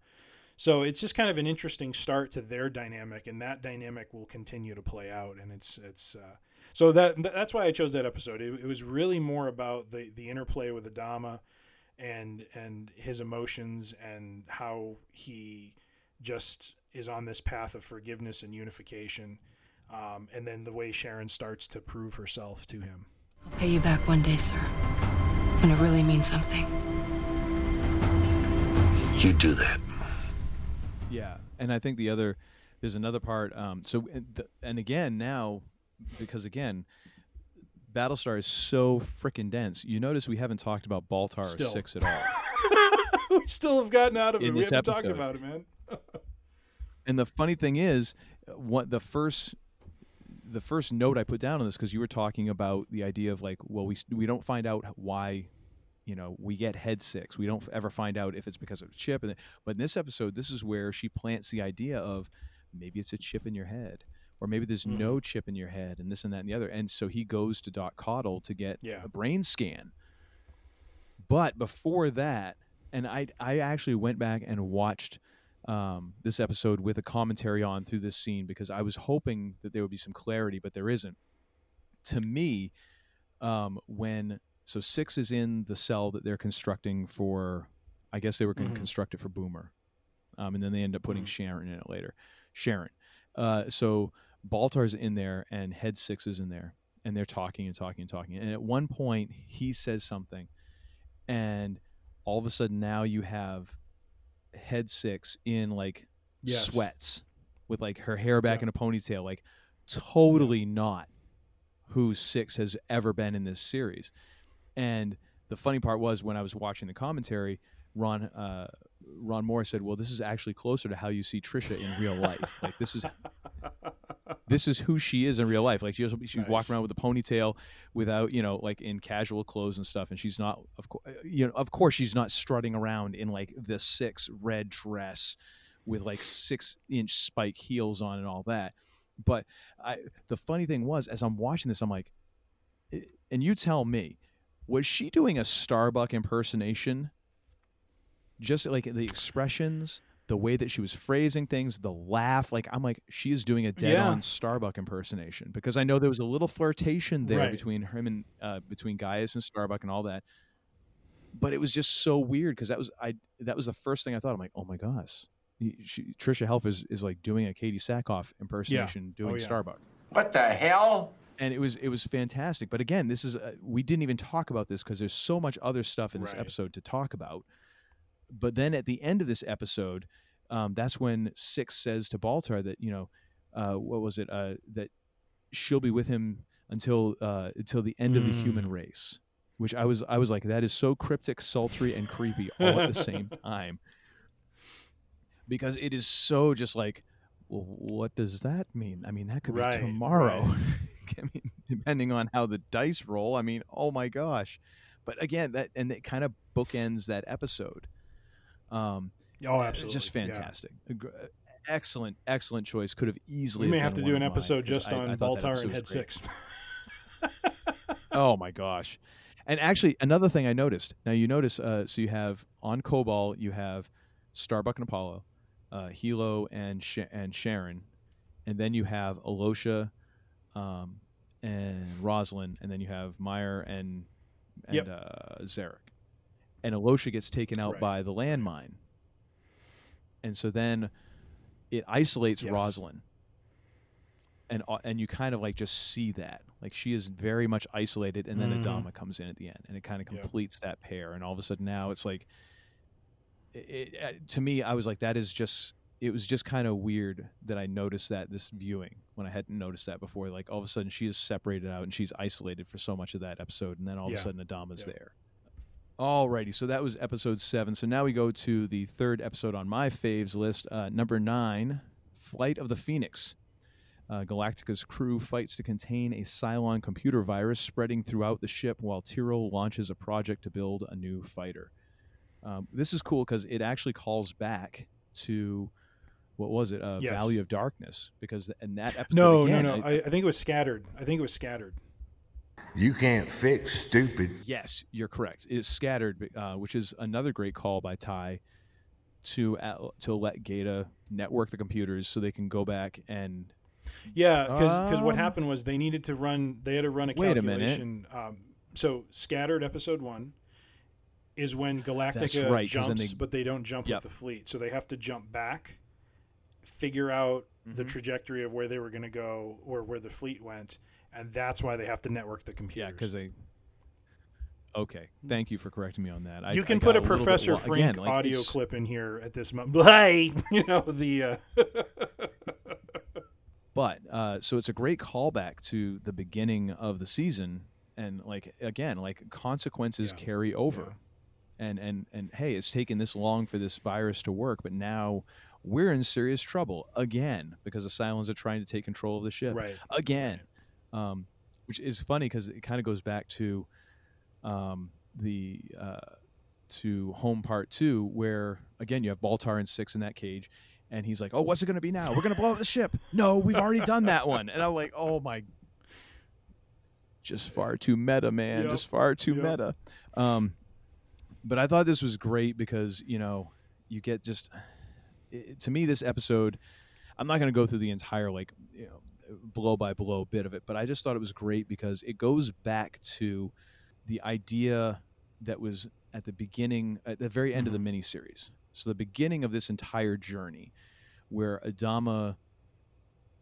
So it's just kind of an interesting start to their dynamic, and that dynamic will continue to play out. And it's it's uh, so that that's why I chose that episode. It, it was really more about the, the interplay with Adama and and his emotions, and how he just is on this path of forgiveness and unification, um, and then the way Sharon starts to prove herself to him. I'll pay you back one day, sir, and it really means something. You do that. Yeah, and I think the other, there's another part, um, so, and, the, and again now, because again, Battlestar is so frickin' dense. You notice we haven't talked about Baltar still. Or Six at all. We still have gotten out of it. In we haven't episode. Talked about it, man. And the funny thing is, what the first the first note I put down on this, because you were talking about the idea of, like, well, we we don't find out why, you know, we get head six. We don't ever find out if it's because of a chip. And but in this episode, this is where she plants the idea of maybe it's a chip in your head, or maybe there's mm. no chip in your head, and this and that and the other. And so he goes to Doc Cottle to get yeah. a brain scan. But before that, and I I actually went back and watched Um, this episode with a commentary on through this scene, because I was hoping that there would be some clarity, but there isn't. To me, um, when So six is in the cell that they're constructing for, I guess they were going to mm-hmm. construct it for Boomer. Um, and then they end up putting mm-hmm. Sharon in it later. Sharon. Uh, so Baltar's in there and Head Six is in there. And they're talking and talking and talking. And at one point, he says something. And all of a sudden, now you have Head Six in, like, yes. sweats. With, like, her hair back yeah. in a ponytail. Like, totally not who Six has ever been in this series. And the funny part was, when I was watching the commentary, Ron uh, Ron Moore said, "Well, this is actually closer to how you see Trisha in real life. Like this is this is who she is in real life. Like she also, she nice. walked around with a ponytail, without you know, like in casual clothes and stuff. And she's not, of course, you know, of course, she's not strutting around in like the Six red dress with like six inch spike heels on and all that. But I, the funny thing was, as I'm watching this, I'm like, and you tell me." Was she doing a Starbuck impersonation? Just like the expressions, the way that she was phrasing things, the laugh. Like, I'm like, she is doing a dead-on yeah. Starbuck impersonation, because I know there was a little flirtation there right. between him and uh, between Gaius and Starbuck and all that. But it was just so weird, because that was I that was the first thing I thought. I'm like, oh my gosh, she, Trisha Helfer is, is like doing a Katee Sackhoff impersonation, yeah. doing oh, yeah. Starbuck. What the hell? And it was it was fantastic. But again, this is a, we didn't even talk about this because there's so much other stuff in this right. episode to talk about. But then at the end of this episode, um, that's when Six says to Baltar that, you know, uh, what was it? Uh, that she'll be with him until uh, until the end mm. of the human race, which I was I was like, that is so cryptic, sultry and creepy all at the same time, because it is so just like, well, what does that mean? I mean, that could right, be tomorrow. Right. I mean, depending on how the dice roll, I mean, oh my gosh. But again, that and it kind of bookends that episode. Um, oh, absolutely. Just fantastic. Yeah. Excellent, excellent choice. Could have easily. We may have, have to do an episode just I, on I Baltar and Head Six. Oh my gosh. And actually, another thing I noticed. Now, you notice, uh, so you have on Kobol, you have Starbuck and Apollo, uh, Hilo and, Sh- and Sharon, and then you have Alosha. Um, and Roslyn, and then you have Meyer and and yep. uh, Zarek. And Alosha gets taken out right. by the landmine. And so then it isolates yes. Roslyn. And and you kind of like just see that. Like she is very much isolated, and then mm. Adama comes in at the end, and it kind of completes yep. that pair. And all of a sudden now it's like, it, it, to me, I was like, that is just... It was just kind of weird that I noticed that this viewing, when I hadn't noticed that before. Like all of a sudden she is separated out and she's isolated for so much of that episode. And then all yeah. of a sudden Adama's yeah. there. Alrighty. So that was episode seven. So now we go to the third episode on my faves list. Uh, number nine, Flight of the Phoenix. Uh, Galactica's crew fights to contain a Cylon computer virus spreading throughout the ship while Tyrol launches a project to build a new fighter. Um, this is cool because it actually calls back to... What was it? Uh, yes. Valley of Darkness, because in that episode. No, again, no, no. I, I think it was Scattered. I think it was Scattered. You can't fix stupid. Yes, you're correct. It's Scattered, uh, which is another great call by Ty to uh, to let Gata network the computers so they can go back and. Yeah, because um, what happened was they needed to run. They had to run a calculation. Wait a minute. Um, so Scattered episode one is when Galactica right, jumps, they, but they don't jump yep. with the fleet, so they have to jump back. Figure out mm-hmm. the trajectory of where they were going to go or where the fleet went, and that's why they have to network the computers. Yeah, because they. Okay, thank you for correcting me on that. I, you can I put a, a Professor bit, Frank again, like audio it's... clip in here at this moment. You know the. Uh... but uh, so it's a great callback to the beginning of the season, and like again, like consequences yeah. carry over, yeah. and and and hey, it's taken this long for this virus to work, but now. We're in serious trouble again because the Cylons are trying to take control of the ship right. again, um, which is funny because it kind of goes back to um, the uh, to Home Part Two, where again you have Baltar and Six in that cage, and he's like, "Oh, what's it going to be now? We're going to blow up the ship." No, we've already done that one, and I'm like, "Oh my, just far too meta, man, yep. just far too yep. meta." Um, but I thought this was great because you know you get just. It, to me, this episode, I'm not going to go through the entire, like, you know, blow by blow bit of it, but I just thought it was great because it goes back to the idea that was at the beginning, at the very end mm-hmm. of the miniseries. So the beginning of this entire journey where Adama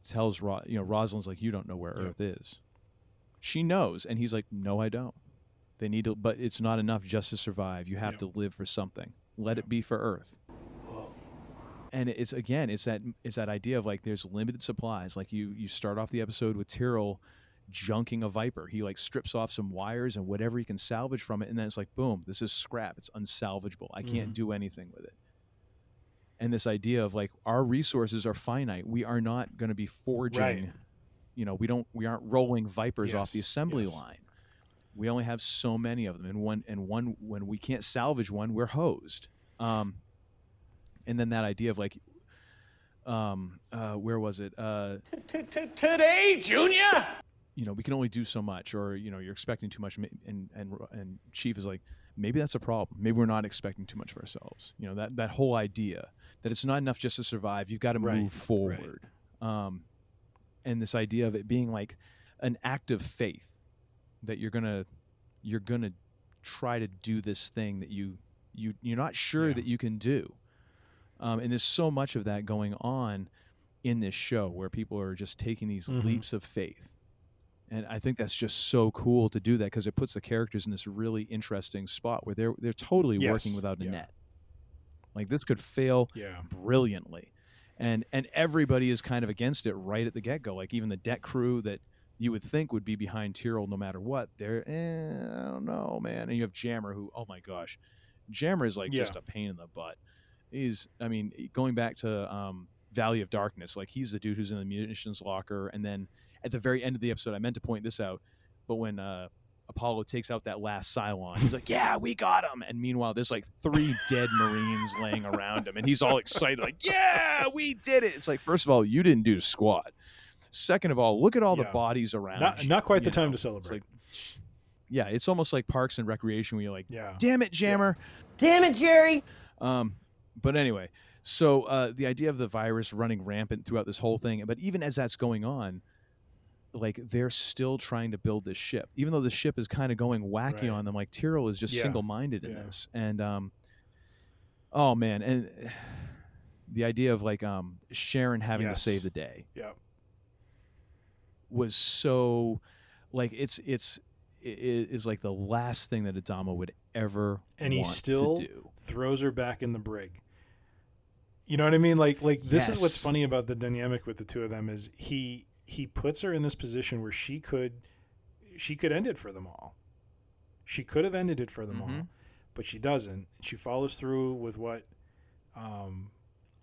tells, Ro- you know, Rosalind's like, you don't know where yeah. Earth is. She knows. And he's like, no, I don't. They need to, but it's not enough just to survive. You have yeah. to live for something. Let yeah. it be for Earth. Whoa. And it's, again, it's that it's that idea of, like, there's limited supplies. Like, you, you start off the episode with Tyrell junking a Viper. He, like, strips off some wires and whatever he can salvage from it. And then it's like, boom, this is scrap. It's unsalvageable. I can't mm-hmm. do anything with it. And this idea of, like, our resources are finite. We are not going to be forging, right. you know, we don't, we aren't rolling Vipers yes. off the assembly yes. line. We only have so many of them. And when, and one, when we can't salvage one, we're hosed. Um, and then that idea of, like, um, uh, where was it? Uh, Today, Junior! You know, we can only do so much, or, you know, you're expecting too much. And, and, and Chief is like, maybe that's a problem. Maybe we're not expecting too much of ourselves. You know, that, that whole idea that it's not enough just to survive. You've got to right, move forward. Right. Um, and this idea of it being like an act of faith that you're going to, you're going to try to do this thing that you, you, you're not sure yeah. that you can do. Um, and there's so much of that going on in this show where people are just taking these mm-hmm. leaps of faith. And I think that's just so cool to do that, because it puts the characters in this really interesting spot where they're they're totally yes. working without a yeah. net. Like, this could fail yeah. brilliantly. And and everybody is kind of against it right at the get-go. Like, even the deck crew that you would think would be behind Tyrell no matter what, they're, eh, I don't know, man. And you have Jammer who, oh, my gosh. Jammer is, like, yeah. just a pain in the butt. He's, I mean, going back to um, Valley of Darkness, like, he's the dude who's in the munitions locker, and then at the very end of the episode, I meant to point this out, but when uh, Apollo takes out that last Cylon, he's like, yeah, we got him. And meanwhile, there's like three dead Marines laying around him, and he's all excited, like, yeah, we did it. It's like, first of all, you didn't do squat. Second of all, look at all yeah. the bodies around. Not, not quite you the know? Time to celebrate. It's like, yeah, it's almost like Parks and Recreation where you're like, yeah. damn it, Jammer. Yeah. Damn it, Jerry. Um, but anyway, so uh, the idea of the virus running rampant throughout this whole thing, but even as that's going on, like, they're still trying to build this ship, even though the ship is kind of going wacky right. on them. Like, Tyrell is just yeah. single-minded in yeah. this. And, um, oh man. And the idea of, like, um, Sharon having yes. to save the day yeah. was so, like, it's, it's, it is like the last thing that Adama would ever and want he still to do. Throws her back in the brig. You know what I mean? Like, like this yes. is what's funny about the dynamic with the two of them is he, he puts her in this position where she could she could end it for them all. She could have ended it for them mm-hmm. all, but she doesn't. She follows through with what um,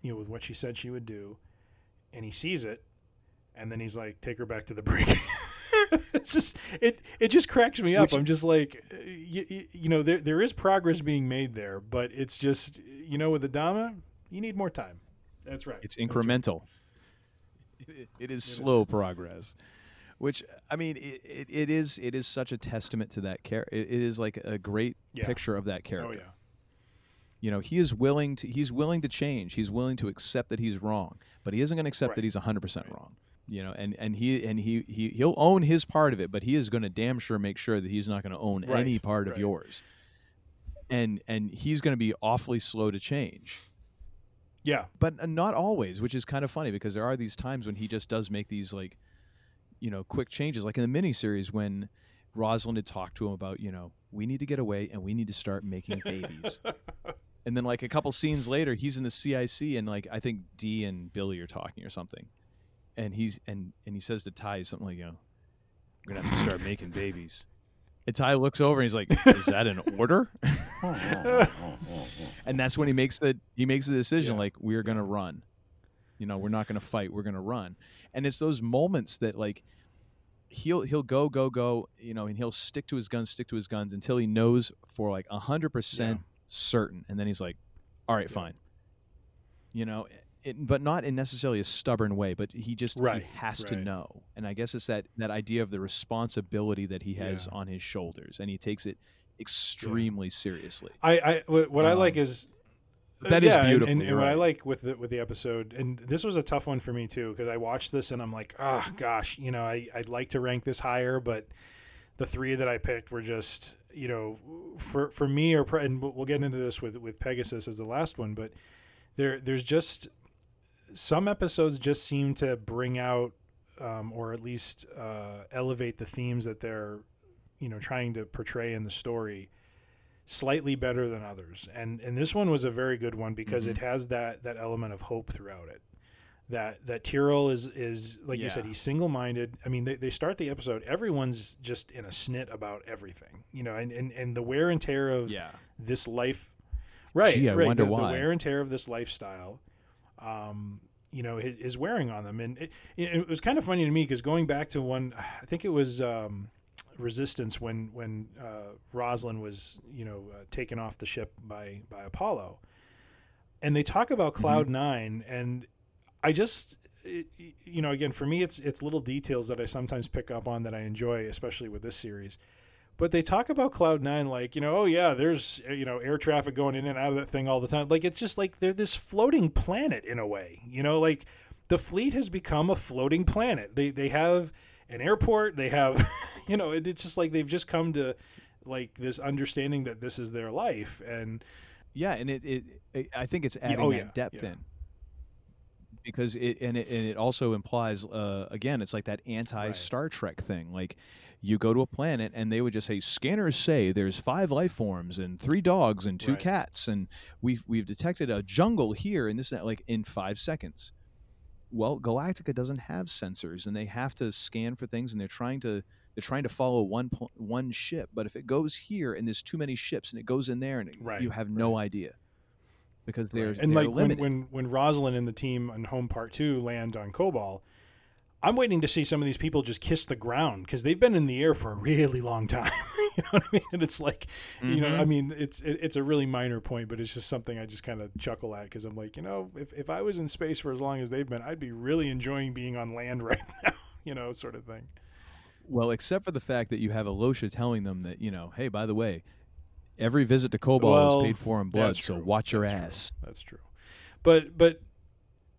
you know, with what she said she would do, and he sees it, and then he's like, take her back to the brig. It's just it it just cracks me up. Which, I'm just like, you, you know, there there is progress being made there, but it's just, you know, with Adama, you need more time. That's right. It's incremental. It is slow it is. progress, which, I mean, it, it, it is it is such a testament to that character. It, it is like a great yeah. picture of that character. Oh, yeah. You know, he is willing to he's willing to change. He's willing to accept that he's wrong, but he isn't going to accept right. that he's one hundred percent right. wrong. You know, and, and he and he, he he'll own his part of it, but he is going to damn sure make sure that he's not going to own right. any part right. of yours. And and he's going to be awfully slow to change. Yeah. But not always, which is kind of funny because there are these times when he just does make these, like, you know, quick changes. Like in the miniseries when Rosalind had talked to him about, you know, we need to get away and we need to start making babies. And then, like, a couple scenes later, he's in the C I C and, like, I think Dee and Billy are talking or something. And he's and, and he says to Ty something like, you know, we're going to have to start making babies. And Ty looks over and he's like, "Is that an order?" And that's when he makes the he makes the decision, yeah. like, "We're gonna run. You know, we're not gonna fight. We're gonna run." And it's those moments that, like, he'll he'll go go go, you know, and he'll stick to his guns, stick to his guns until he knows for like a hundred percent certain, and then he's like, "All right, yeah. fine." You know, it, but not in necessarily a stubborn way, but he just right. he has right. to know. And I guess it's that, that idea of the responsibility that he has yeah. on his shoulders, and he takes it extremely yeah. seriously. I, I what um, I like is that yeah, is beautiful. And, and, and right. what I like with the, with the episode, and this was a tough one for me too, because I watched this and I'm like, oh gosh, you know, I I'd like to rank this higher, but the three that I picked were just you know, for for me, or and we'll get into this with with Pegasus as the last one, but there there's just some episodes just seem to bring out um, or at least uh, elevate the themes that they're, you know, trying to portray in the story slightly better than others. And and this one was a very good one because mm-hmm. it has that that element of hope throughout it. That that Tyrell is, is like yeah. you said, he's single-minded. I mean, they, they start the episode, everyone's just in a snit about everything, you know, and, and, and the wear and tear of yeah. this life. Right, Gee, I right. wonder the, why. the wear and tear of this lifestyle, um, you know, is wearing on them. And it, it was kind of funny to me because going back to one, I think it was um, Resistance when, when uh, Roslin was, you know, uh, taken off the ship by, by Apollo. And they talk about Cloud mm-hmm. Nine and... I just, it, you know, again, for me, it's it's little details that I sometimes pick up on that I enjoy, especially with this series. But they talk about Cloud Nine like, you know, oh, yeah, there's, you know, air traffic going in and out of that thing all the time. Like, it's just like they're this floating planet in a way, you know, like the fleet has become a floating planet. They they have an airport. They have, you know, it, it's just like they've just come to like this understanding that this is their life. And yeah, and it, it, it I think it's adding yeah, oh, that yeah, depth yeah. in. Because it and, it and it also implies, uh, again, it's like that anti-Star Trek thing. Like, you go to a planet, and they would just say, scanners say there's five life forms and three dogs and two right. cats, and we've, we've detected a jungle here and this and that, like, in five seconds. Well, Galactica doesn't have sensors, and they have to scan for things, and they're trying to they're trying to follow one one ship. But if it goes here, and there's too many ships, and it goes in there, and it, right. you have right. no idea. Because there's and they're like when, when when Rosalind and the team on Home Part Two land on Kobol, I'm waiting to see some of these people just kiss the ground because they've been in the air for a really long time. You know what I mean? And it's like, mm-hmm. you know, I mean, it's it, it's a really minor point, but it's just something I just kind of chuckle at because I'm like, you know, if if I was in space for as long as they've been, I'd be really enjoying being on land right now. You know, sort of thing. Well, except for the fact that you have Alosha telling them that, you know, hey, by the way. Every visit to Kobol well, is paid for in blood, so watch your that's ass. True. That's true. But but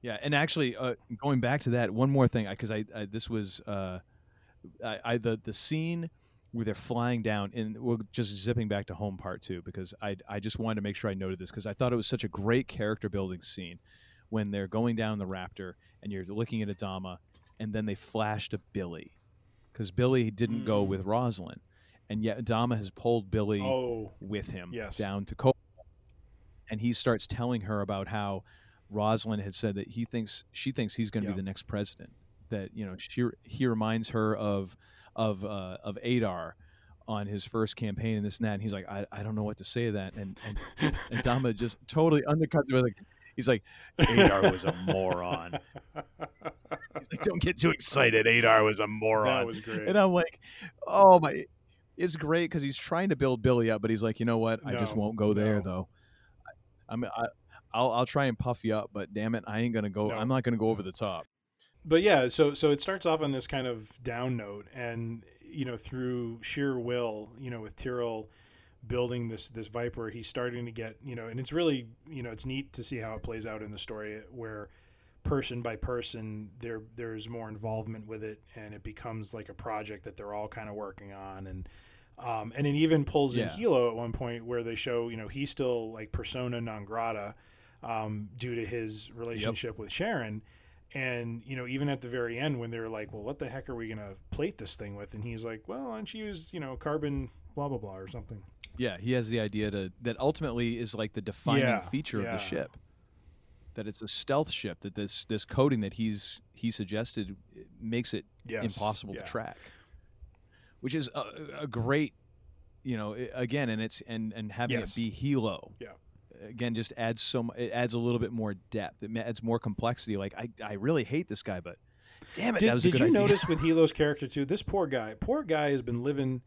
yeah, and actually, uh, going back to that, one more thing, because I, I this was uh, I, I the the scene where they're flying down, and we're just zipping back to Home Part Two because I I just wanted to make sure I noted this because I thought it was such a great character building scene when they're going down the Raptor and you're looking at Adama, and then they flash to Billy because Billy didn't mm. go with Rosalind. And yet Adama has pulled Billy oh, with him yes. down to Kobol. And he starts telling her about how Rosalind had said that he thinks she thinks he's going to yeah. be the next president. That, you know, she he reminds her of of uh, of Adar on his first campaign and this and that. And he's like, I, I don't know what to say to that. And, and, and Adama just totally undercuts him. Like, he's like, Adar was a moron. He's like, don't get too excited. Adar was a moron. That was great. And I'm like, oh, my... It's great because he's trying to build Billy up, but he's like, you know what? I no, just won't go there, no. though. I, I mean, I, I'll I'll try and puff you up, but damn it, I ain't gonna go. No. I'm not gonna go over the top. But yeah, so so it starts off on this kind of down note, and you know, through sheer will, you know, with Tyrell building this this Viper, he's starting to get, you know, and it's really, you know, it's neat to see how it plays out in the story where. Person by person, there there's more involvement with it, and it becomes like a project that they're all kind of working on, and um, and it even pulls yeah. in Hilo at one point where they show, you know, he's still like persona non grata um, due to his relationship yep. with Sharon, and you know, even at the very end when they're like, well, what the heck are we gonna plate this thing with? And he's like, well, why don't you use, you know, carbon blah blah blah or something. Yeah, he has the idea to that ultimately is like the defining yeah, feature yeah. of the ship. That it's a stealth ship. That this this coding that he's he suggested makes it yes. impossible yeah. to track, which is a, a great, you know, again, and it's and, and having yes. it be Hilo, yeah, again, just adds so it adds a little bit more depth. It adds more complexity. Like I, I really hate this guy, but damn it, did, that was a good idea. Did you notice with Hilo's character too? This poor guy, poor guy has been living.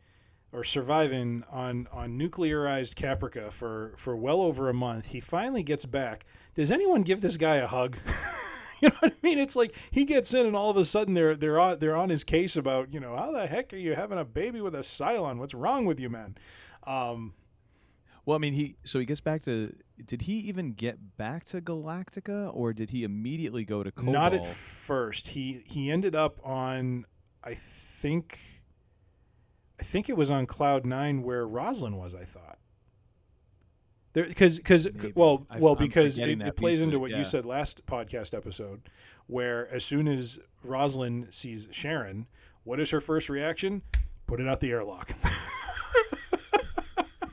Or surviving on, on nuclearized Caprica for, for well over a month. He finally gets back. Does anyone give this guy a hug? You know what I mean? It's like he gets in and all of a sudden they're they're on they're on his case about, you know, how the heck are you having a baby with a Cylon? What's wrong with you, man? Um, well, I mean, he so he gets back to. Did he even get back to Galactica, or did he immediately go to Kobol? Not at first. He he ended up on I think. I think it was on Cloud Nine where Roslyn was, I thought. Because, because, well, I've, well, because it, it plays into what yeah. you said last podcast episode, where as soon as Roslyn sees Sharon, what is her first reaction? Put it out the airlock.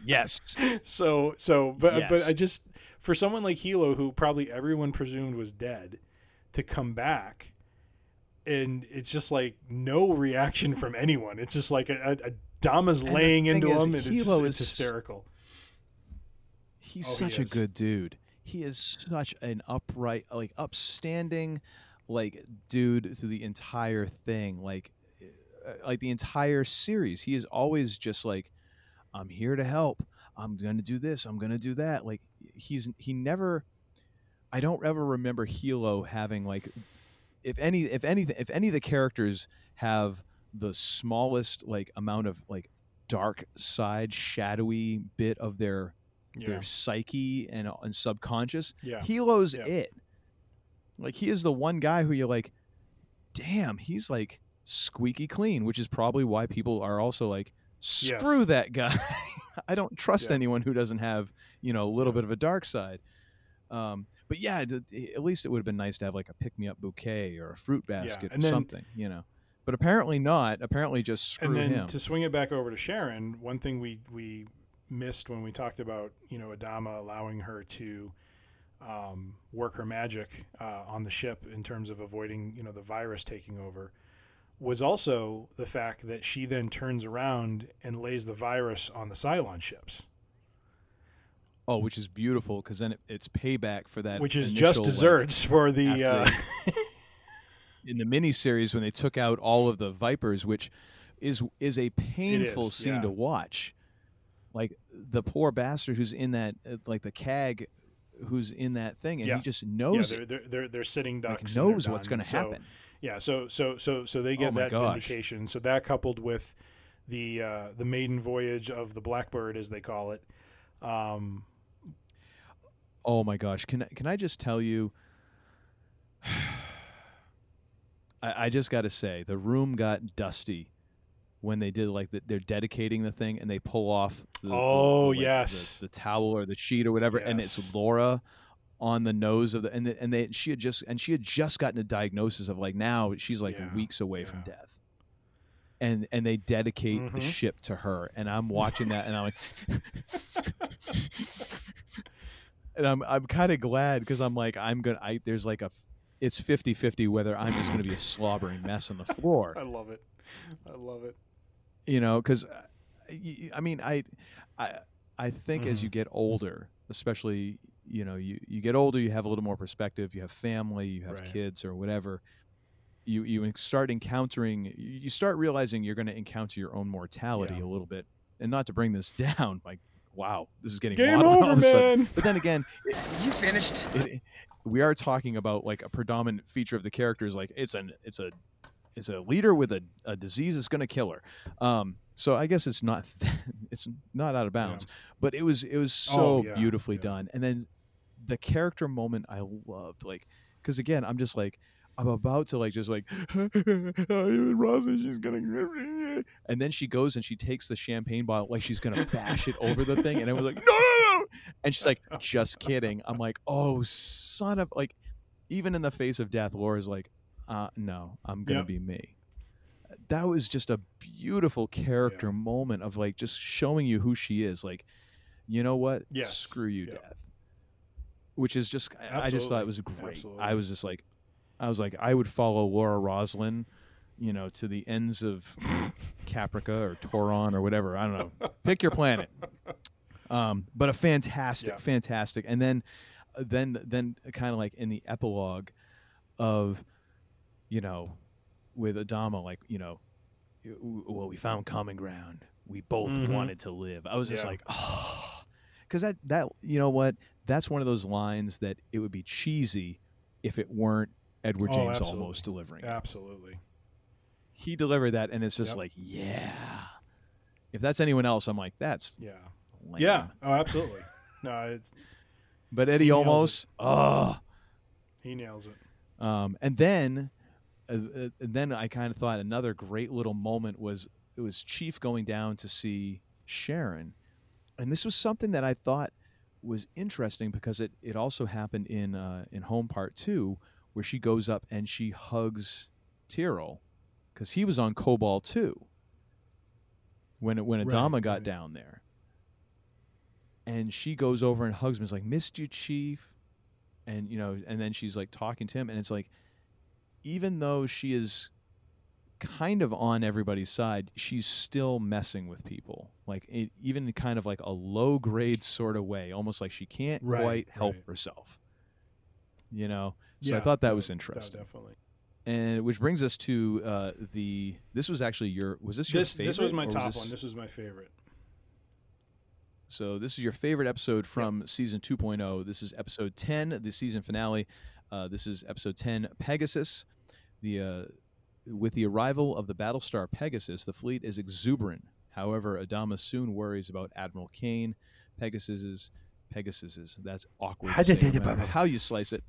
Yes. So, so, but, yes. but I just, for someone like Hilo, who probably everyone presumed was dead, to come back, and it's just like no reaction from anyone. It's just like a, a, a Dama's laying into is, him, and it's, just, it's hysterical. He's oh, such he a good dude. He is such an upright, like upstanding, like dude through the entire thing, like, like the entire series. He is always just like, I'm here to help. I'm going to do this. I'm going to do that. Like he's, he never, I don't ever remember Hilo having like, if any, if any, if any of the characters have the smallest, like amount of like dark side, shadowy bit of their, Yeah. their psyche and, and subconscious. Yeah. Hilo's yeah. it. Like he is the one guy who you're like, damn, he's like squeaky clean, which is probably why people are also like, screw yes. that guy. I don't trust yeah. anyone who doesn't have, you know, a little yeah. bit of a dark side. Um, but yeah, at least it would have been nice to have like a pick me up bouquet or a fruit basket yeah. or then, something, you know. But apparently not. Apparently just screw him. And then him. To swing it back over to Sharon, one thing we we. missed when we talked about, you know, Adama allowing her to um, work her magic uh, on the ship in terms of avoiding, you know, the virus taking over, was also the fact that she then turns around and lays the virus on the Cylon ships. Oh, which is beautiful, because then it, it's payback for that. Which is initial, just desserts like, for the... Uh... in the miniseries when they took out all of the Vipers, which is, is a painful is, scene yeah. to watch. Like the poor bastard who's in that, like the C A G who's in that thing, and yeah. he just knows yeah, they're, they're, they're, they're sitting ducks. Like knows what's going to so, happen. Yeah, so so so so they get oh that gosh. vindication. So that coupled with the uh, the maiden voyage of the Blackbird, as they call it. Um, oh my gosh! Can can I just tell you? I, I just got to say, the room got dusty when they did like the, they're dedicating the thing and they pull off the, oh the, the, yes the, the towel or the sheet or whatever yes. and it's Laura on the nose of the and the, and they she had just and she had just gotten a diagnosis of like now she's like yeah. weeks away yeah. from death and and they dedicate mm-hmm. the ship to her and I'm watching that and I'm like and I'm I'm kind of glad because I'm like I'm gonna I there's like a it's fifty-fifty whether I'm just gonna be a slobbering mess on the floor. I love it. I love it. You know, because uh, I mean, I, I, I think mm-hmm. as you get older, especially, you know, you, you get older, you have a little more perspective. You have family, you have right. kids, or whatever. You you start encountering, you start realizing you're going to encounter your own mortality yeah. a little bit, and not to bring this down, like, wow, this is getting game over, all of a sudden. But then again, it, you finished. It, it, we are talking about like a predominant feature of the character is like it's an it's a. Is a leader with a, a disease that's going to kill her. Um, so I guess it's not th- it's not out of bounds. Yeah. But it was it was so oh, yeah, beautifully yeah. done. And then the character moment I loved, like, because again I'm just like I'm about to like just like Rosa, she's gonna and then she goes and she takes the champagne bottle like she's gonna bash it over the thing and I was like no, no, no! And she's like just kidding. I'm like oh son of like even in the face of death, Laura's like. Uh, no, I'm going to yep. be me. That was just a beautiful character yeah. moment of like just showing you who she is. Like, you know what? Yes. Screw you, yep. death. Which is just, Absolutely. I just thought it was great. Absolutely. I was just like, I was like, I would follow Laura Roslyn, you know, to the ends of Caprica or Toron or whatever. I don't know. Pick your planet. Um, but a fantastic, yeah. fantastic. And then, then, then kind of like in the epilogue of, you know, with Adama, like, you know, well, we found common ground. We both mm-hmm. wanted to live. I was just yeah. like, oh, because that, that, you know what? That's one of those lines that it would be cheesy if it weren't Edward oh, James absolutely. Olmos delivering. Absolutely. He delivered that, and it's just yep. like, yeah. If that's anyone else, I'm like, that's yeah. lame. Yeah. Oh, absolutely. No, it's. But Eddie Olmos, oh. He nails it. Um, and then... Uh, and then I kind of thought another great little moment was it was Chief going down to see Sharon. And this was something that I thought was interesting because it, it also happened in uh, in Home Part Two, where she goes up and she hugs Tyrell because he was on Kobol Two when it, when Adama right, got right. down there. And she goes over and hugs him. It's like, missed you, Chief. And, you know, and then she's like talking to him. And it's like, even though she is kind of on everybody's side, she's still messing with people. Like, it, even in kind of like a low grade sort of way, almost like she can't right, quite help right. herself, you know? So yeah, I thought that no, was interesting. No, definitely. And which brings us to uh, the, this was actually your, was this, this your favorite? This was my top was this, one. This was my favorite. So this is your favorite episode from yep. season two point oh. This is episode ten, the season finale. Uh, this is episode ten, Pegasus. The uh, with the arrival of the Battlestar Pegasus, the fleet is exuberant. However, Adama soon worries about Admiral Kane. Pegasus's, Pegasus's. That's awkward. To say, no matter how you slice it.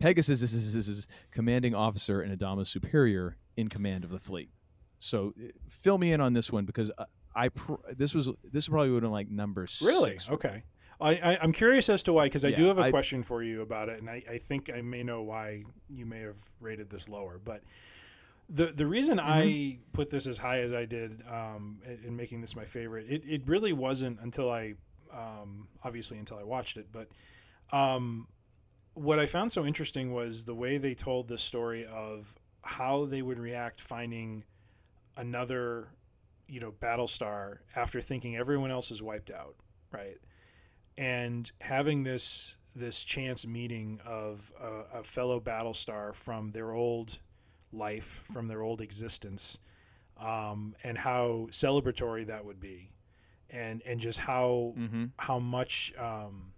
Pegasus is commanding officer and Adama's superior in command of the fleet. So fill me in on this one because. Uh, I pr- this was this probably would have been like number six. Really? Okay. I, I, I'm curious as to why because I yeah, do have a I, question for you about it, and I, I think I may know why you may have rated this lower. But the the reason mm-hmm. I put this as high as I did um, in, in making this my favorite, it, it really wasn't until I um, obviously until I watched it. But um, what I found so interesting was the way they told the story of how they would react finding another you know, Battlestar after thinking everyone else is wiped out, right? And having this this chance meeting of a, a fellow Battlestar from their old life, from their old existence, um, and how celebratory that would be, and and just how mm-hmm. how much um,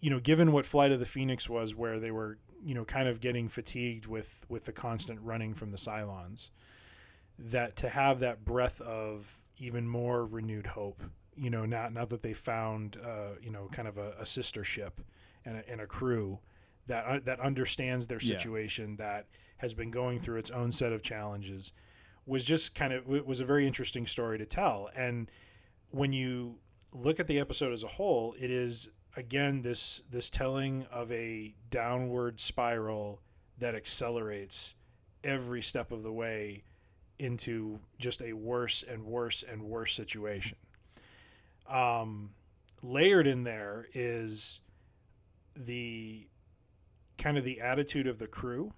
you know, given what Flight of the Phoenix was, where they were you know kind of getting fatigued with with the constant running from the Cylons. That to have that breath of even more renewed hope, you know, not, not that they found, uh, you know, kind of a, a sister ship and a, and a crew that, uh, that understands their situation, yeah. that has been going through its own set of challenges was just kind of, it was a very interesting story to tell. And when you look at the episode as a whole, it is again, this, this telling of a downward spiral that accelerates every step of the way into just a worse and worse and worse situation. Um, layered in there is the kind of the attitude of the crew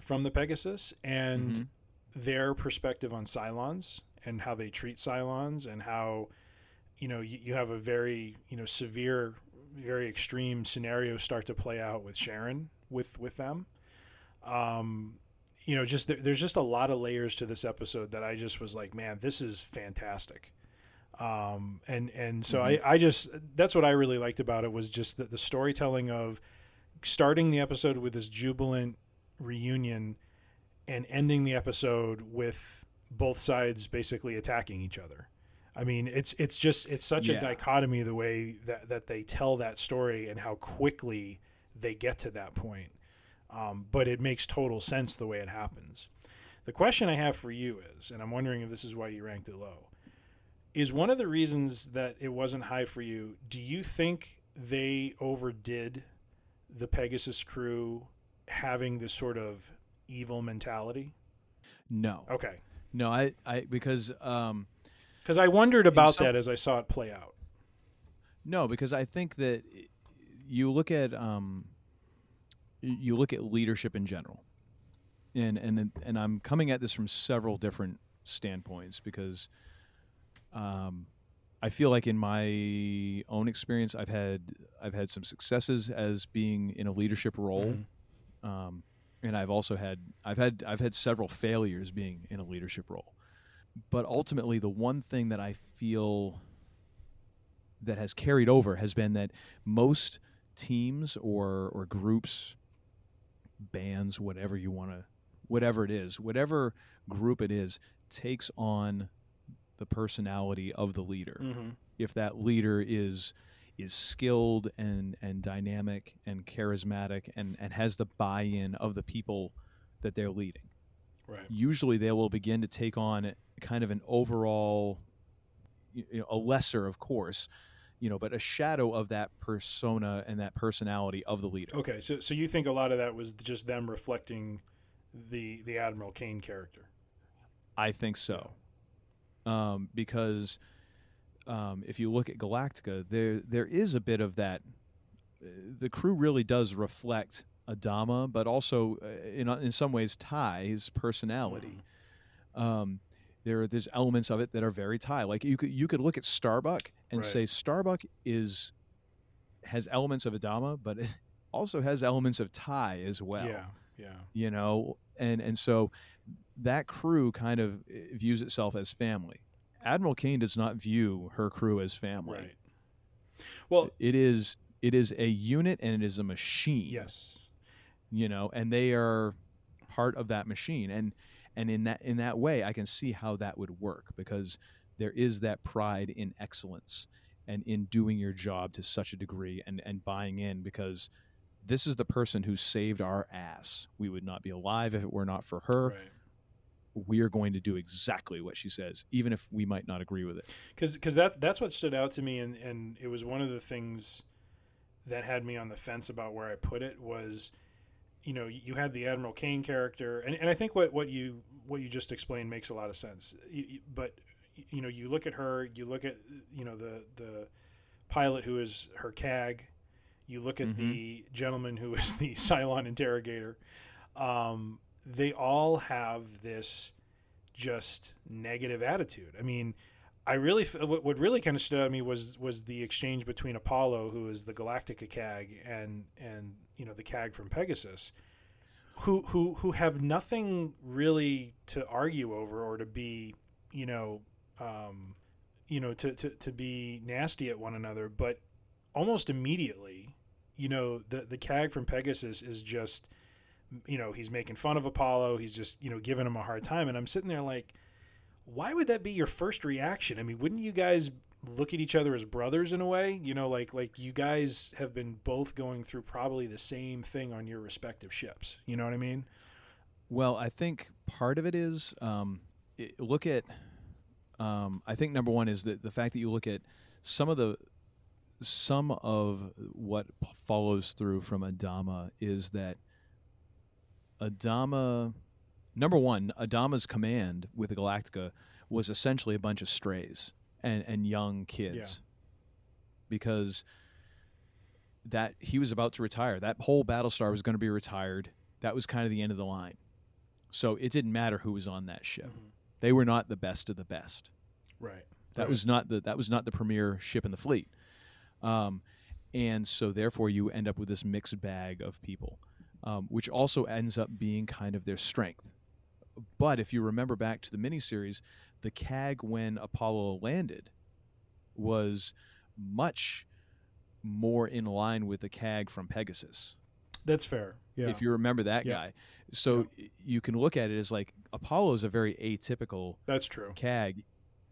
from the Pegasus and mm-hmm. their perspective on Cylons and how they treat Cylons and how, you know, you, you have a very, you know, severe, very extreme scenario start to play out with Sharon with, with them. Um, You know, just there's just a lot of layers to this episode that I just was like, man, this is fantastic. Um, and and so mm-hmm. I, I just that's what I really liked about it was just the, the storytelling of starting the episode with this jubilant reunion and ending the episode with both sides basically attacking each other. I mean, it's it's just it's such yeah. a dichotomy the way that, that they tell that story and how quickly they get to that point. Um, but it makes total sense the way it happens. The question I have for you is, and I'm wondering if this is why you ranked it low, is one of the reasons that it wasn't high for you, do you think they overdid the Pegasus crew having this sort of evil mentality? No. Okay. No, I, I because... Um, because I wondered about some, that as I saw it play out. No, because I think that you look at... Um, You look at leadership in general, and and and I'm coming at this from several different standpoints because um, I feel like in my own experience, I've had I've had some successes as being in a leadership role, mm-hmm. um, and I've also had I've had I've had several failures being in a leadership role. But ultimately, the one thing that I feel that has carried over has been that most teams or or groups. Bands, whatever you want to, whatever it is, whatever group it is, takes on the personality of the leader. Mm-hmm. If that leader is is skilled and, and dynamic and charismatic and, and has the buy-in of the people that they're leading. right. usually they will begin to take on kind of an overall, you know, a lesser, of course, you know, but a shadow of that persona and that personality of the leader. Okay, so so you think a lot of that was just them reflecting the the Admiral Kane character? I think so, um, because um, if you look at Galactica, there there is a bit of that. The crew really does reflect Adama, but also uh, in in some ways Ty, his personality. Mm. Um, there there's elements of it that are very Ty. Like you could you could look at Starbuck and right. say Starbuck is has elements of Adama, but it also has elements of Ty as well. Yeah, yeah. You know, and and so that crew kind of views itself as family. Admiral Kane does not view her crew as family. Right. Well, it is it is a unit and it is a machine. Yes. You know, and they are part of that machine. And and in that in that way I can see how that would work, because there is that pride in excellence and in doing your job to such a degree and, and buying in, because this is the person who saved our ass. We would not be alive if it were not for her. Right. We are going to do exactly what she says, even if we might not agree with it. Because because that, that's what stood out to me, and, and it was one of the things that had me on the fence about where I put it was, you know, you had the Admiral Kane character, and, and I think what, what you what you just explained makes a lot of sense. You, you, but, you know, you look at her, you look at, you know, the, the pilot who is her C A G, you look at mm-hmm. the gentleman who is the Cylon interrogator, um, they all have this just negative attitude. I mean, I really what what really kind of stood out to me was was the exchange between Apollo, who is the Galactica C A G, and and you know the C A G from Pegasus, who who who have nothing really to argue over or to be you know um, you know to, to to be nasty at one another, but almost immediately, you know the the C A G from Pegasus is just. You know, he's making fun of Apollo. He's just, you know, giving him a hard time. And I'm sitting there like, why would that be your first reaction? I mean, wouldn't you guys look at each other as brothers in a way? You know, like like you guys have been both going through probably the same thing on your respective ships. You know what I mean? Well, I think part of it is um, it, look at um, I think number one is that the fact that you look at some of the some of what follows through from Adama is that. Adama, number one, Adama's command with the Galactica was essentially a bunch of strays and, and young kids, yeah. because that he was about to retire. That whole Battlestar was going to be retired. That was kind of the end of the line. So it didn't matter who was on that ship. Mm-hmm. They were not the best of the best. Right. That right. was not the that was not the premier ship in the fleet. Um, and so therefore you end up with this mixed bag of people. Um, which also ends up being kind of their strength. But if you remember back to the miniseries, the C A G when Apollo landed was much more in line with the C A G from Pegasus. That's fair. Yeah. If you remember that yeah. guy. So yeah. you can look at it as like Apollo is a very atypical That's true. C A G,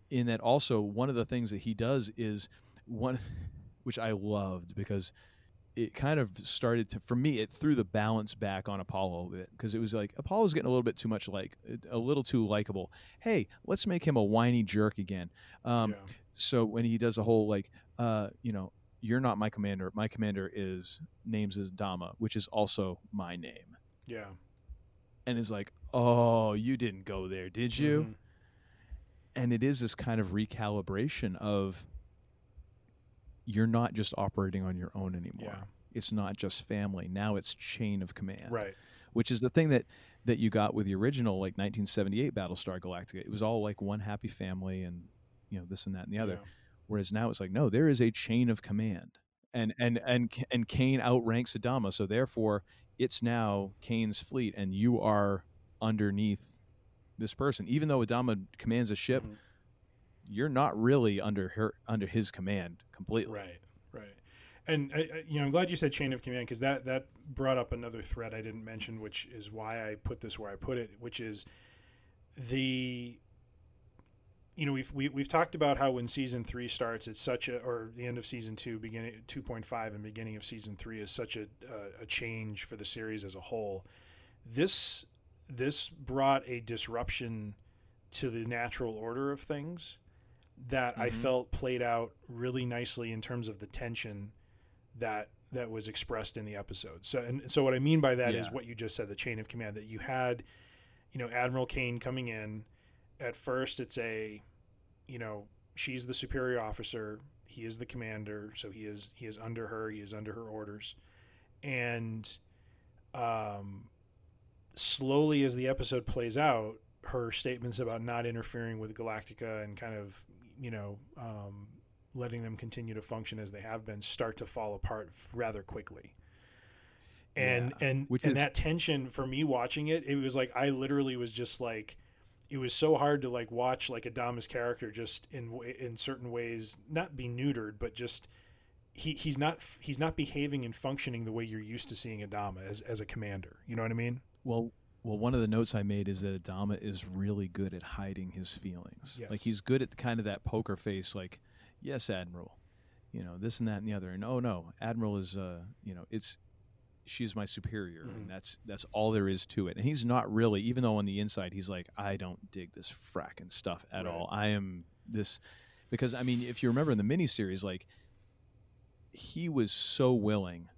in that also one of the things that he does is one, which I loved because it kind of started to, for me, it threw the balance back on Apollo a bit, because it was like Apollo's getting a little bit too much like, a little too likable. Hey, let's make him a whiny jerk again. Um, yeah. So when he does a whole like, uh, you know, you're not my commander. My commander is names is Dama, which is also my name. Yeah. And it's like, oh, you didn't go there, did you? Mm-hmm. And it is this kind of recalibration of, you're not just operating on your own anymore. Yeah. It's not just family. Now it's chain of command. Right. Which is the thing that, that you got with the original, like nineteen seventy-eight Battlestar Galactica. It was all like one happy family and, you know, this and that and the other. Yeah. Whereas now it's like, no, there is a chain of command. And and and and Kane outranks Adama, so therefore it's now Kane's fleet and you are underneath this person. Even though Adama commands a ship, mm-hmm. you're not really under her, under his command completely. Right, right. And I, I, you know, I'm glad you said chain of command, because that, that brought up another thread I didn't mention, which is why I put this where I put it, which is the, you know, we've we, we've talked about how when season three starts, it's such a, or the end of season two, beginning two point five and beginning of season three is such a uh, a change for the series as a whole. This this brought a disruption to the natural order of things that mm-hmm. I felt played out really nicely in terms of the tension that that was expressed in the episode. So, and so what I mean by that yeah. is what you just said, the chain of command, that you had, you know, Admiral Kane coming in. At first it's a, you know, she's the superior officer. He is the commander. So he is, he is under her, he is under her orders. And, um, slowly as the episode plays out, her statements about not interfering with Galactica and kind of, you know, um, letting them continue to function as they have been start to fall apart rather quickly. And, yeah. and, Which and is- that tension for me watching it, it was like, I literally was just like, it was so hard to like watch like Adama's character just in in certain ways not be neutered, but just he he's not he's not behaving and functioning the way you're used to seeing Adama as as a commander. You know what I mean? Well, well, one of the notes I made is that Adama is really good at hiding his feelings. Yes. Like he's good at the kind of that poker face, like yes, Admiral, you know this and that and the other, and oh no, Admiral is uh you know it's. she's my superior, mm-hmm. and that's that's all there is to it. And he's not really, even though on the inside he's like, I don't dig this fracking stuff at right. all. I am this, because, I mean, if you remember in the miniseries, like, he was so willing,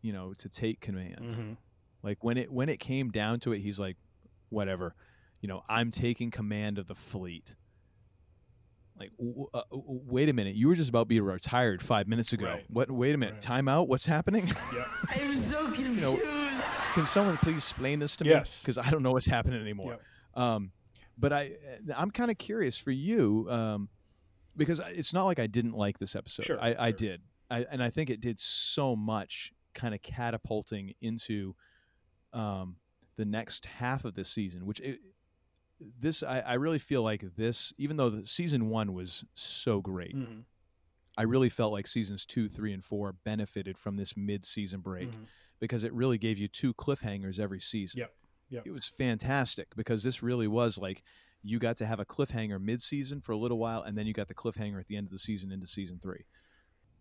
you know, to take command. Mm-hmm. Like, when it when it came down to it, he's like, whatever, you know, I'm taking command of the fleet. Like, w- uh, wait a minute, you were just about to be retired five minutes ago. Right. What? Wait a minute, right. time out? What's happening? Yep. I'm so confused. You know, can someone please explain this to me? Yes. Because I don't know what's happening anymore. Yep. Um, but I, I'm kind of curious for you, um, because it's not like I didn't like this episode. Sure, I, sure. I did. I, and I think it did so much kind of catapulting into um, the next half of this season, which... It, This I, I really feel like this, even though the season one was so great, mm-hmm. I really felt like seasons two, three, and four benefited from this mid-season break mm-hmm. because it really gave you two cliffhangers every season. Yep. Yep. It was fantastic because this really was like you got to have a cliffhanger mid-season for a little while, and then you got the cliffhanger at the end of the season into season three.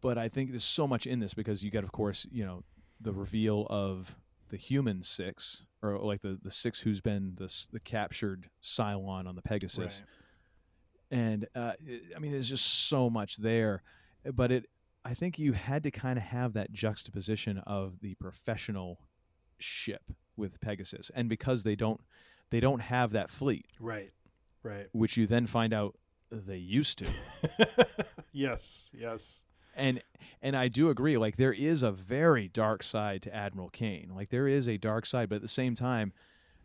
But I think there's so much in this because you got, of course, you know, the reveal of the human six, or like the, the six who's been the, the captured Cylon on the Pegasus. Right. And, uh, it, I mean, there's just so much there. But it, I think you had to kind of have that juxtaposition of the professional ship with Pegasus. And because they don't they don't have that fleet. Right, right. Which you then find out they used to. Yes, yes. And and I do agree, like, there is a very dark side to Admiral Kane. Like, there is a dark side, but at the same time,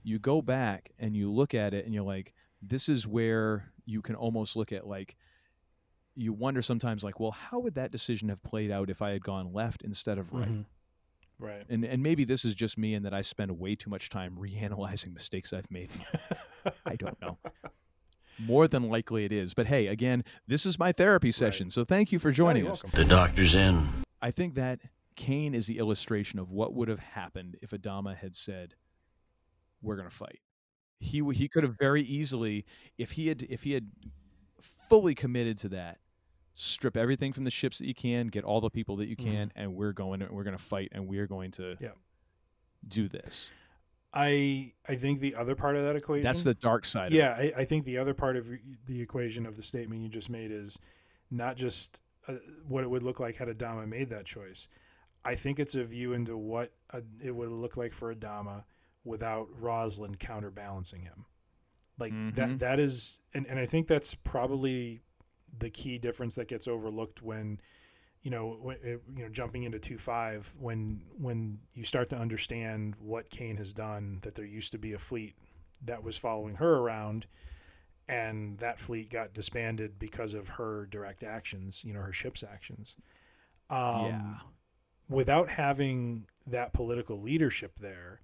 you go back and you look at it and you're like, this is where you can almost look at, like, you wonder sometimes, like, well, how would that decision have played out if I had gone left instead of right? Mm-hmm. Right. And and maybe this is just me and that I spend way too much time reanalyzing mistakes I've made. I don't know. More than likely it is. But hey, again, this is my therapy session, right. so thank you for joining oh, us. Welcome. The doctor's in. I think that Kane is the illustration of what would have happened if Adama had said, we're going to fight. He he could have very easily, if he had if he had fully committed to that, strip everything from the ships that you can, get all the people that you can, mm-hmm. and we're going to, we're going to fight, and we're going to yeah. do this. I I think the other part of that equation... That's the dark side. Yeah, of it. I, I think the other part of the equation of the statement you just made is not just uh, what it would look like had Adama made that choice. I think it's a view into what uh, it would look like for Adama without Rosalind counterbalancing him. Like, mm-hmm. that that is... And, and I think that's probably the key difference that gets overlooked when... You know, when, you know, jumping into two five when when you start to understand what Kane has done, that there used to be a fleet that was following her around, and that fleet got disbanded because of her direct actions. You know, her ship's actions. Um, yeah. Without having that political leadership there,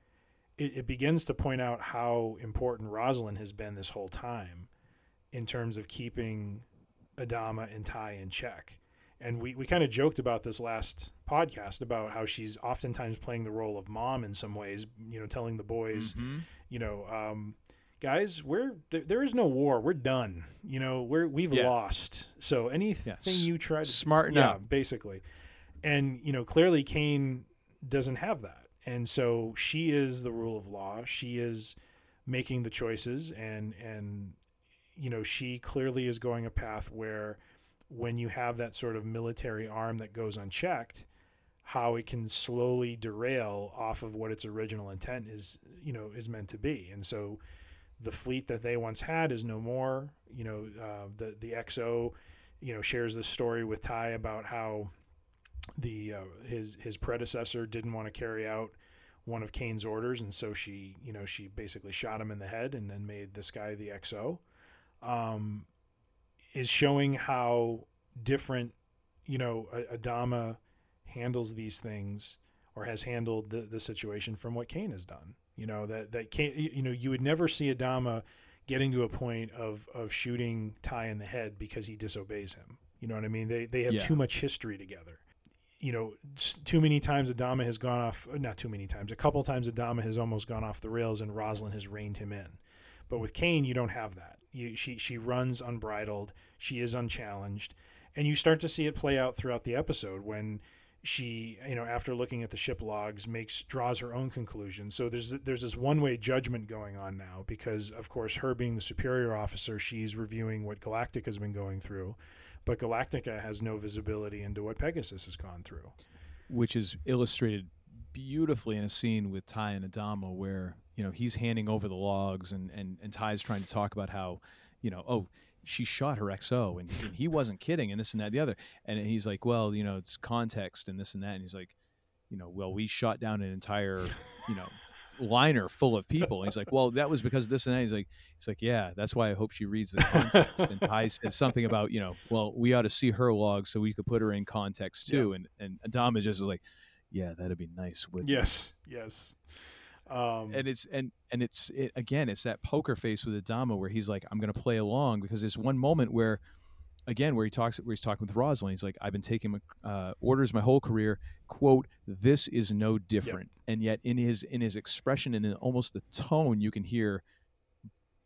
it, it begins to point out how important Rosalind has been this whole time, in terms of keeping Adama and Ty in check. And we, we kind of joked about this last podcast about how she's oftentimes playing the role of mom in some ways, you know, telling the boys, mm-hmm. you know, um, guys, we're th- there is no war. We're done. You know, we're, we've yeah. lost. So anything yeah. you try to smarten yeah, up, basically. And, you know, clearly Kane doesn't have that. And so she is the rule of law. She is making the choices, and and you know, she clearly is going a path where when you have that sort of military arm that goes unchecked, how it can slowly derail off of what its original intent is, you know, is meant to be. And so the fleet that they once had is no more. You know, uh, the the X O, you know, shares this story with Ty about how the uh, his his predecessor didn't want to carry out one of Kane's orders, and so she, you know, she basically shot him in the head and then made this guy the X O. Um, is showing how different, you know, Adama handles these things, or has handled the, the situation, from what Kane has done. You know, that that Kane, you know, you would never see Adama getting to a point of of shooting Ty in the head because he disobeys him. You know what I mean? They they have yeah. too much history together. You know, too many times Adama has gone off. Not too many times. A couple times Adama has almost gone off the rails, and Rosalind has reined him in. But with Kane, you don't have that. You, she she runs unbridled. She is unchallenged, and you start to see it play out throughout the episode when she, you know, after looking at the ship logs, makes draws her own conclusions. So there's there's this one-way judgment going on now because, of course, her being the superior officer, she's reviewing what Galactica's been going through, but Galactica has no visibility into what Pegasus has gone through, which is illustrated beautifully in a scene with Ty and Adama where, you know, he's handing over the logs and and and Ty's trying to talk about how, you know, oh, she shot her X O and, and he wasn't kidding and this and that and the other, and he's like, well, you know, it's context and this and that, and he's like, you know, well, we shot down an entire, you know, liner full of people, and he's like, well, that was because of this and that. He's like, it's like, yeah, that's why I hope she reads the context. And Ty says something about, you know, well, we ought to see her log so we could put her in context too. Yeah. And and Adama just is like, yeah, that'd be nice. Wouldn't yes, it? yes. Um, and it's and and it's it, again, it's that poker face with Adama where he's like, I'm going to play along, because there's one moment where, again, where he talks, where he's talking with Rosalind. He's like, I've been taking uh, orders my whole career. Quote, this is no different. Yep. And yet, in his in his expression and in almost the tone, you can hear,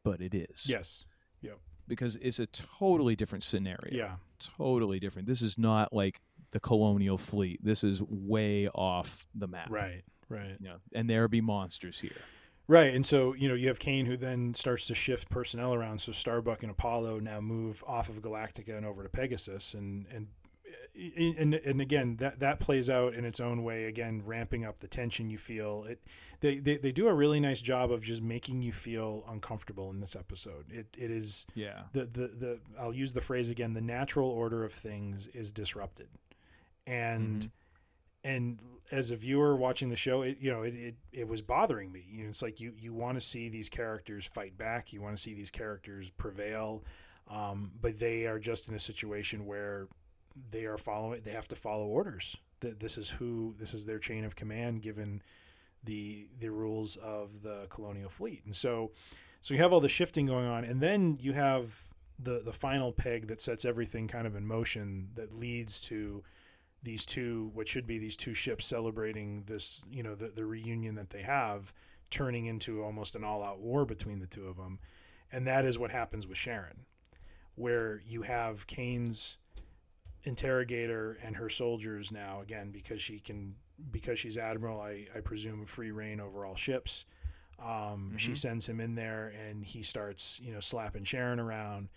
but it is. Yes. Yep. Because it's a totally different scenario. Yeah. Totally different. This is not like the colonial fleet. This is way off the map. Right. Right. Yeah. And there be monsters here. Right. And so, you know, you have Kane, who then starts to shift personnel around. So Starbuck and Apollo now move off of Galactica and over to Pegasus. And and and, and again, that, that plays out in its own way, again, ramping up the tension you feel. It they, they, they do a really nice job of just making you feel uncomfortable in this episode. It it is yeah. the, the, the I'll use the phrase again, the natural order of things is disrupted. And mm-hmm. And as a viewer watching the show, it, you know, it, it, it was bothering me. You know, it's like you, you want to see these characters fight back. You want to see these characters prevail. Um, but they are just in a situation where they are following. They have to follow orders. This is who. This is their chain of command, given the the rules of the colonial fleet. And so, so you have all the shifting going on, and then you have the the final peg that sets everything kind of in motion that leads to these two, what should be these two ships celebrating this, you know, the, the reunion that they have, turning into almost an all-out war between the two of them. And that is what happens with Sharon, where you have Kane's interrogator and her soldiers now, again, because she can, because she's admiral, I, I presume free reign over all ships. Um, mm-hmm. She sends him in there and he starts, you know, slapping Sharon around.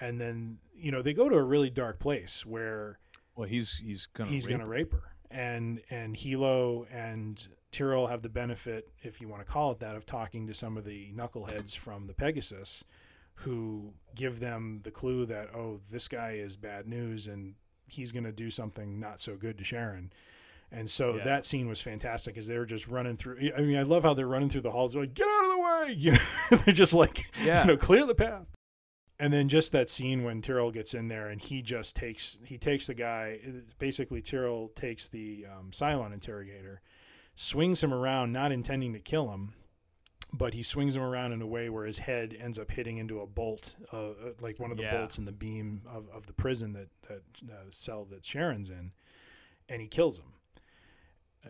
And then, you know, they go to a really dark place where, well, he's he's gonna he's rape gonna her. rape her, and and Hilo and Tyrell have the benefit, if you want to call it that, of talking to some of the knuckleheads from the Pegasus, who give them the clue that, oh, this guy is bad news, and he's gonna do something not so good to Sharon. And so yeah. that scene was fantastic, as they were just running through. I mean, I love how they're running through the halls. They're like, get out of the way! You know, they're just like, yeah. you know, clear the path. And then just that scene when Tyrell gets in there and he just takes he takes the guy. Basically, Tyrell takes the um, Cylon interrogator, swings him around, not intending to kill him, but he swings him around in a way where his head ends up hitting into a bolt, uh, like one of the yeah. bolts in the beam of, of the prison that, that uh, cell that Sharon's in, and he kills him.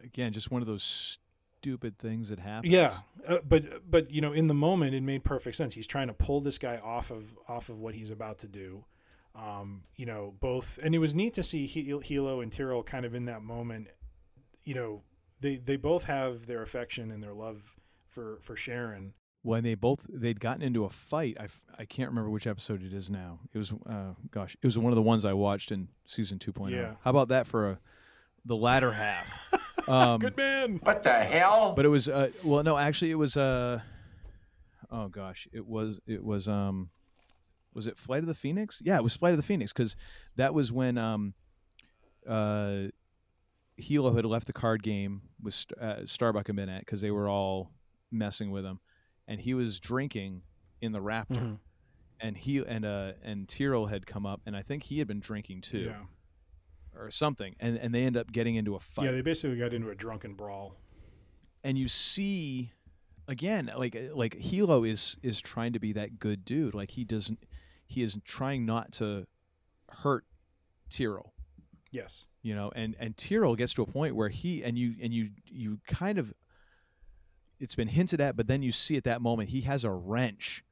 Again, just one of those St- stupid things that happen. Yeah, uh, but but you know, in the moment, it made perfect sense. He's trying to pull this guy off of off of what he's about to do. Um, you know, both, and it was neat to see Hilo and Tyrell kind of in that moment. You know, they they both have their affection and their love for for Sharon, when they both, they'd gotten into a fight. I, I can't remember which episode it is now. It was, uh, gosh, it was one of the ones I watched in season two point oh. Yeah. How about that for a, the latter half? Um, Good man. What the hell? But it was, uh, well, no, actually it was, uh, oh gosh, it was, it was, um, was it Flight of the Phoenix? Yeah, it was Flight of the Phoenix, because that was when um, uh, Hilo had left the card game with St- uh, Starbuck had been at, because they were all messing with him. And he was drinking in the Raptor, mm-hmm. and he and uh and Tyrell had come up, and I think he had been drinking too, yeah. or something. And and they end up getting into a fight. Yeah, they basically got into a drunken brawl. And you see, again, like like Hilo is is trying to be that good dude. Like he doesn't, he is trying not to hurt Tyrell. Yes, you know, and and Tyrell gets to a point where he and you and you you kind of. It's been hinted at, but then you see at that moment he has a wrench.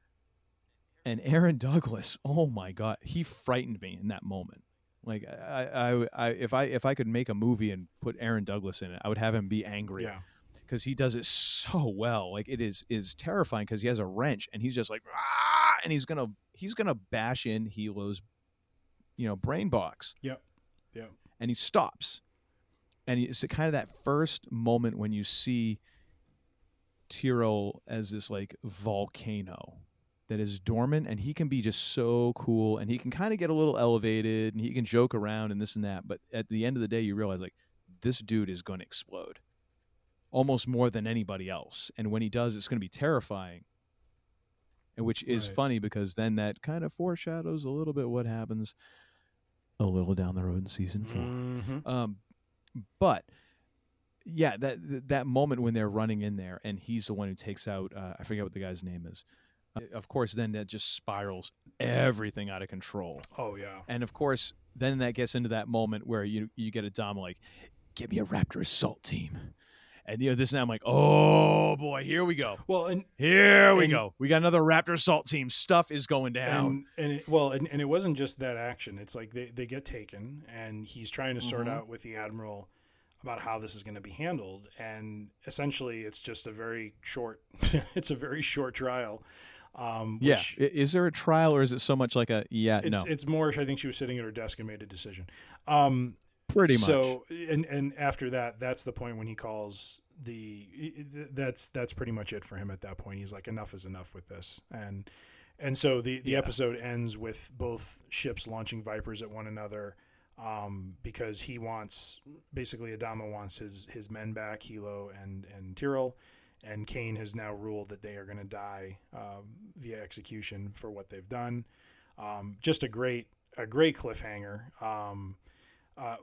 And Aaron Douglas, oh my God, he frightened me in that moment. Like I, I, I if I if I could make a movie and put Aaron Douglas in it, I would have him be angry. Yeah. Because he does it so well. Like it is is terrifying because he has a wrench and he's just like, ah, and he's gonna he's gonna bash in Hilo's, you know, brain box. Yep. Yep. And he stops. And it's kind of that first moment when you see Tyrell as this like volcano that is dormant, and he can be just so cool, and he can kind of get a little elevated, and he can joke around and this and that, but at the end of the day you realize like this dude is going to explode almost more than anybody else, and when he does it's going to be terrifying, and which is right. funny because then that kind of foreshadows a little bit what happens a little down the road in season four. Mm-hmm. um but Yeah, that that moment when they're running in there, and he's the one who takes out, uh, I forget what the guy's name is. Uh, of course, then that just spirals everything out of control. Oh, yeah. And, of course, then that gets into that moment where you you get a Dom like, give me a Raptor Assault team. And, you know, this and that, I'm like, oh, boy, here we go. Well, and Here we and, go. We got another Raptor Assault team. Stuff is going down. And, and it, well, and, and it wasn't just that action. It's like they, they get taken, and he's trying to sort mm-hmm. out with the Admiral about how this is going to be handled, and essentially it's just a very short it's a very short trial. Um which, yeah, is there a trial, or is it so much like a yeah it's, no it's more, I think she was sitting at her desk and made a decision, um pretty much. So and and after that, that's the point when he calls the that's that's pretty much it for him at that point. He's like, enough is enough with this. And and so the the yeah. episode ends with both ships launching Vipers at one another. Um, because he wants, basically Adama wants his, his men back, Hilo and, and Tyrell, and Kane has now ruled that they are going to die uh, via execution for what they've done. Um, just a great a great cliffhanger. Um, uh,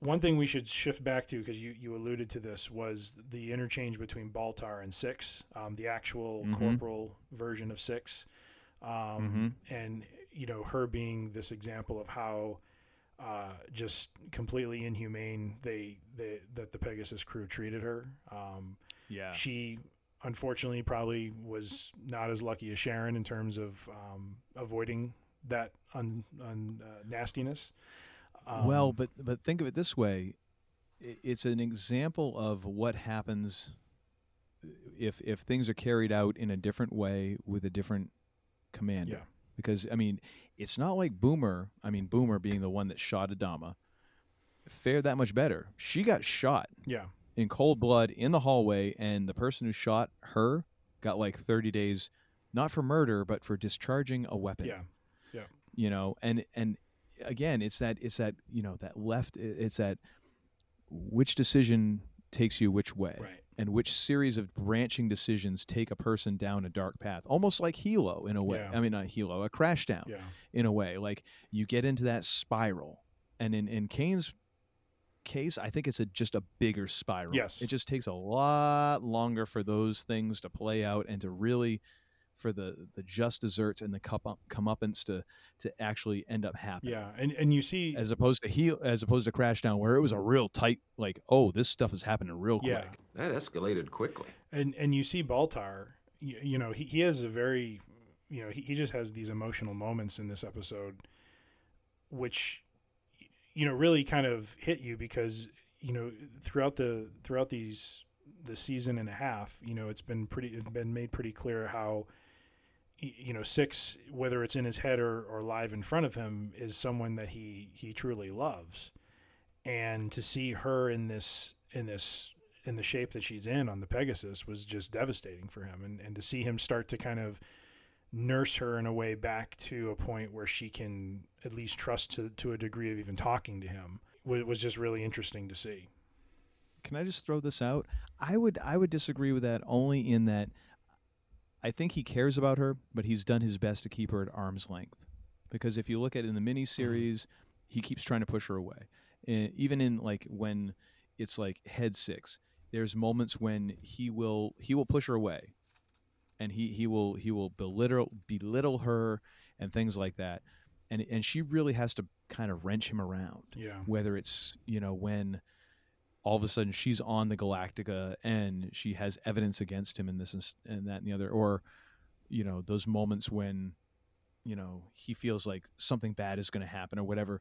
one thing we should shift back to, because you, you alluded to this, was the interchange between Baltar and Six, um, the actual mm-hmm. corporal version of Six, um, mm-hmm. and you know, her being this example of how Uh, just completely inhumane they, they that the Pegasus crew treated her. Um, yeah, she unfortunately probably was not as lucky as Sharon in terms of um, avoiding that un, un, uh, nastiness. Um, well, but but think of it this way: it's an example of what happens if if things are carried out in a different way with a different commander. Yeah. Because, I mean, it's not like Boomer, I mean, Boomer being the one that shot Adama, fared that much better. She got shot yeah. in cold blood in the hallway, and the person who shot her got like thirty days, not for murder, but for discharging a weapon. Yeah, yeah. You know, and, and again, it's that, it's that, you know, that left, it's that which decision takes you which way. Right. And which series of branching decisions take a person down a dark path, almost like Hilo in a way. Yeah. I mean, not Hilo, a crash down yeah. in a way. Like you get into that spiral, and in, in Kane's case, I think it's a, just a bigger spiral. Yes. It just takes a lot longer for those things to play out, and to really, for the, the just desserts and the cup up, comeuppance to, to actually end up happening. Yeah. And, and you see, as opposed to heel, as opposed to crash down, where it was a real tight, like, oh, this stuff is happening real quick. Yeah. That escalated quickly. And, and you see Baltar, you, you know, he, he has a very, you know, he, he just has these emotional moments in this episode, which, you know, really kind of hit you because, you know, throughout the, throughout these the season and a half, you know, it's been pretty, it's been made pretty clear how, you know, Six, whether it's in his head or, or live in front of him, is someone that he, he truly loves. And to see her in this, in this, in the shape that she's in on the Pegasus was just devastating for him. And, and to see him start to kind of nurse her in a way back to a point where she can at least trust to, to a degree of even talking to him was just really interesting to see. Can I just throw this out? I would, I would disagree with that only in that I think he cares about her, but he's done his best to keep her at arm's length. Because if you look at it in the miniseries, he keeps trying to push her away. And even in like when it's like Head Six, there's moments when he will he will push her away, and he he will he will belittle belittle her and things like that, and and she really has to kind of wrench him around. Yeah. Whether it's, you know, when all of a sudden she's on the Galactica and she has evidence against him in this and that and the other, or, you know, those moments when, you know, he feels like something bad is going to happen or whatever.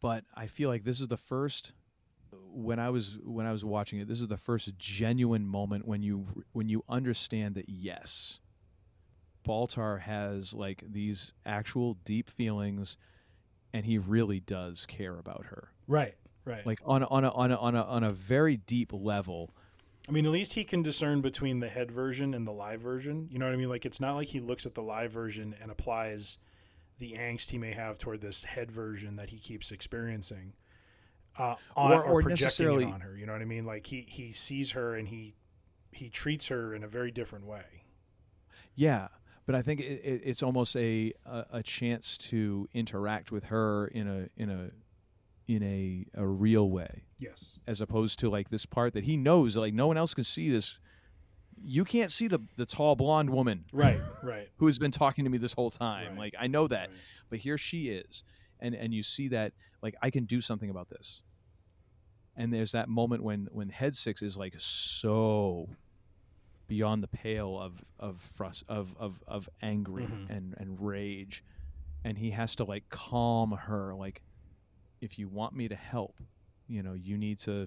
But I feel like this is the first, when I was when I was watching it, this is the first genuine moment when you when you understand that, yes, Baltar has like these actual deep feelings, and he really does care about her. Right. Right. Like on a, on a, on a, on a, on a very deep level. I mean, at least he can discern between the head version and the live version. You know what I mean? Like, it's not like he looks at the live version and applies the angst he may have toward this head version that he keeps experiencing uh, on, or, or, or projecting it on her. You know what I mean? Like he, he sees her and he, he treats her in a very different way. Yeah. But I think it, it, it's almost a, a, a chance to interact with her in a, in a, in a, a real way. Yes. As opposed to like this part that he knows, like no one else can see this. You can't see the, the tall blonde woman. Right. Right. Who has been talking to me this whole time. Right. Like, I know that, right. But here she is. And, and you see that, like, I can do something about this. And there's that moment when, when Head Six is like, so beyond the pale of, of frust of, of, of angry mm-hmm. and, and rage. And he has to like calm her. Like, if you want me to help, you know, you need to,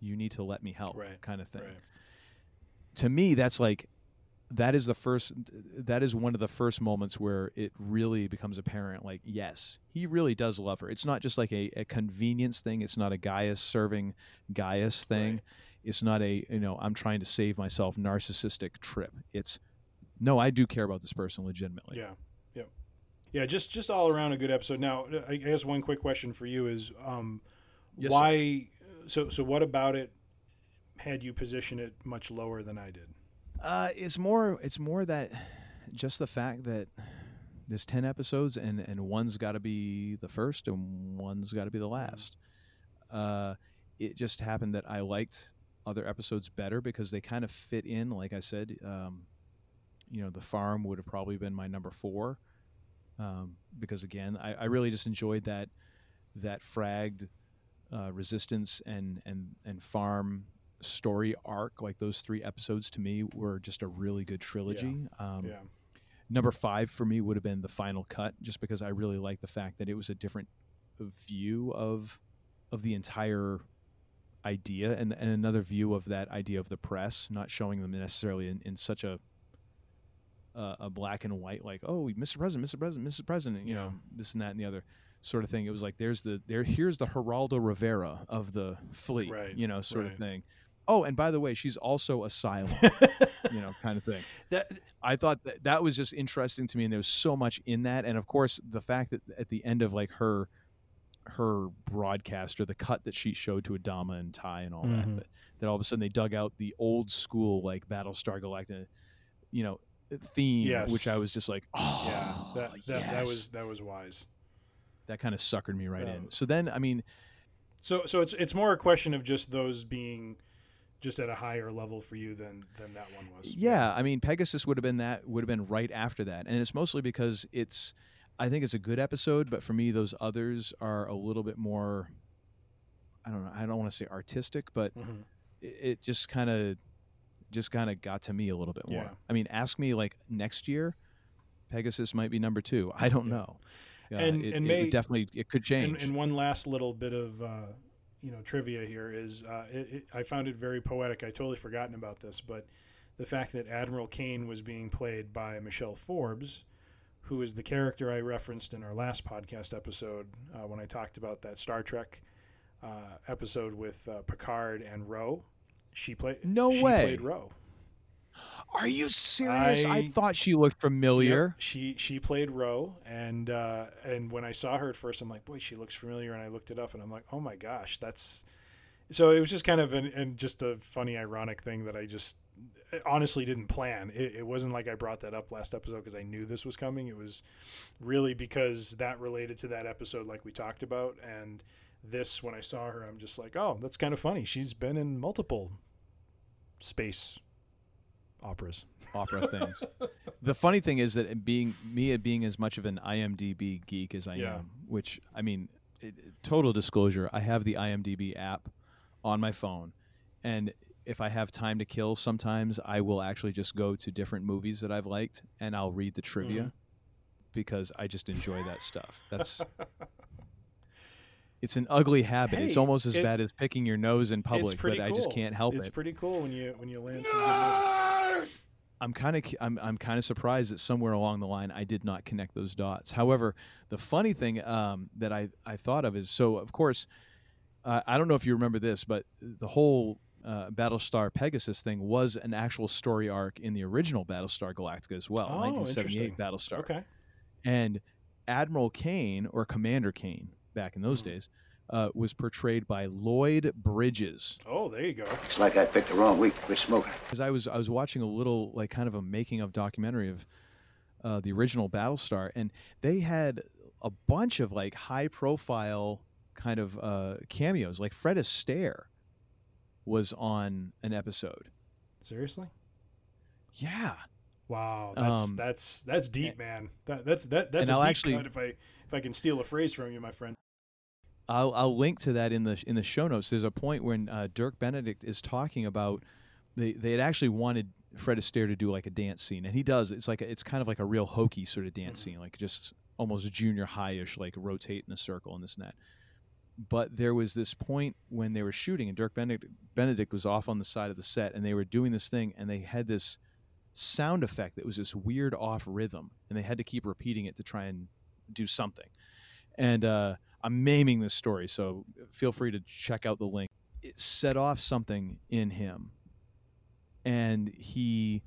you need to let me help, right, kind of thing. Right. To me, that's like, that is the first, that is one of the first moments where it really becomes apparent, like, yes, he really does love her. It's not just like a, a convenience thing. It's not a Gaius serving Gaius thing. Right. It's not a, you know, I'm trying to save myself narcissistic trip. It's, no, I do care about this person legitimately. Yeah. Yeah, just, just all around a good episode. Now, I guess one quick question for you is, um, yes, why? Sir. So, so what about it had you position it much lower than I did? Uh, it's more, it's more that just the fact that there's ten episodes and, and one's got to be the first and one's got to be the last. Uh, it just happened that I liked other episodes better because they kind of fit in. Like I said, um, you know, The Farm would have probably been my number four. Um, because again, I, I really just enjoyed that that Fragged, uh, Resistance, and and and Farm story arc. Like those three episodes to me were just a really good trilogy. Yeah. Um, yeah. Number five for me would have been The Final Cut, just because I really liked the fact that it was a different view of of the entire idea and and another view of that idea of the press, not showing them necessarily in, in such a Uh, a black and white, like, oh, Mister President, Mister President, Mister President, you yeah. know, this and that and the other sort of thing. It was like, there's the, there, here's the Geraldo Rivera of the fleet, right, you know, sort right. of thing. Oh, and by the way, she's also a Cylon, you know, kind of thing. That, I thought that, that was just interesting to me, and there was so much in that. And of course, the fact that at the end of like her, her broadcast or the cut that she showed to Adama and Ty and all mm-hmm. that, that, that all of a sudden they dug out the old school, like Battlestar Galactica, you know, theme, yes. which I was just like, oh, yeah, that that, yes. that was that was wise. That kind of suckered me right yeah. in. So then, I mean, so so it's it's more a question of just those being just at a higher level for you than than that one was. Yeah, I mean, Pegasus would have been that would have been right after that, and it's mostly because it's I think it's a good episode, but for me, those others are a little bit more. I don't know. I don't want to say artistic, but mm-hmm. it, it just kind of. just kind of got to me a little bit more. Yeah. I mean, ask me like next year, Pegasus might be number two. I don't yeah. know. Uh, and it, and it may, definitely, it could change. And, and one last little bit of uh, you know, trivia here is uh, it, it, I found it very poetic. I totally forgotten about this, but the fact that Admiral Kane was being played by Michelle Forbes, who is the character I referenced in our last podcast episode uh, when I talked about that Star Trek uh, episode with uh, Picard and Ro. She played no she way. Played Ro. Are you serious? I, I thought she looked familiar. Yep, she she played Ro, and uh, and when I saw her at first, I'm like, boy, she looks familiar. And I looked it up, and I'm like, oh my gosh, that's. So it was just kind of an and just a funny, ironic thing that I just honestly didn't plan. It, it wasn't like I brought that up last episode because I knew this was coming. It was really because that related to that episode, like we talked about, and this when I saw her, I'm just like, oh, that's kind of funny. She's been in multiple space operas opera things. The funny thing is that it being me being as much of an I M D B geek as I yeah. am, which I mean, it, total disclosure, I have the I M D B app on my phone, and if I have time to kill, sometimes I will actually just go to different movies that I've liked and I'll read the trivia mm. because I just enjoy that stuff. That's it's an ugly habit. Hey, it's almost as it, bad as picking your nose in public, but cool. I just can't help it's it. It's pretty cool when you when you land something. I'm kind of I'm I'm kind of surprised that somewhere along the line I did not connect those dots. However, the funny thing um, that I, I thought of is, so of course uh, I don't know if you remember this, but the whole uh, Battlestar Pegasus thing was an actual story arc in the original Battlestar Galactica as well, oh, nineteen seventy-eight Battlestar. Okay. And Admiral Kane, or Commander Kane back in those mm. days, uh, was portrayed by Lloyd Bridges. Oh, there you go. Looks like I picked the wrong week to quit smoking. Because I was I was watching a little, like, kind of a making of documentary of uh, the original Battlestar, and they had a bunch of, like, high profile kind of uh, cameos. Like Fred Astaire was on an episode. Seriously? Yeah. Wow, that's um, that's that's deep, man. That, that's that that's a I'll deep actually, cut. If I if I can steal a phrase from you, my friend. I'll I'll link to that in the in the show notes. There's a point when uh, Dirk Benedict is talking about they they had actually wanted Fred Astaire to do like a dance scene, and he does. It's like a, it's kind of like a real hokey sort of dance mm-hmm. scene, like just almost junior high-ish, like rotate in a circle and this and that. But there was this point when they were shooting, and Dirk Benedict, Benedict was off on the side of the set, and they were doing this thing, and they had this sound effect that was this weird off rhythm, and they had to keep repeating it to try and do something. And uh, I'm maiming this story, so feel free to check out the link. It set off something in him, and he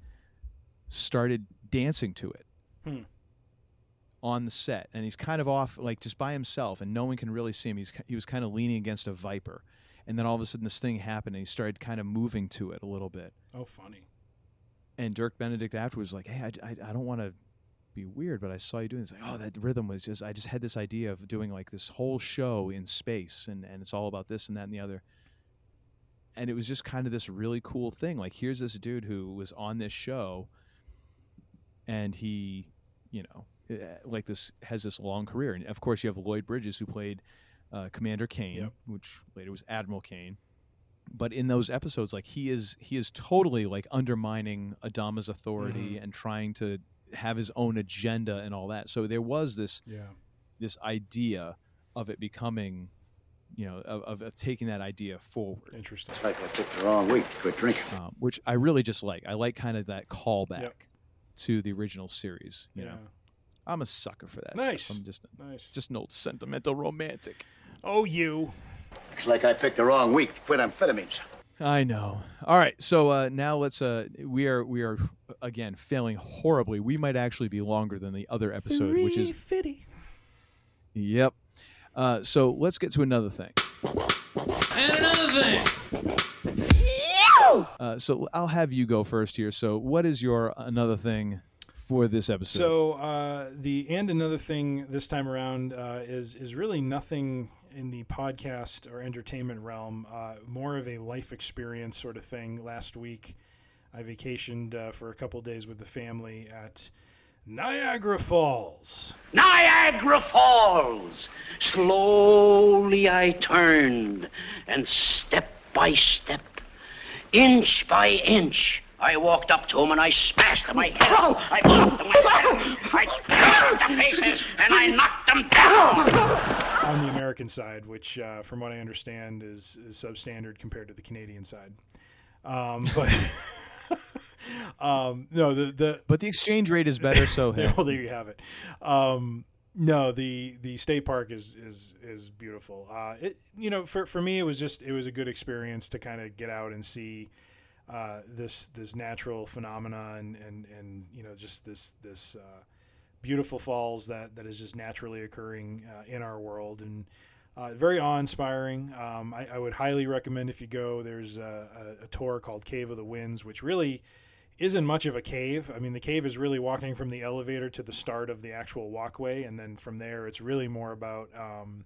started dancing to it. Hmm. On the set, and he's kind of off, like just by himself, and no one can really see him. He's he was kind of leaning against a viper, and then all of a sudden this thing happened, and he started kind of moving to it a little bit. Oh, funny! And Dirk Benedict afterwards was like, "Hey, I, I, I don't want to be weird, but I saw you doing this. Like, oh, that rhythm was just. I just had this idea of doing like this whole show in space, and and it's all about this and that and the other. And it was just kind of this really cool thing. Like, here's this dude who was on this show, and he, you know." like this has this long career. And of course you have Lloyd Bridges, who played uh, Commander Kane, yep. which later was Admiral Kane. But in those episodes, like he is he is totally like undermining Adama's authority mm-hmm. and trying to have his own agenda and all that. So there was this yeah. this idea of it becoming, you know, of, of, of taking that idea forward. Interesting. It's like I took the wrong week to quit drinking. Um, which I really just like. I like kind of that callback yep. to the original series, you yeah. know. I'm a sucker for that nice. Stuff. I'm just a, nice. Just an old sentimental romantic. Oh, you. Looks like I picked the wrong week to quit amphetamines. I know. All right, so uh, now let's. Uh, we are we are again failing horribly. We might actually be longer than the other episode, Three which is fitty. Yep. Uh, so let's get to another thing. And another thing. Uh, so I'll have you go first here. So what is your another thing? For this episode. So uh, the and another thing this time around uh, is is really nothing in the podcast or entertainment realm, uh, more of a life experience sort of thing. Last week, I vacationed uh, for a couple of days with the family at Niagara Falls. Niagara Falls! Slowly I turned, and step by step, inch by inch, I walked up to him and I smashed my head. Oh. I blocked him. I knocked them faces and I knocked them down. On the American side, which, uh, from what I understand, is, is substandard compared to the Canadian side. Um, but um, no, the, the but the exchange rate is better. So hey. Well, there you have it. Um, no, the the state park is is is beautiful. Uh, it you know for for me it was just it was a good experience to kind of get out and see. Uh, this this natural phenomena and, and, and you know just this this uh, beautiful falls that, that is just naturally occurring uh, in our world and uh, very awe-inspiring. Um, I, I would highly recommend if you go. There's a, a, a tour called Cave of the Winds, which really isn't much of a cave. I mean, the cave is really walking from the elevator to the start of the actual walkway, and then from there, it's really more about. Um,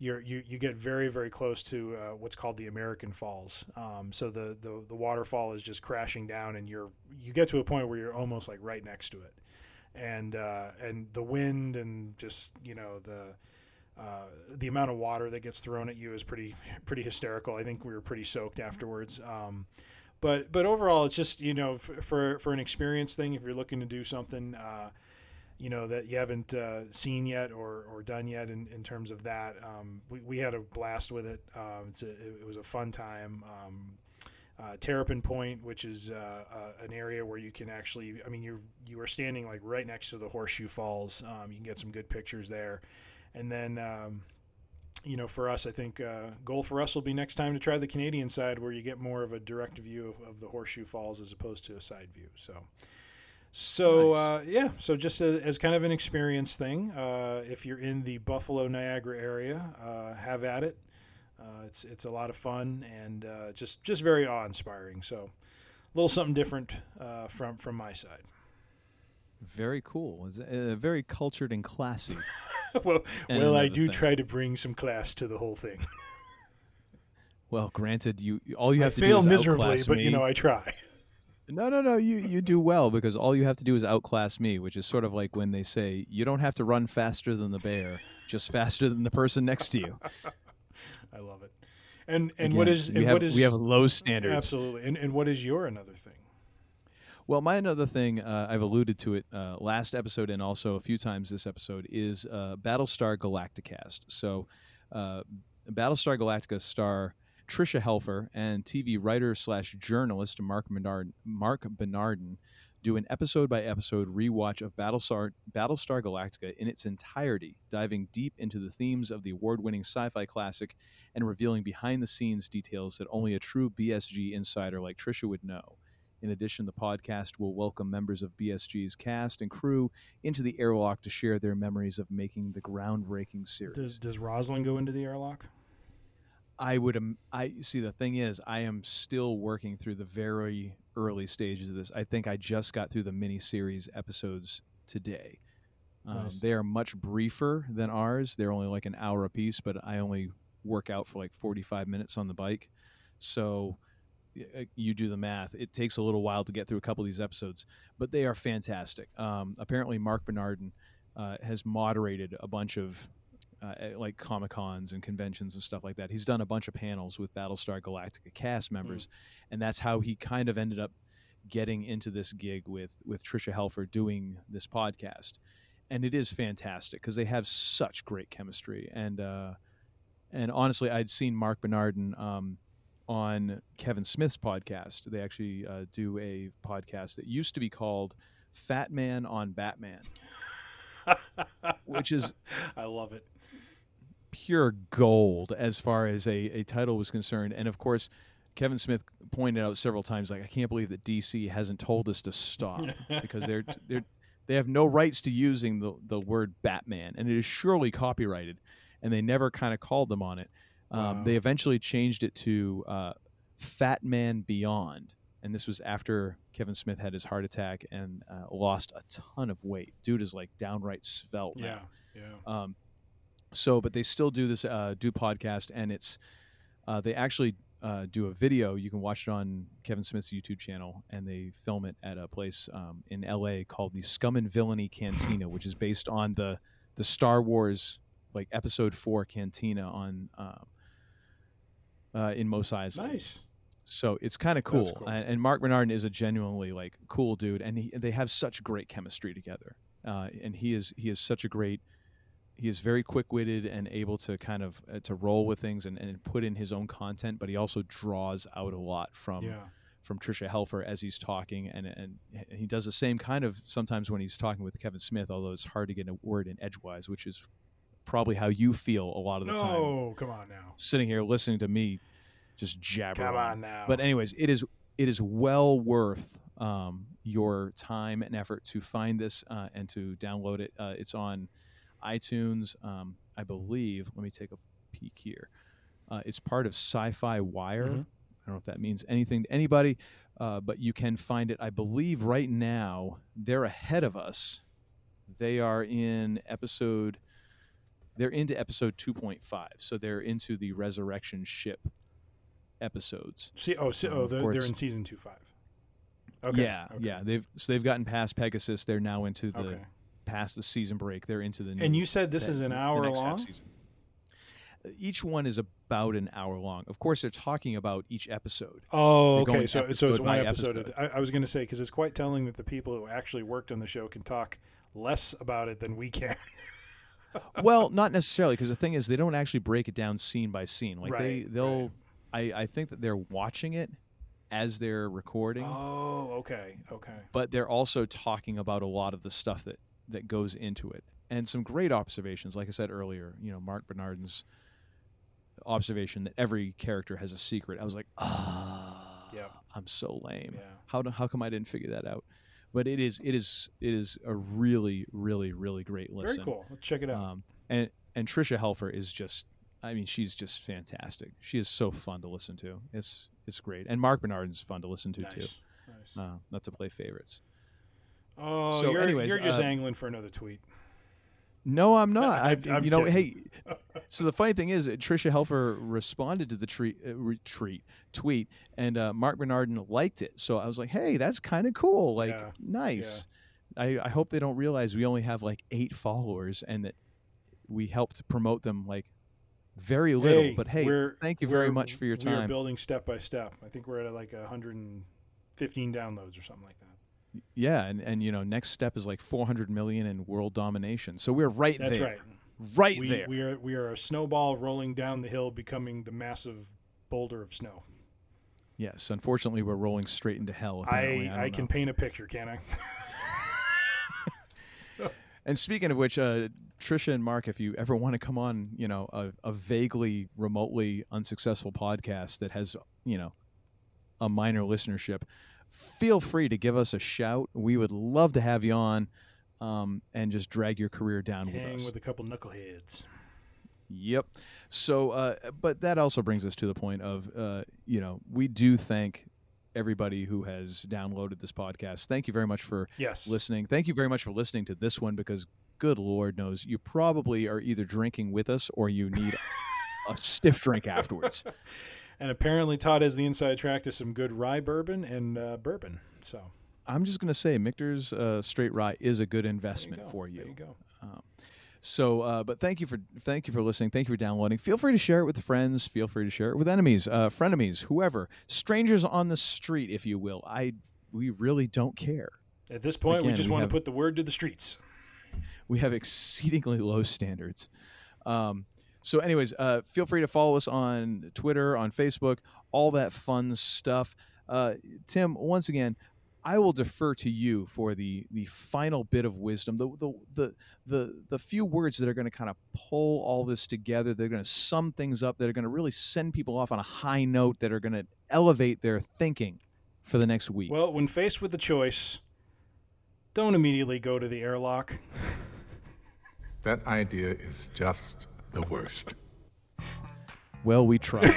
You're, you you get very, very close to uh, what's called the American Falls. Um, so the, the, the waterfall is just crashing down, and you're you get to a point where you're almost like right next to it, and uh, and the wind and just you know the uh, the amount of water that gets thrown at you is pretty pretty hysterical. I think we were pretty soaked afterwards. Um, but but overall, it's just you know f- for for an experience thing. If you're looking to do something. Uh, you know, that you haven't uh, seen yet or, or done yet in, in terms of that. Um, we, we had a blast with it. Um, it's a, it was a fun time. Um, uh, Terrapin Point, which is uh, uh, an area where you can actually, I mean, you you are standing like right next to the Horseshoe Falls. Um, you can get some good pictures there. And then, um, you know, for us, I think uh, goal for us will be next time to try the Canadian side where you get more of a direct view of, of the Horseshoe Falls as opposed to a side view. So... So, nice. uh, yeah, so just a, as kind of an experience thing, uh, if you're in the Buffalo, Niagara area, uh, have at it. Uh, it's it's a lot of fun and uh, just, just very awe-inspiring. So a little something different uh, from, from my side. Very cool. It's, uh, very cultured and classy. well, and well I do thing. try to bring some class to the whole thing. Well, granted, you all you have I to fail do is miserably, outclass but, me. you know, I try. No, no, no, you, you do well because all you have to do is outclass me, which is sort of like when they say, you don't have to run faster than the bear, just faster than the person next to you. I love it. And and Again, what is... And we, have, what is we have low standards. Absolutely. And, and what is your another thing? Well, my another thing, uh, I've alluded to it uh, last episode and also a few times this episode, is uh, Battlestar Galacticast. So uh, Battlestar Galactica star... Trisha Helfer and T V writer slash journalist Marc Bernardin, Marc Bernardin do an episode-by-episode rewatch of Battlestar, Battlestar Galactica in its entirety, diving deep into the themes of the award-winning sci-fi classic and revealing behind-the-scenes details that only a true B S G insider like Trisha would know. In addition, the podcast will welcome members of B S G's cast and crew into the airlock to share their memories of making the groundbreaking series. Does, does Rosalind go into the airlock? I would um, I see the thing is I am still working through the very early stages of this. I think I just got through the miniseries episodes today. Um, nice. They are much briefer than ours. They're only like an hour a piece, but I only work out for like forty-five minutes on the bike. So uh, you do the math. It takes a little while to get through a couple of these episodes, but they are fantastic. Um, apparently Marc Bernardin uh, has moderated a bunch of Uh, like Comic-Cons and conventions and stuff like that. He's done a bunch of panels with Battlestar Galactica cast members, mm. and that's how he kind of ended up getting into this gig with, with Trisha Helfer doing this podcast. And it is fantastic because they have such great chemistry. And uh, and honestly, I'd seen Marc Bernardin um, on Kevin Smith's podcast. They actually uh, do a podcast that used to be called Fat Man on Batman, which is... I love it. Pure gold as far as a, a title was concerned. And, of course, Kevin Smith pointed out several times, like, I can't believe that D C hasn't told us to stop because they're they're they have no rights to using the, the word Batman, and it is surely copyrighted, and they never kind of called them on it. Um, wow. They eventually changed it to uh, Fat Man Beyond, and this was after Kevin Smith had his heart attack and uh, lost a ton of weight. Dude is, like, downright svelte now. Yeah, yeah. Um, So, but they still do this, uh, do podcast, and it's, uh, they actually uh, do a video. You can watch it on Kevin Smith's YouTube channel, and they film it at a place um, in L A called the Scum and Villainy Cantina, which is based on the the Star Wars like Episode Four Cantina on um, uh, in Mos Eisley. Nice. So it's kind of cool. cool. And, and Marc Bernardin is a genuinely like cool dude, and he, they have such great chemistry together. Uh, and he is he is such a great. He is very quick-witted and able to kind of uh, to roll with things and, and put in his own content, but he also draws out a lot from yeah. from Trisha Helfer as he's talking, and, and he does the same kind of sometimes when he's talking with Kevin Smith, although it's hard to get a word in edgewise, which is probably how you feel a lot of the no, time. Oh, come on now. Sitting here listening to me just jabber. Come on now. But anyways, it is it is well worth um, your time and effort to find this uh, and to download it. Uh, it's on iTunes, um, I believe. Let me take a peek here. Uh, it's part of Sci-Fi Wire. Mm-hmm. I don't know if that means anything to anybody, uh, but you can find it. I believe right now they're ahead of us. They are in episode. They're into episode two point five, so they're into the Resurrection Ship episodes. See, oh, so, um, oh they're, they're in season two five. Okay. Yeah, okay. yeah. They've so they've gotten past Pegasus. They're now into the. Okay. Past the season break, they're into the new. And you said this that, is an hour long? Each one is about an hour long. Of course, they're talking about each episode. Oh, okay. So, episode so it's one episode. episode. I, I was going to say, because it's quite telling that the people who actually worked on the show can talk less about it than we can. Well, not necessarily, because the thing is, they don't actually break it down scene by scene. Like right, they, they'll. Right. I, I think that they're watching it as they're recording. Oh, okay, okay. But they're also talking about a lot of the stuff that. that goes into it, and some great observations. Like I said earlier, you know, Marc Bernardin's observation that every character has a secret. I was like, ah, oh, yep. I'm so lame. Yeah. How do, how come I didn't figure that out? But it is, it is, it is a really, really, really great listen. Very cool. Let's check it out. Um, and, and Trisha Helfer is just, I mean, she's just fantastic. She is so fun to listen to. It's, it's great. And Marc Bernardin's fun to listen to nice. too. Nice. Uh, not to play favorites. Oh, so you're, anyways, you're just uh, angling for another tweet. No, I'm not. I, I'm you know, kidding. hey. So the funny thing is, Trisha Helfer responded to the treat, uh, retreat tweet, and uh, Marc Bernardin liked it. So I was like, hey, that's kind of cool. Like, yeah. nice. Yeah. I, I hope they don't realize we only have like eight followers, and that we helped promote them like very little. Hey, but hey, thank you very much for your time. We're building step by step. I think we're at like one hundred fifteen downloads or something like that. Yeah, and, and you know, next step is like four hundred million in world domination. So we're right That's there. That's right. Right we, there. We are we are a snowball rolling down the hill, becoming the massive boulder of snow. Yes, unfortunately, we're rolling straight into hell. Apparently. I, I, I can know. paint a picture, can't I? And speaking of which, uh, Trisha and Marc, if you ever want to come on, you know, a, a vaguely, remotely unsuccessful podcast that has, you know, a minor listenership, feel free to give us a shout. We would love to have you on, um, and just drag your career down Hang with us. with a couple knuckleheads. Yep. So, uh, but that also brings us to the point of, uh, you know, we do thank everybody who has downloaded this podcast. Thank you very much for yes. listening. Thank you very much for listening to this one, because good Lord knows you probably are either drinking with us or you need a stiff drink afterwards. And apparently Todd has the inside track to some good rye bourbon and uh, bourbon. So I'm just going to say Michter's uh, Straight Rye is a good investment there you for you. There you go. Um, so, uh, but thank you for thank you for listening. Thank you for downloading. Feel free to share it with friends. Feel free to share it with enemies, uh, frenemies, whoever, strangers on the street, if you will. I we really don't care. At this point, Again, we just we want have, to put the word to the streets. We have exceedingly low standards. Um, So anyways, uh, feel free to follow us on Twitter, on Facebook, all that fun stuff. Uh, Tim, once again, I will defer to you for the, the final bit of wisdom, the the the the, the few words that are going to kind of pull all this together, that are going to sum things up, that are going to really send people off on a high note, that are going to elevate their thinking for the next week. Well, when faced with the choice, don't immediately go to the airlock. That idea is just... the worst. Well, we tried.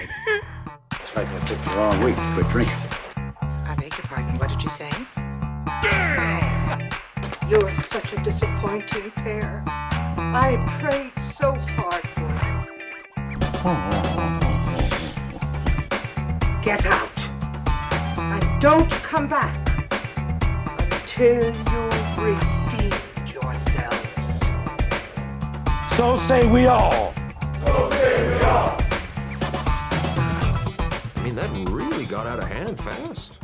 Tried that pick the wrong week. Quit drinking. I beg your pardon. What did you say? Damn! You're such a disappointing pair. I prayed so hard for you. Oh. Get out. And don't come back until you've redeemed yourself. So say we all. So say we all. mean, that really got out of hand fast.